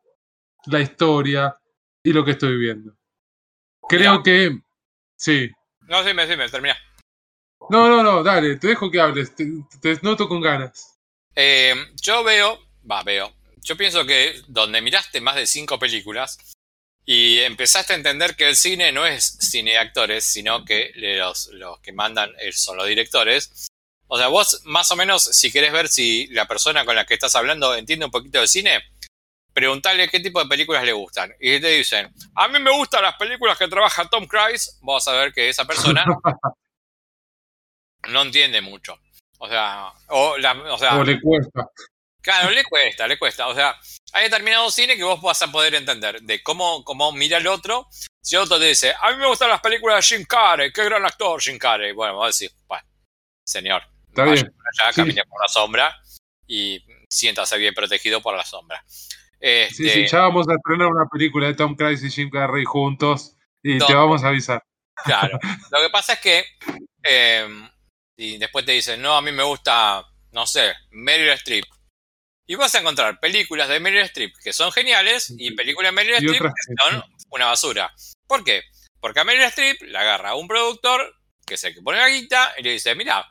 la historia y lo que estoy viendo. Creo que... Sí. No, sí, me, sí, me terminé. No, no, no, dale, te dejo que hables, te, te noto con ganas. Eh, yo veo, va, veo, yo pienso que donde miraste más de cinco películas y empezaste a entender que el cine no es cine de actores, sino que los, los que mandan son los directores. O sea, vos más o menos, si querés ver si la persona con la que estás hablando entiende un poquito de cine, preguntale qué tipo de películas le gustan. Y te dicen, a mí me gustan las películas que trabaja Tom Cruise, vos vas a ver que esa persona no entiende mucho. O sea, o, la, o sea, o le cuesta. Claro, le cuesta, le cuesta. O sea, hay determinado cine que vos vas a poder entender de cómo, cómo mira el otro. Si otro te dice, a mí me gustan las películas de Jim Carrey, qué gran actor Jim Carrey. Bueno, vos decís, bueno, señor, está vaya bien. Por allá, sí. Camine por la sombra y siéntase bien protegido por la sombra. Este, sí, sí, ya vamos a estrenar una película de Tom Cruise y Jim Carrey juntos y Tom, te vamos a avisar. Claro, lo que pasa es que... Eh, y después te dicen, no, a mí me gusta, no sé, Meryl Streep. Y vas a encontrar películas de Meryl Streep que son geniales y películas de Meryl Streep que son una basura. ¿Por qué? Porque a Meryl Streep la agarra un productor, que es el que pone la guita, y le dice, mirá,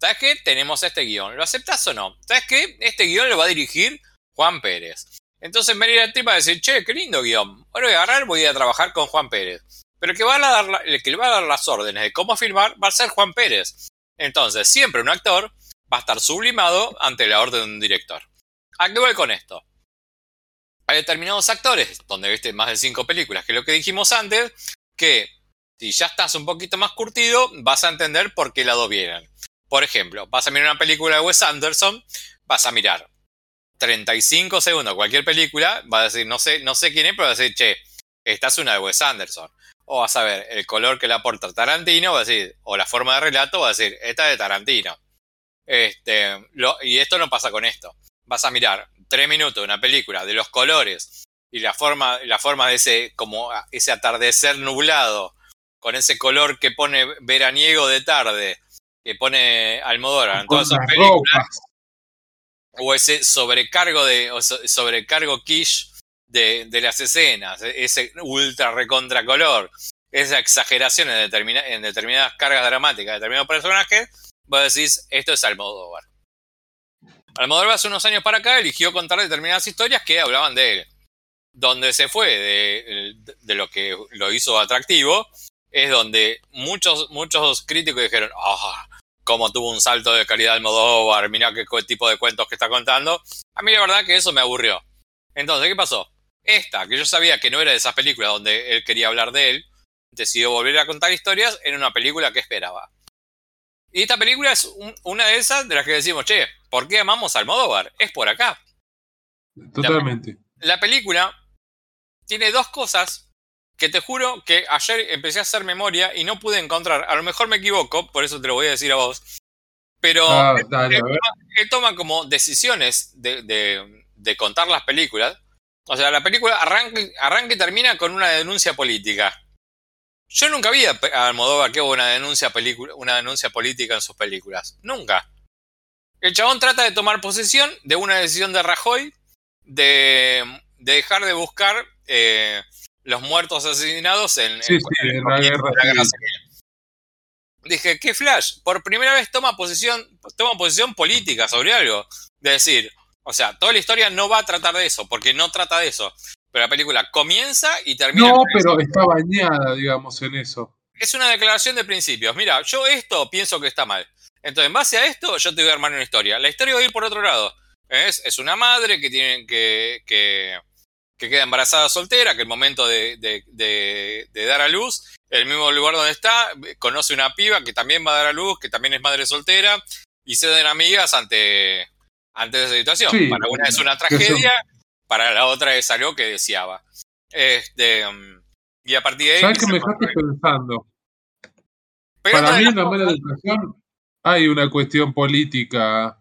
¿sabes qué? Tenemos este guión, ¿lo aceptás o no? ¿Sabes qué? Este guión lo va a dirigir Juan Pérez. Entonces Meryl Streep va a decir, che, qué lindo guión. Ahora voy a agarrar, voy a trabajar con Juan Pérez. Pero el que va a dar la, el que le va a dar las órdenes de cómo filmar va a ser Juan Pérez. Entonces, siempre un actor va a estar sublimado ante la orden de un director. ¿A qué voy con esto? Hay determinados actores, donde viste más de cinco películas, que es lo que dijimos antes, que si ya estás un poquito más curtido, vas a entender por qué lado vienen. Por ejemplo, vas a mirar una película de Wes Anderson, vas a mirar treinta y cinco segundos, cualquier película, vas a decir, no sé, no sé quién es, pero vas a decir, che, esta es una de Wes Anderson. O vas a ver el color que le aporta Tarantino, va a decir, o la forma de relato, va a decir, esta es de Tarantino. Este, lo, y esto no pasa con esto. Vas a mirar tres minutos de una película, de los colores, y la forma, la forma de ese, como ese atardecer nublado, con ese color que pone veraniego de tarde, que pone Almodóvar en todas esas películas. O ese sobrecargo de, o so, sobrecargo quiche. De, de las escenas, ese ultra recontracolor, esa exageración en, determina, en determinadas cargas dramáticas de determinados personajes, vos decís, esto es Almodóvar. Almodóvar hace unos años para acá eligió contar determinadas historias que hablaban de él. Donde se fue de, de lo que lo hizo atractivo, es donde muchos, muchos críticos dijeron, ah, oh, cómo tuvo un salto de calidad Almodóvar, mirá qué tipo de cuentos que está contando. A mí la verdad que eso me aburrió. Entonces, ¿qué pasó? Esta, que yo sabía que no era de esas películas donde él quería hablar de él, decidió volver a contar historias en una película que esperaba. Y esta película es un, una de esas de las que decimos, che, ¿por qué amamos a Almodóvar? Es por acá. Totalmente. La, la película tiene dos cosas que te juro que ayer empecé a hacer memoria y no pude encontrar. A lo mejor me equivoco, por eso te lo voy a decir a vos. Pero ah, dale, él, él, toma, él toma como decisiones de, de, de contar las películas. O sea, la película arranca, arranca y termina con una denuncia política. Yo nunca vi a Almodóvar que hubo una denuncia, película, una denuncia política en sus películas. Nunca. El chabón trata de tomar posesión de una decisión de Rajoy de, de dejar de buscar eh, los muertos asesinados en, sí, en, sí, en, en la guerra civil. Dije, ¿qué flash? Por primera vez toma posición, toma posición política sobre algo. De decir... O sea, toda la historia no va a tratar de eso, porque no trata de eso. pero la película comienza y termina. No, pero está bañada, digamos, en eso. Es una declaración de principios. Mira, yo esto pienso que está mal. Entonces, en base a esto, yo te voy a armar una historia. La historia va a ir por otro lado. Es, es una madre que tiene que, que, que queda embarazada soltera, que el momento de, de, de, de dar a luz, en el mismo lugar donde está, conoce una piba que también va a dar a luz, que también es madre soltera, y se den amigas ante, ante esa situación. Sí, para una es una tragedia, para la otra es algo que deseaba. Este, y a partir de ahí... ¿Sabes que me dejaste pensando? Para mí en la mala educación hay una cuestión política...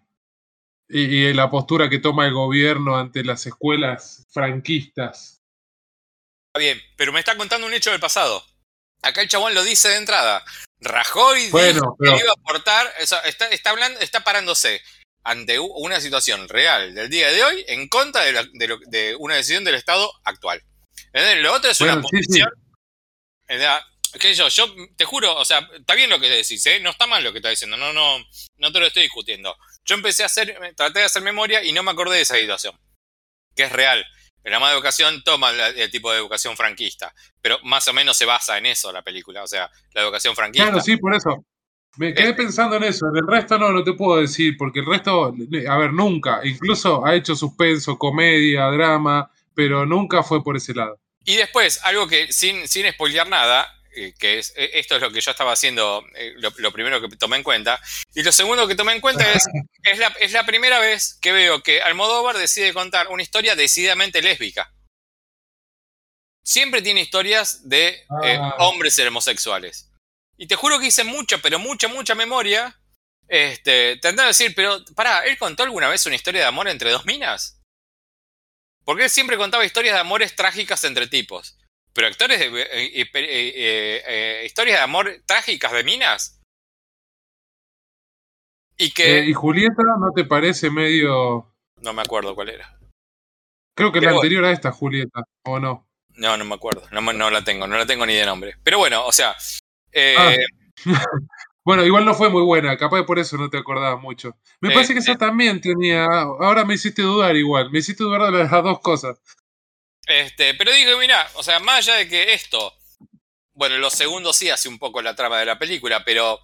Y, y la postura que toma el gobierno ante las escuelas franquistas. Está bien, pero me está contando un hecho del pasado. Acá el chabón lo dice de entrada. Rajoy bueno, dijo pero... que iba a aportar... O sea, está, está, hablando, está parándose ante una situación real del día de hoy en contra de, la, de, lo, de una decisión del Estado actual. ¿Entendés? Lo otro es bueno, una sí, posición... Sí. ¿Qué yo? Yo te juro, o sea, está bien lo que decís, ¿eh? No está mal lo que estás diciendo, no, no, no te lo estoy discutiendo. Yo empecé a hacer, traté de hacer memoria y no me acordé de esa situación, que es real. La mala educación toma el tipo de educación franquista, pero más o menos se basa en eso la película, o sea, la educación franquista. Claro, sí, por eso. Me quedé pensando en eso, en el resto no, no te puedo decir, porque el resto, a ver, nunca, incluso ha hecho suspenso, comedia, drama, pero nunca fue por ese lado. Y después, algo que sin, sin spoilear nada... que es, esto es lo que yo estaba haciendo, lo, lo primero que tomé en cuenta. Y lo segundo que tomé en cuenta es, es, la, es la primera vez que veo que Almodóvar decide contar una historia decididamente lésbica. Siempre tiene historias de eh, hombres homosexuales. Y te juro que hice mucha, pero mucha, mucha memoria. Este, tendrán que decir, pero pará, ¿él contó alguna vez una historia de amor entre dos minas? Porque él siempre contaba historias de amores trágicas entre tipos. Pero actores de, eh, eh, eh, eh, historias de amor trágicas de minas. Y que eh, ¿y Julieta no te parece medio...? No me acuerdo cuál era. Creo que pero la anterior bueno. a esta, Julieta, ¿o no? No, no me acuerdo. No, no la tengo, no la tengo ni de nombre. Pero bueno, o sea... Eh... Ah. Bueno, igual no fue muy buena, capaz por eso no te acordabas mucho. Me eh, parece que eh. esa también tenía... Ahora me hiciste dudar igual, me hiciste dudar de las dos cosas. Este, pero digo, mirá, o sea, más allá de que esto, bueno, lo segundo sí hace un poco la trama de la película, pero,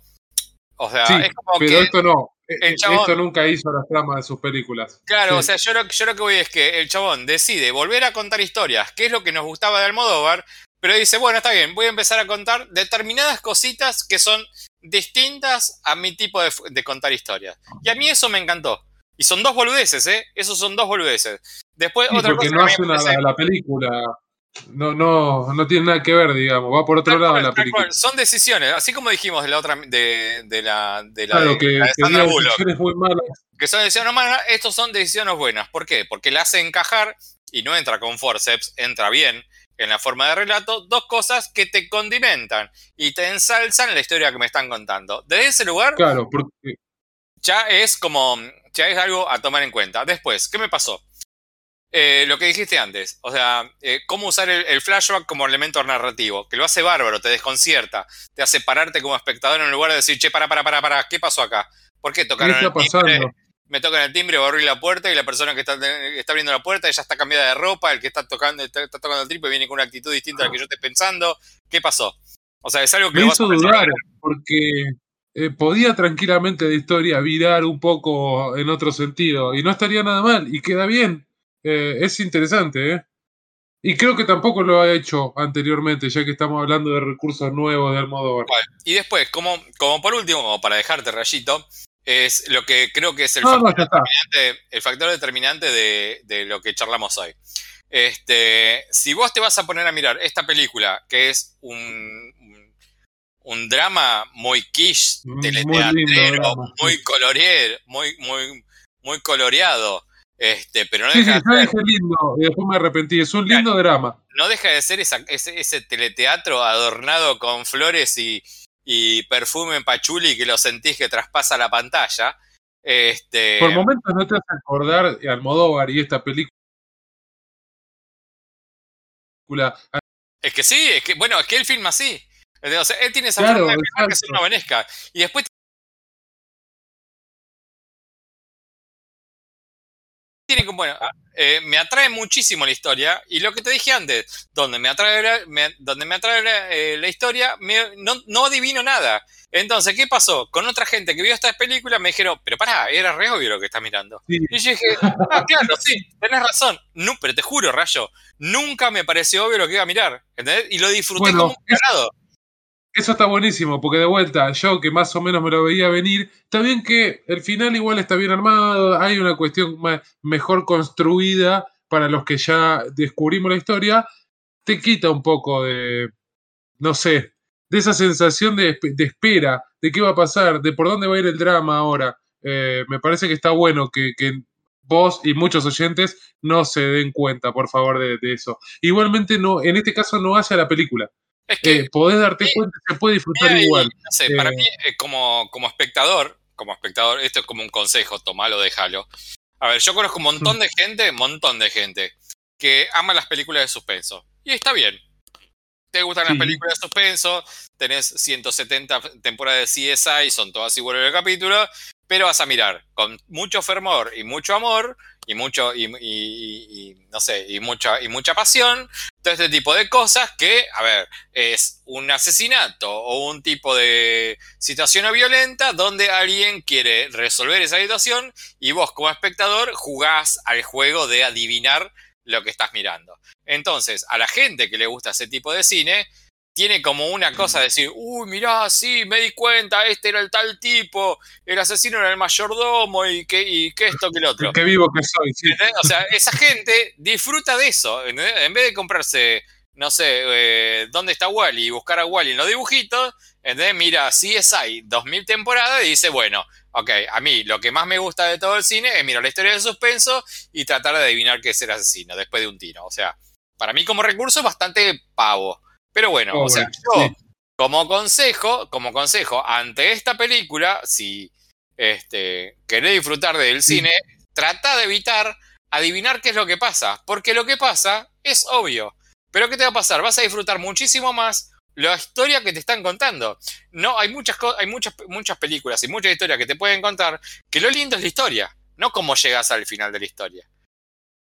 o sea, sí, es como pero que... esto no, el chabón, esto nunca hizo las tramas de sus películas. Claro, sí. O sea, yo lo, yo lo que voy es que el chabón decide volver a contar historias, que es lo que nos gustaba de Almodóvar, pero dice, bueno, está bien, voy a empezar a contar determinadas cositas que son distintas a mi tipo de, de contar historias. Y a mí eso me encantó. Y son dos boludeces, ¿eh? Esos son dos boludeces. Después sí, otra cosa no hace parece... una, la película. No, no, no tiene nada que ver, digamos. Va por otro tal lado cual, la película. Cual. Son decisiones, así como dijimos de la otra, de, de la de la claro, de, que, de Sandra que Bullock. Decisiones muy malas. Que son decisiones malas, estos son decisiones buenas. ¿Por qué? Porque la hace encajar y no entra con forceps, entra bien en la forma de relato. Dos cosas que te condimentan y te ensalzan la historia que me están contando. Desde ese lugar. Claro, porque ya es como. Ya es algo a tomar en cuenta. Después, ¿qué me pasó? Eh, lo que dijiste antes, o sea, eh, cómo usar el, el flashback como elemento narrativo, que lo hace bárbaro, te desconcierta, te hace pararte como espectador en lugar de decir, che, para, para, para, para, ¿qué pasó acá? ¿Por qué tocaron el timbre? Me tocan el timbre, voy a abrir la puerta y la persona que está, está abriendo la puerta ya está cambiada de ropa, el que está tocando, está, está tocando el timbre viene con una actitud distinta a la que yo esté pensando, ¿qué pasó? O sea, es algo que... Me hizo dudar, porque... Eh, podía tranquilamente la historia virar un poco en otro sentido y no estaría nada mal, y queda bien, eh, es interesante, ¿eh? Y creo que tampoco lo ha hecho anteriormente, ya que estamos hablando de recursos nuevos de Almodóvar. Y después, como, como por último, como para dejarte rayito, es lo que creo que es el, no, factor, no, determinante, el factor determinante de, de lo que charlamos hoy. Este, si vos te vas a poner a mirar esta película, que es un... un drama muy quiche, teleteatrero, muy, muy colorido, muy, muy, muy coloreado. Este, pero no sí, deja sí, de ser... lindo, después me arrepentí, es un lindo claro, drama. No deja de ser esa, ese, ese teleteatro adornado con flores y, y perfume pachuli que lo sentís que traspasa la pantalla. Este... Por momentos no te vas a acordar de Almodóvar y esta película. Es que sí, es que bueno, es que él filma así. O sea, él tiene esa claro, forma de filmar que es una venesca. Y después Tiene que, bueno, eh, me atrae muchísimo la historia, y lo que te dije antes, donde me atrae la, me, donde me atrae la, eh, la historia, me, no, no adivino nada. Entonces, ¿qué pasó? Con otra gente que vio esta película me dijeron, pero pará, era re obvio lo que estás mirando. Sí. Y yo dije, ah, claro, sí, tenés razón. No, pero te juro, Rayo, nunca me pareció obvio lo que iba a mirar, ¿entendés? Y lo disfruté bueno, como un ganado. Eso está buenísimo, porque de vuelta, yo que más o menos me lo veía venir, está bien que el final igual está bien armado, hay una cuestión más, mejor construida para los que ya descubrimos la historia, te quita un poco de, no sé, de esa sensación de, de espera, de qué va a pasar, de por dónde va a ir el drama ahora. Eh, me parece que está bueno que, que vos y muchos oyentes no se den cuenta, por favor, de, de eso. Igualmente, no, en este caso no hace a la película. Es que eh, podés darte eh, cuenta que se puede disfrutar eh, igual. No sé, eh, para mí, eh, como, como espectador, como espectador, esto es como un consejo, tomalo, déjalo. A ver, yo conozco un montón de gente, montón de gente, que ama las películas de suspenso. Y está bien. Te gustan sí. las películas de suspenso, tenés ciento setenta temporadas de C S I, son todas iguales de capítulo, pero vas a mirar con mucho fervor y mucho amor y mucho y, y, y, y no sé y mucha y mucha pasión todo este tipo de cosas que, a ver, es un asesinato o un tipo de situación violenta donde alguien quiere resolver esa situación y vos como espectador jugás al juego de adivinar lo que estás mirando. Entonces, a la gente que le gusta ese tipo de cine tiene como una cosa de decir, uy, mirá, sí, me di cuenta, este era el tal tipo, el asesino era el mayordomo y que, y que esto, que el otro. Qué vivo que soy, sí. ¿Entendés? O sea, esa gente disfruta de eso, ¿entendés? En vez de comprarse, no sé, eh, ¿dónde está Wall-E? Y buscar a Wall-E en los dibujitos, ¿entendés? Mira, C S I, dos mil temporadas, y dice, bueno, ok, a mí lo que más me gusta de todo el cine es mirar la historia de suspenso y tratar de adivinar qué es el asesino después de un tiro. O sea, para mí como recurso es bastante pavo. Pero bueno, oh, o sea, bueno, yo sí. como consejo, como consejo, ante esta película, si este, querés disfrutar del sí. cine, trata de evitar adivinar qué es lo que pasa, porque lo que pasa es obvio. Pero ¿qué te va a pasar? Vas a disfrutar muchísimo más la historia que te están contando. No, hay muchas hay muchas, muchas películas y muchas historias que te pueden contar, que lo lindo es la historia, no cómo llegas al final de la historia.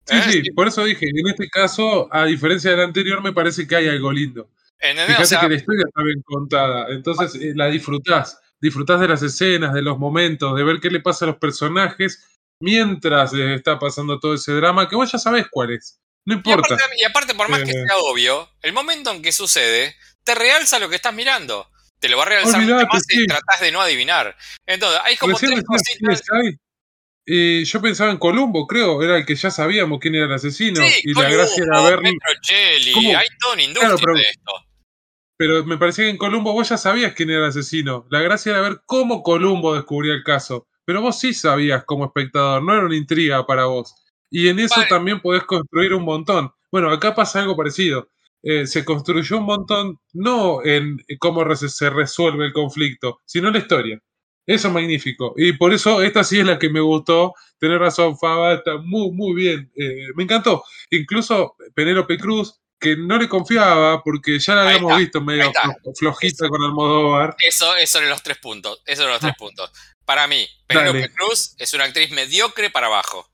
Sí, ¿eh? Sí, por eso dije, en este caso, a diferencia del anterior, me parece que hay algo lindo. Fíjate, o sea, que la historia está bien contada, entonces eh, la disfrutás, disfrutás de las escenas, de los momentos, de ver qué le pasa a los personajes mientras les está pasando todo ese drama, que vos ya sabés cuál es, no importa. Y aparte, y aparte por más eh, que sea obvio, el momento en que sucede, te realza lo que estás mirando, te lo va a realzar mucho más si sí. tratás de no adivinar. Entonces, hay como recién tres cositas... Eh, yo pensaba en Columbo, creo, era el que ya sabíamos quién era el asesino. Sí, y Columbo, la gracia era ver. Hay toda una industria claro, pero, de esto. Pero me parecía que en Columbo vos ya sabías quién era el asesino. La gracia era ver cómo Columbo descubría el caso. Pero vos sí sabías como espectador, no era una intriga para vos. Y en eso vale. también podés construir un montón. Bueno, acá pasa algo parecido. Eh, se construyó un montón, no en cómo se resuelve el conflicto, sino en la historia. Eso es magnífico. Y por eso esta sí es la que me gustó. Tenés razón, Faba, está muy, muy bien. Eh, me encantó. Incluso Penélope Cruz, que no le confiaba porque ya la ahí habíamos está, visto medio flojita eso, con Almodóvar. Eso, eso eran los tres puntos. Eso eran los tres puntos. Para mí, Penélope Cruz es una actriz mediocre para abajo.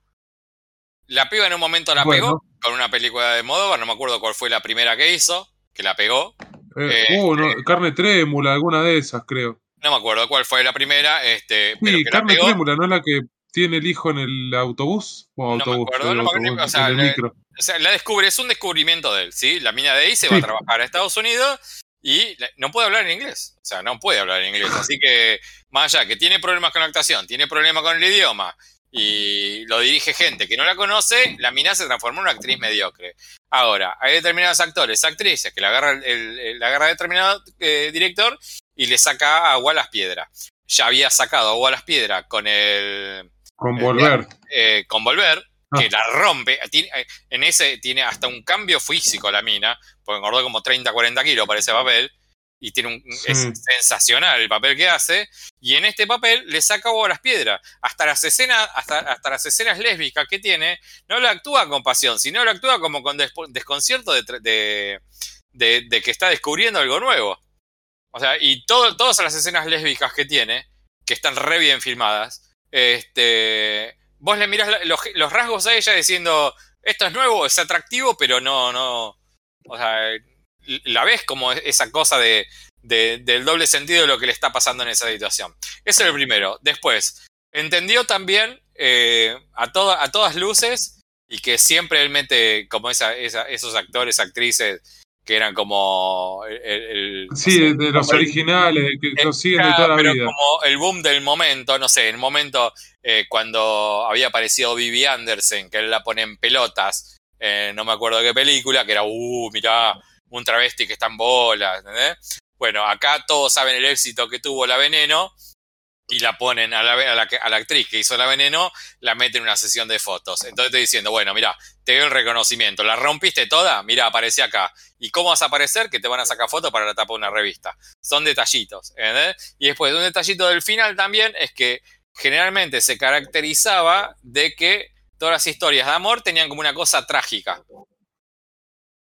La piba en un momento la bueno. pegó con una película de Almodóvar, no me acuerdo cuál fue la primera que hizo, que la pegó. Eh, eh, uh, no, eh, Carne Trémula, alguna de esas, creo. No me acuerdo cuál fue la primera. Este, sí, pero que Carne Trémula, ¿no es la que tiene el hijo en el autobús? O no autobús, me acuerdo, no me acuerdo. O sea, la, o sea, la descubre, es un descubrimiento de él, ¿sí? La mina de ahí se sí. va a trabajar a Estados Unidos y la, no puede hablar en inglés. O sea, no puede hablar en inglés. Así que, más allá que tiene problemas con la actuación, tiene problemas con el idioma y lo dirige gente que no la conoce, la mina se transformó en una actriz mediocre. Ahora, hay determinados actores, actrices, que la agarra, el, el, la agarra determinado eh, director y le saca a Wallace Piedra. Ya había sacado a Wallace Piedra con el... Con Volver. Eh, eh, con Volver, ah. que la rompe. Tiene, en ese tiene hasta un cambio físico la mina, porque engordó como treinta, cuarenta kilos para ese papel, y tiene un, sí. es sensacional el papel que hace, y en este papel le saca a Wallace Piedra. Hasta las escenas, hasta, hasta las escenas lésbicas que tiene, no lo actúa con pasión, sino lo actúa como con des, desconcierto de, de, de, de que está descubriendo algo nuevo. O sea, y todo, todas las escenas lésbicas que tiene, que están re bien filmadas, este, vos le mirás los, los rasgos a ella diciendo, esto es nuevo, es atractivo, pero no, no, o sea, la ves como esa cosa de, de del doble sentido de lo que le está pasando en esa situación. Ese es el primero. Después, entendió también eh, a, to- a todas luces, y que siempre él mete como esa, esa, esos actores, actrices, que eran como el, el, sí, no sé, de los originales, que lo siguen de toda la vida. Pero como el boom del momento, no sé, el momento eh, cuando había aparecido Vivi Anderson, que él la pone en pelotas, eh, no me acuerdo qué película, que era, uh, mirá, un travesti que está en bolas, ¿entendés? Bueno, acá todos saben el éxito que tuvo La Veneno, y la ponen a la, a, la, a la actriz que hizo La Veneno, la meten en una sesión de fotos. Entonces te diciendo, bueno, mirá, te dio el reconocimiento. ¿La rompiste toda? Mirá, aparecí acá. ¿Y cómo vas a aparecer? Que te van a sacar fotos para la tapa de una revista. Son detallitos, ¿entendés? Y después, un detallito del final también es que generalmente se caracterizaba de que todas las historias de amor tenían como una cosa trágica.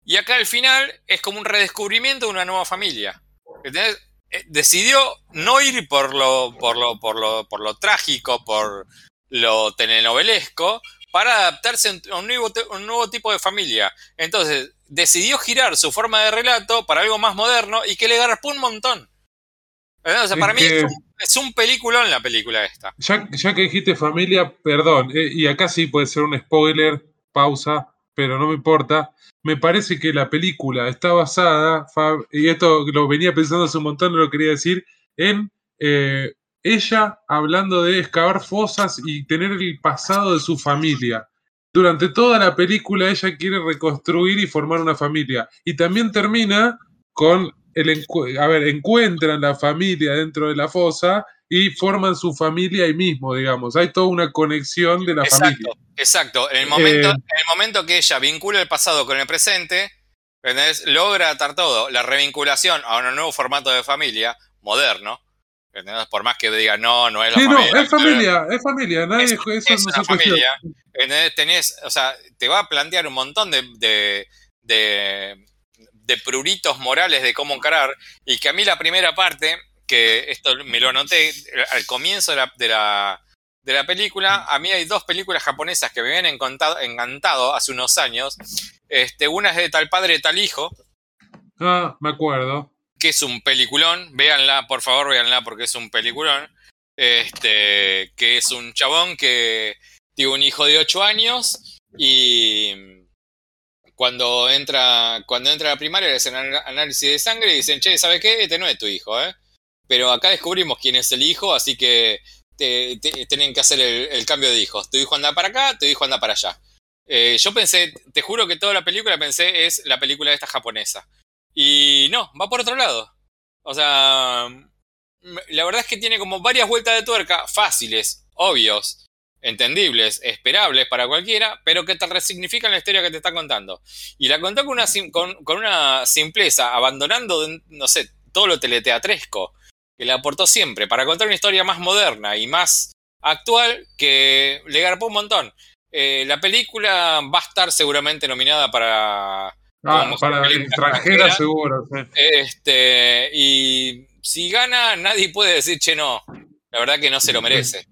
Y acá al final es como un redescubrimiento de una nueva familia, ¿entendés? Decidió no ir por lo, por lo, por lo, por lo trágico, por lo telenovelesco, para adaptarse a un nuevo, un nuevo tipo de familia. Entonces, decidió girar su forma de relato para algo más moderno y que le garpó un montón. O sea, para es mí que, es, un, es un peliculón la película esta. Ya, ya que dijiste familia, perdón, eh, y acá sí puede ser un spoiler, pausa, pero no me importa. Me parece que la película está basada, Fab, y esto lo venía pensando hace un montón, no lo quería decir, en eh, ella hablando de excavar fosas y tener el pasado de su familia. Durante toda la película ella quiere reconstruir y formar una familia. Y también termina con, el encu- a ver, encuentran la familia dentro de la fosa y forman su familia ahí mismo, digamos. Hay toda una conexión de la exacto, familia. Exacto, exacto. En el momento, eh, en el momento que ella vincula el pasado con el presente, ¿entendés? Logra atar todo. La revinculación a un nuevo formato de familia, moderno, ¿entendés? Por más que diga, no, no es la sí, familia. No, es familia, es familia. Nadie es, eso es no una familia. ¿Entendés? Tenés, o sea, te va a plantear un montón de... de, de, de pruritos morales de cómo encarar, y que a mí la primera parte... que esto me lo anoté al comienzo de la, de la, de la película. A mí hay dos películas japonesas que me habían encantado, encantado hace unos años. Este, una es de Tal Padre, Tal Hijo. Ah, me acuerdo. Que es un peliculón. Véanla, por favor, véanla, porque es un peliculón. Este, que es un chabón que tiene un hijo de ocho años y... Cuando entra, cuando entra a la primaria le hacen análisis de sangre y dicen, che, ¿sabes qué? Este no es tu hijo, ¿eh? Pero acá descubrimos quién es el hijo, así que te, te, tienen que hacer el, el cambio de hijos. Tu hijo anda para acá, tu hijo anda para allá. Eh, yo pensé, te juro que toda la película pensé es la película esta japonesa. Y no, va por otro lado. O sea, la verdad es que tiene como varias vueltas de tuerca fáciles, obvios, entendibles, esperables para cualquiera, pero que te resignifican la historia que te está contando. Y la contó con una, con, con una simpleza, abandonando, no sé, todo lo teleteatresco, que le aportó siempre, para contar una historia más moderna y más actual, que le garpó un montón. Eh, la película va a estar seguramente nominada para... Ah, para extranjera, extranjera seguro. Sí. Este, y si gana, nadie puede decir, che, no, la verdad que no se lo merece.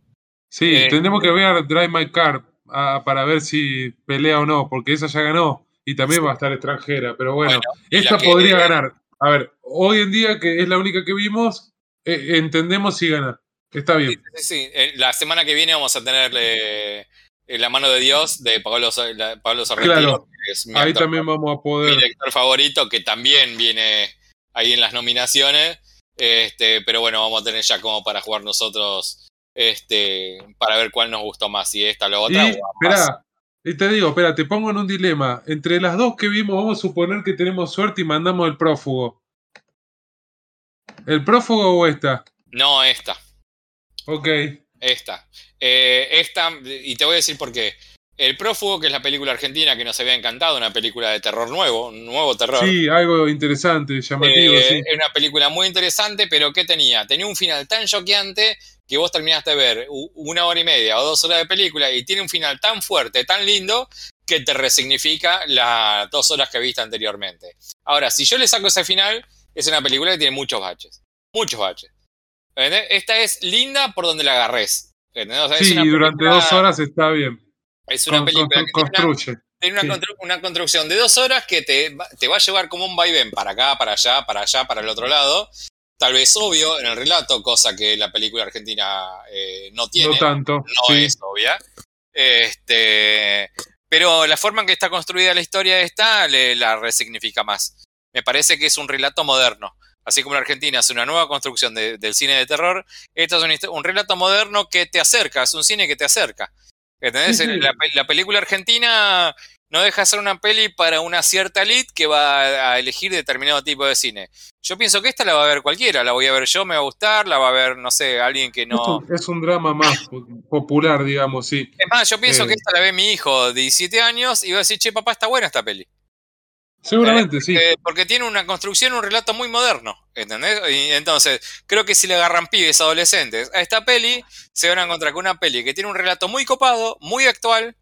Sí, eh, tendremos que ver Drive My Car a, para ver si pelea o no, porque esa ya ganó y también sí. Va a estar extranjera, pero bueno, bueno esta podría que, ganar. A ver, hoy en día, que es la única que vimos... Entendemos si gana. Está bien. Sí, sí, sí. La semana que viene vamos a tener eh, La Mano de Dios de Pablo, la, Pablo Sorrentino. Claro. Que es mi ahí actor, también vamos a poder. Mi director favorito, que también viene ahí en las nominaciones. Este, pero bueno, vamos a tener ya como para jugar nosotros este, para ver cuál nos gustó más, si esta o la otra. Y, o esperá, y te digo, espera, te pongo en un dilema. Entre las dos que vimos, vamos a suponer que tenemos suerte y mandamos El Prófugo. ¿El Prófugo o esta? No, esta. Ok. Esta. Eh, esta, y te voy a decir por qué. El Prófugo, que es la película argentina que nos había encantado, una película de terror nuevo, un nuevo terror. Sí, algo interesante, llamativo. Eh, sí. Es una película muy interesante, pero ¿qué tenía? Tenía un final tan choqueante que vos terminaste de ver una hora y media o dos horas de película y tiene un final tan fuerte, tan lindo, que te resignifica las dos horas que viste anteriormente. Ahora, si yo le saco ese final... Es una película que tiene muchos baches. Muchos baches. ¿Entendés? Esta es linda por donde la agarres. ¿Entendés? O sea, sí, y durante dos horas está bien. Es una con, película con, que construye. Tiene una, sí. una construcción de dos horas que te, te va a llevar como un vaivén para acá, para allá, para allá, para el otro lado. Tal vez obvio en el relato, cosa que la película argentina eh, no tiene. No tanto. No sí. es obvia. Este, pero la forma en que está construida la historia esta le, la resignifica más. Me parece que es un relato moderno. Así como la Argentina es una nueva construcción de, del cine de terror, esto es un, un relato moderno que te acerca, es un cine que te acerca. ¿Entendés? La, la película argentina no deja de ser una peli para una cierta elite que va a elegir determinado tipo de cine. Yo pienso que esta la va a ver cualquiera, la voy a ver yo, me va a gustar, la va a ver, no sé, alguien que no... Es un drama más popular, digamos, sí. Es más, yo pienso eh... que esta la ve mi hijo de diecisiete años y va a decir, che, papá, está buena esta peli. Seguramente, eh, sí. Eh, porque tiene una construcción, un relato muy moderno, ¿entendés? Y entonces, creo que si le agarran pibes adolescentes a esta peli, se van a encontrar con una peli que tiene un relato muy copado, muy actual,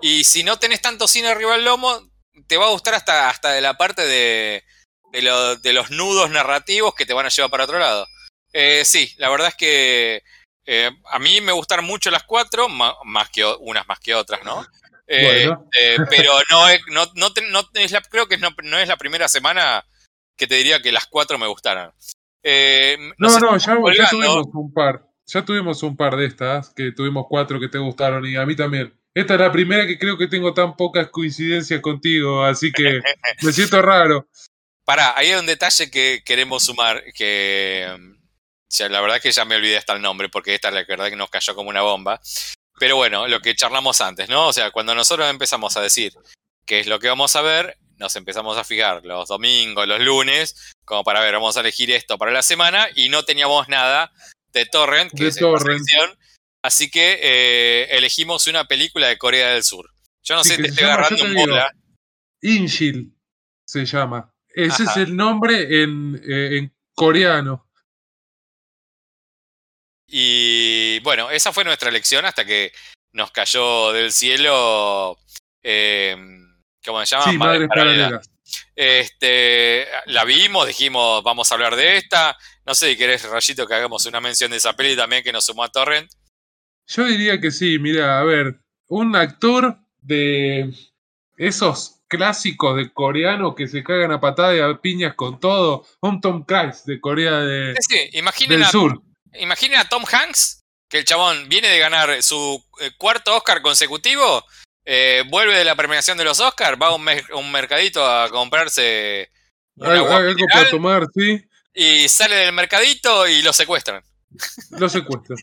y si no tenés tanto cine arriba del lomo, te va a gustar hasta, hasta de la parte de, de, lo, de los nudos narrativos que te van a llevar para otro lado. Eh, sí, la verdad es que eh, a mí me gustan mucho las cuatro, más, más que unas más que otras, ¿no? Eh, bueno. eh, pero no es, no, no, te, no es la, creo que no, no es la primera semana que te diría que las cuatro me gustaran. Eh, no, no, no ya, ya tuvimos un par. Ya tuvimos un par de estas, que tuvimos cuatro que te gustaron y a mí también. Esta es la primera que creo que tengo tan pocas coincidencias contigo, así que me siento raro. Pará, ahí hay un detalle que queremos sumar, que ya, la verdad que ya me olvidé hasta el nombre, porque esta la verdad que nos cayó como una bomba. Pero bueno, lo que charlamos antes, ¿no? O sea, cuando nosotros empezamos a decir qué es lo que vamos a ver, nos empezamos a fijar los domingos, los lunes, como para ver, vamos a elegir esto para la semana, y no teníamos nada de Torrent, que de es Torrent. Así que eh, elegimos una película de Corea del Sur. Yo no sí, sé, te estoy agarrando un bola. Injil se llama. Ese Ajá. es el nombre en, eh, en coreano. Y bueno, esa fue nuestra elección hasta que nos cayó del cielo, eh, ¿cómo se llama? Sí, Madres Paralelas. Este, la vimos, dijimos, vamos a hablar de esta. No sé si querés, Rayito, que hagamos una mención de esa peli también que nos sumó a Torrent. Yo diría que sí, mira, a ver, un actor de esos clásicos de coreanos que se cagan a patadas y a piñas con todo, un Tom Cruise de Corea de, sí, sí, del la... Sur. Imaginen a Tom Hanks, que el chabón viene de ganar su cuarto Oscar consecutivo, eh, vuelve de la premiación de los Oscars, va a un, mer- un mercadito a comprarse una Ay, agua algo para tomar, sí. Y sale del mercadito y lo secuestran. Lo secuestran.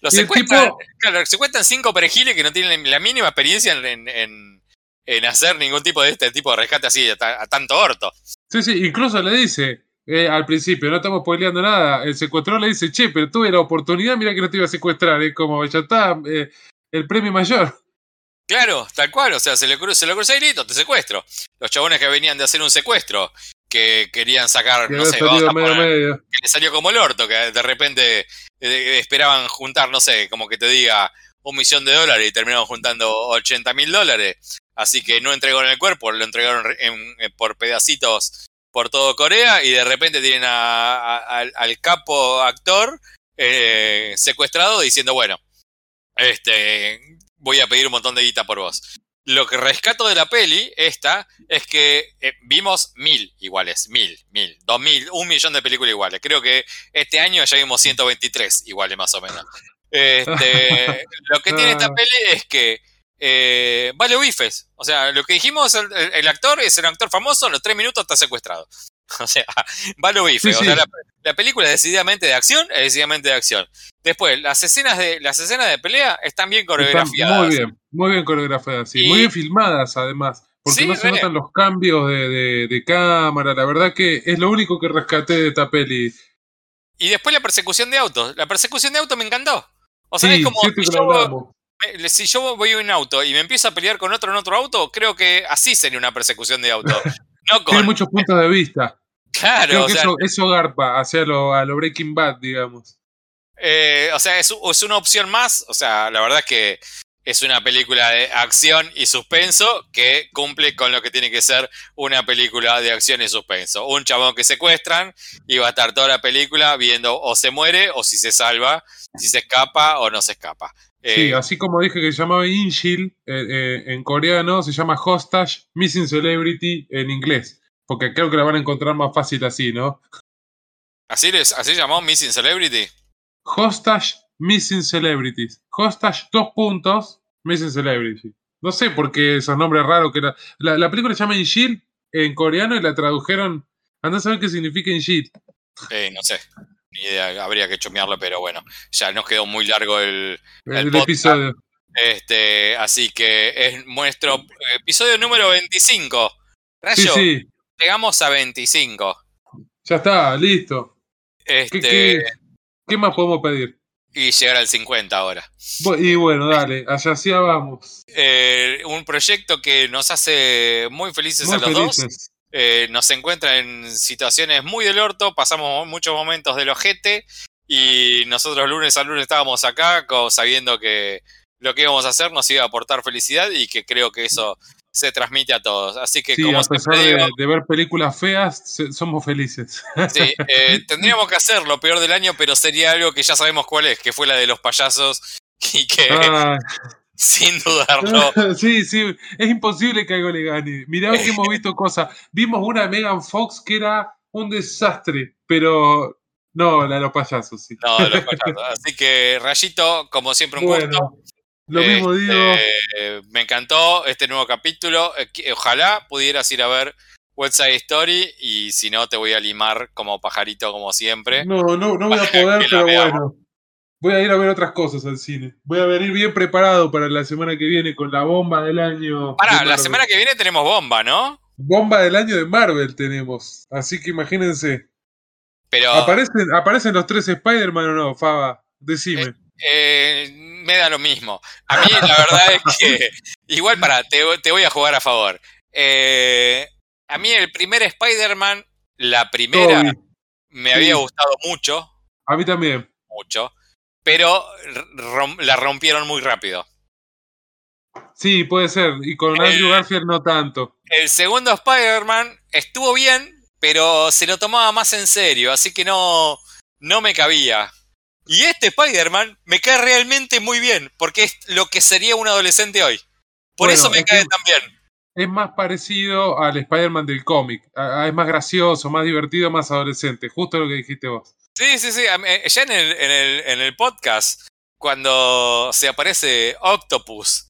lo secuestran. Tipo... Claro, secuestran cinco perejiles que no tienen la mínima experiencia en, en, en hacer ningún tipo de este tipo de rescate así a, t- a tanto orto. Sí, sí, incluso le dice... Eh, al principio, no estamos spoileando nada. El secuestrador le dice, che, pero tuve la oportunidad, mirá que no te iba a secuestrar. Es como, ya está, eh, el premio mayor. Claro, tal cual. O sea, se le, cru- se le cruza y grito, te secuestro. Los chabones que venían de hacer un secuestro, que querían sacar, que no sé, vamos a medio poner, medio. Que le salió como el orto, que de repente eh, esperaban juntar, no sé, como que te diga un millón de dólares y terminaron juntando ochenta mil dólares. Así que no entregaron el cuerpo, lo entregaron en, en, por pedacitos por todo Corea, y de repente tienen a, a, al, al capo actor eh, secuestrado diciendo, bueno, este voy a pedir un montón de guita por vos. Lo que rescato de la peli, esta, es que eh, vimos mil iguales, mil, mil, dos mil, un millón de películas iguales. Creo que este año ya vimos ciento veintitrés iguales más o menos. Este, lo que tiene esta peli es que Eh, vale bifes, o sea, lo que dijimos, el, el actor es el actor famoso, en los tres minutos está secuestrado, o sea, vale bifes, sí, o sí. sea, la, la película es decididamente de acción, es decididamente de acción. Después, las escenas de las escenas de pelea están bien coreografiadas, están muy bien, muy bien coreografiadas, sí, y... muy bien filmadas además, porque sí, no se notan los cambios de, de, de cámara, la verdad que es lo único que rescaté de esta peli. Y después la persecución de autos, la persecución de autos me encantó, o sea, sí, es como sí, yo... Si yo voy en un auto y me empiezo a pelear con otro en otro auto, creo que así sería una persecución de auto. No con... Tiene muchos puntos de vista. Claro. Creo que o sea, eso, eso garpa hacia lo, a lo Breaking Bad, digamos. Eh, o sea, es, es una opción más. O sea, la verdad es que es una película de acción y suspenso que cumple con lo que tiene que ser una película de acción y suspenso. Un chabón que secuestran y va a estar toda la película viendo o se muere o si se salva, si se escapa o no se escapa. Eh, sí, así como dije que se llamaba Inshil, eh, eh, en coreano se llama Hostage, Missing Celebrity en inglés. Porque creo que la van a encontrar más fácil así, ¿no? ¿Así les, así llamó Missing Celebrity? Hostage, Missing Celebrities. Hostage, dos puntos, Missing Celebrity. No sé por qué esos nombres raros que era. La, la película se llama Inshil en coreano y la tradujeron. Andá a saber qué significa Inshil. Eh, no sé. Ni idea, habría que chumearlo, pero bueno, ya nos quedó muy largo el, el, el episodio. Este, así que es nuestro episodio número veinticinco. Rayo, sí, sí. Llegamos a veinticinco. Ya está, listo. Este, ¿Qué, qué, ¿Qué más podemos pedir? Y llegar al cincuenta ahora. Y bueno, dale, allá sí vamos. Eh, un proyecto que nos hace muy felices muy a los felices. dos. Eh, nos encuentra en situaciones muy del orto, pasamos muchos momentos del ojete y nosotros lunes a lunes estábamos acá sabiendo que lo que íbamos a hacer nos iba a aportar felicidad y que creo que eso se transmite a todos. Así que sí, como a pesar digo, de, de ver películas feas, se, somos felices. Sí, eh, tendríamos que hacer lo peor del año, pero sería algo que ya sabemos cuál es, que fue la de los payasos y que... Ah. Sin dudarlo. Sí, sí, es imposible que algo le gane. Mirá que hemos visto cosas. Vimos una de Megan Fox que era un desastre, pero no, la de los payasos, sí. No, de los payasos. Así que, Rayito, como siempre, un bueno, gusto. Lo eh, mismo digo. Eh, me encantó este nuevo capítulo. Ojalá pudieras ir a ver West Side Story y si no, te voy a limar como pajarito, como siempre. No, no, no voy a poder, pero bueno. Voy a ir a ver otras cosas al cine. Voy a venir bien preparado para la semana que viene con la bomba del año. Pará, la semana que viene tenemos bomba, ¿no? Bomba del año de Marvel tenemos. Así que imagínense. Pero... ¿Aparecen, aparecen los tres Spider-Man o no, Faba? Decime. Eh, eh, me da lo mismo. A mí la verdad es que... Igual, pará, te, te voy a jugar a favor. Eh, a mí el primer Spider-Man, la primera, Toby. me sí. había gustado mucho. A mí también. Mucho. Pero rom- la rompieron muy rápido. Sí, puede ser. Y con el, Andrew Garfield no tanto. El segundo Spider-Man estuvo bien, pero se lo tomaba más en serio. Así que no, no me cabía. Y este Spider-Man me cae realmente muy bien. Porque es lo que sería un adolescente hoy. Por bueno, eso me es cae tan bien. Es más parecido al Spider-Man del cómic. Es más gracioso, más divertido, más adolescente. Justo lo que dijiste vos. Sí, sí, sí. Ya en el, en el, en el podcast, cuando se aparece Octopus,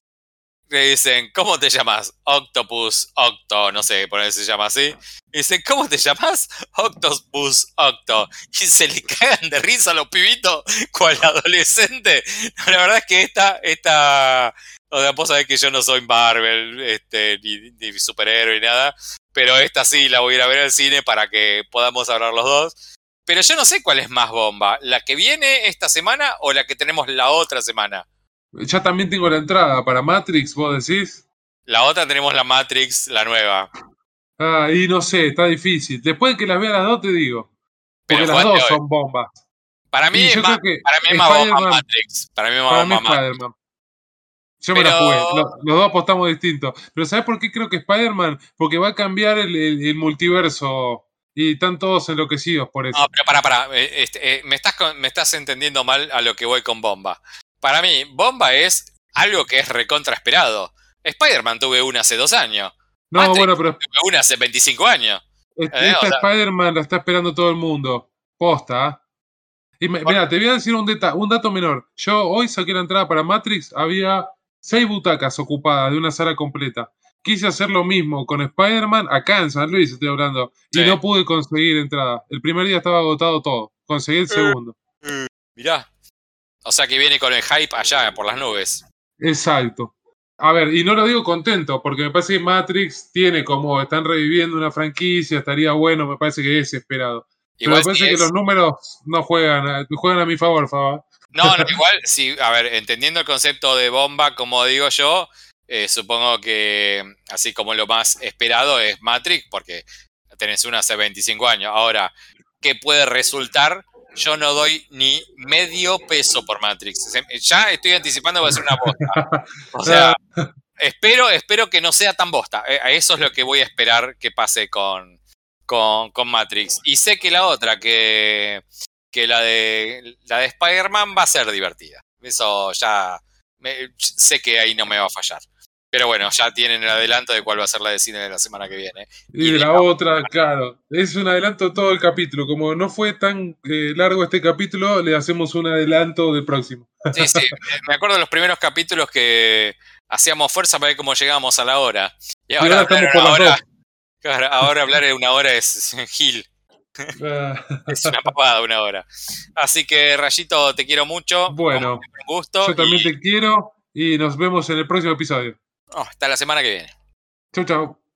le dicen, ¿cómo te llamas? Octopus, Octo, no sé, por ahí se llama así. Y dicen, ¿cómo te llamas? Octopus, Octo. Y se le cagan de risa a los pibitos cual adolescente. La verdad es que esta, esta, o sea, vos sabés que yo no soy Marvel, este, ni, ni superhéroe ni nada, pero esta sí la voy a ir a ver al cine para que podamos hablar los dos. Pero yo no sé cuál es más bomba, ¿la que viene esta semana o la que tenemos la otra semana? Ya también tengo la entrada para Matrix, ¿vos decís? La otra tenemos la Matrix, la nueva. Ah, y no sé, está difícil. Después de que las vea las dos te digo. Porque pero las dos hoy. son bombas. Para mí es más, para mí es más bomba Matrix. Para mí es más para bomba mí Matrix. Yo pero... me la jugué, los, los dos apostamos distintos. Pero ¿sabés por qué creo que Spider-Man? Porque va a cambiar el, el, el multiverso... Y están todos enloquecidos por eso. No, pero pará, pará. Este, eh, me, estás con, me estás entendiendo mal a lo que voy con bomba. Para mí, bomba es algo que es recontraesperado. Spider-Man tuve una hace dos años. No, Matrix, bueno, pero... tuve una hace veinticinco años. Esta, esta o sea... Spider-Man la está esperando todo el mundo. Posta. Y me, mirá, te voy a decir un, deta- un dato menor. Yo hoy saqué la entrada para Matrix. Había seis butacas ocupadas de una sala completa. Quise hacer lo mismo con Spider-Man acá en San Luis, estoy hablando, sí. Y no pude conseguir entrada. El primer día estaba agotado todo. Conseguí el segundo. Mirá. O sea que viene con el hype allá, por las nubes. Exacto. A ver, y no lo digo contento, porque me parece que Matrix tiene como, están reviviendo una franquicia, estaría bueno, me parece que es esperado. Igual pero me parece si es... que los números no juegan, a, juegan a mi favor, Faba. No, no, igual, sí, a ver, entendiendo el concepto de bomba, como digo yo, Eh, supongo que así como lo más esperado es Matrix, porque tenés una hace veinticinco años. Ahora, ¿qué puede resultar? yo no doy ni medio peso por Matrix. Ya estoy anticipando que va a ser una bosta. O sea, espero, espero que no sea tan bosta. Eso es lo que voy a esperar que pase con, con, con Matrix. Y sé que la otra, que, que la de la de Spider-Man va a ser divertida. Eso ya me, sé que ahí no me va a fallar. Pero bueno, ya tienen el adelanto de cuál va a ser la de cine de la semana que viene. Y, y la, la otra, claro, es un adelanto todo el capítulo. Como no fue tan eh, largo este capítulo, le hacemos un adelanto del próximo. Sí, sí, me acuerdo de los primeros capítulos que hacíamos fuerza para ver cómo llegábamos a la hora. Y ahora, y ahora estamos por ahora, ahora, ahora hablar de una hora es gil. Es una papada una hora. Así que, Rayito, te quiero mucho. Bueno, un gusto. Yo también y... te quiero y nos vemos en el próximo episodio. Oh, hasta la semana que viene. Chau, chau.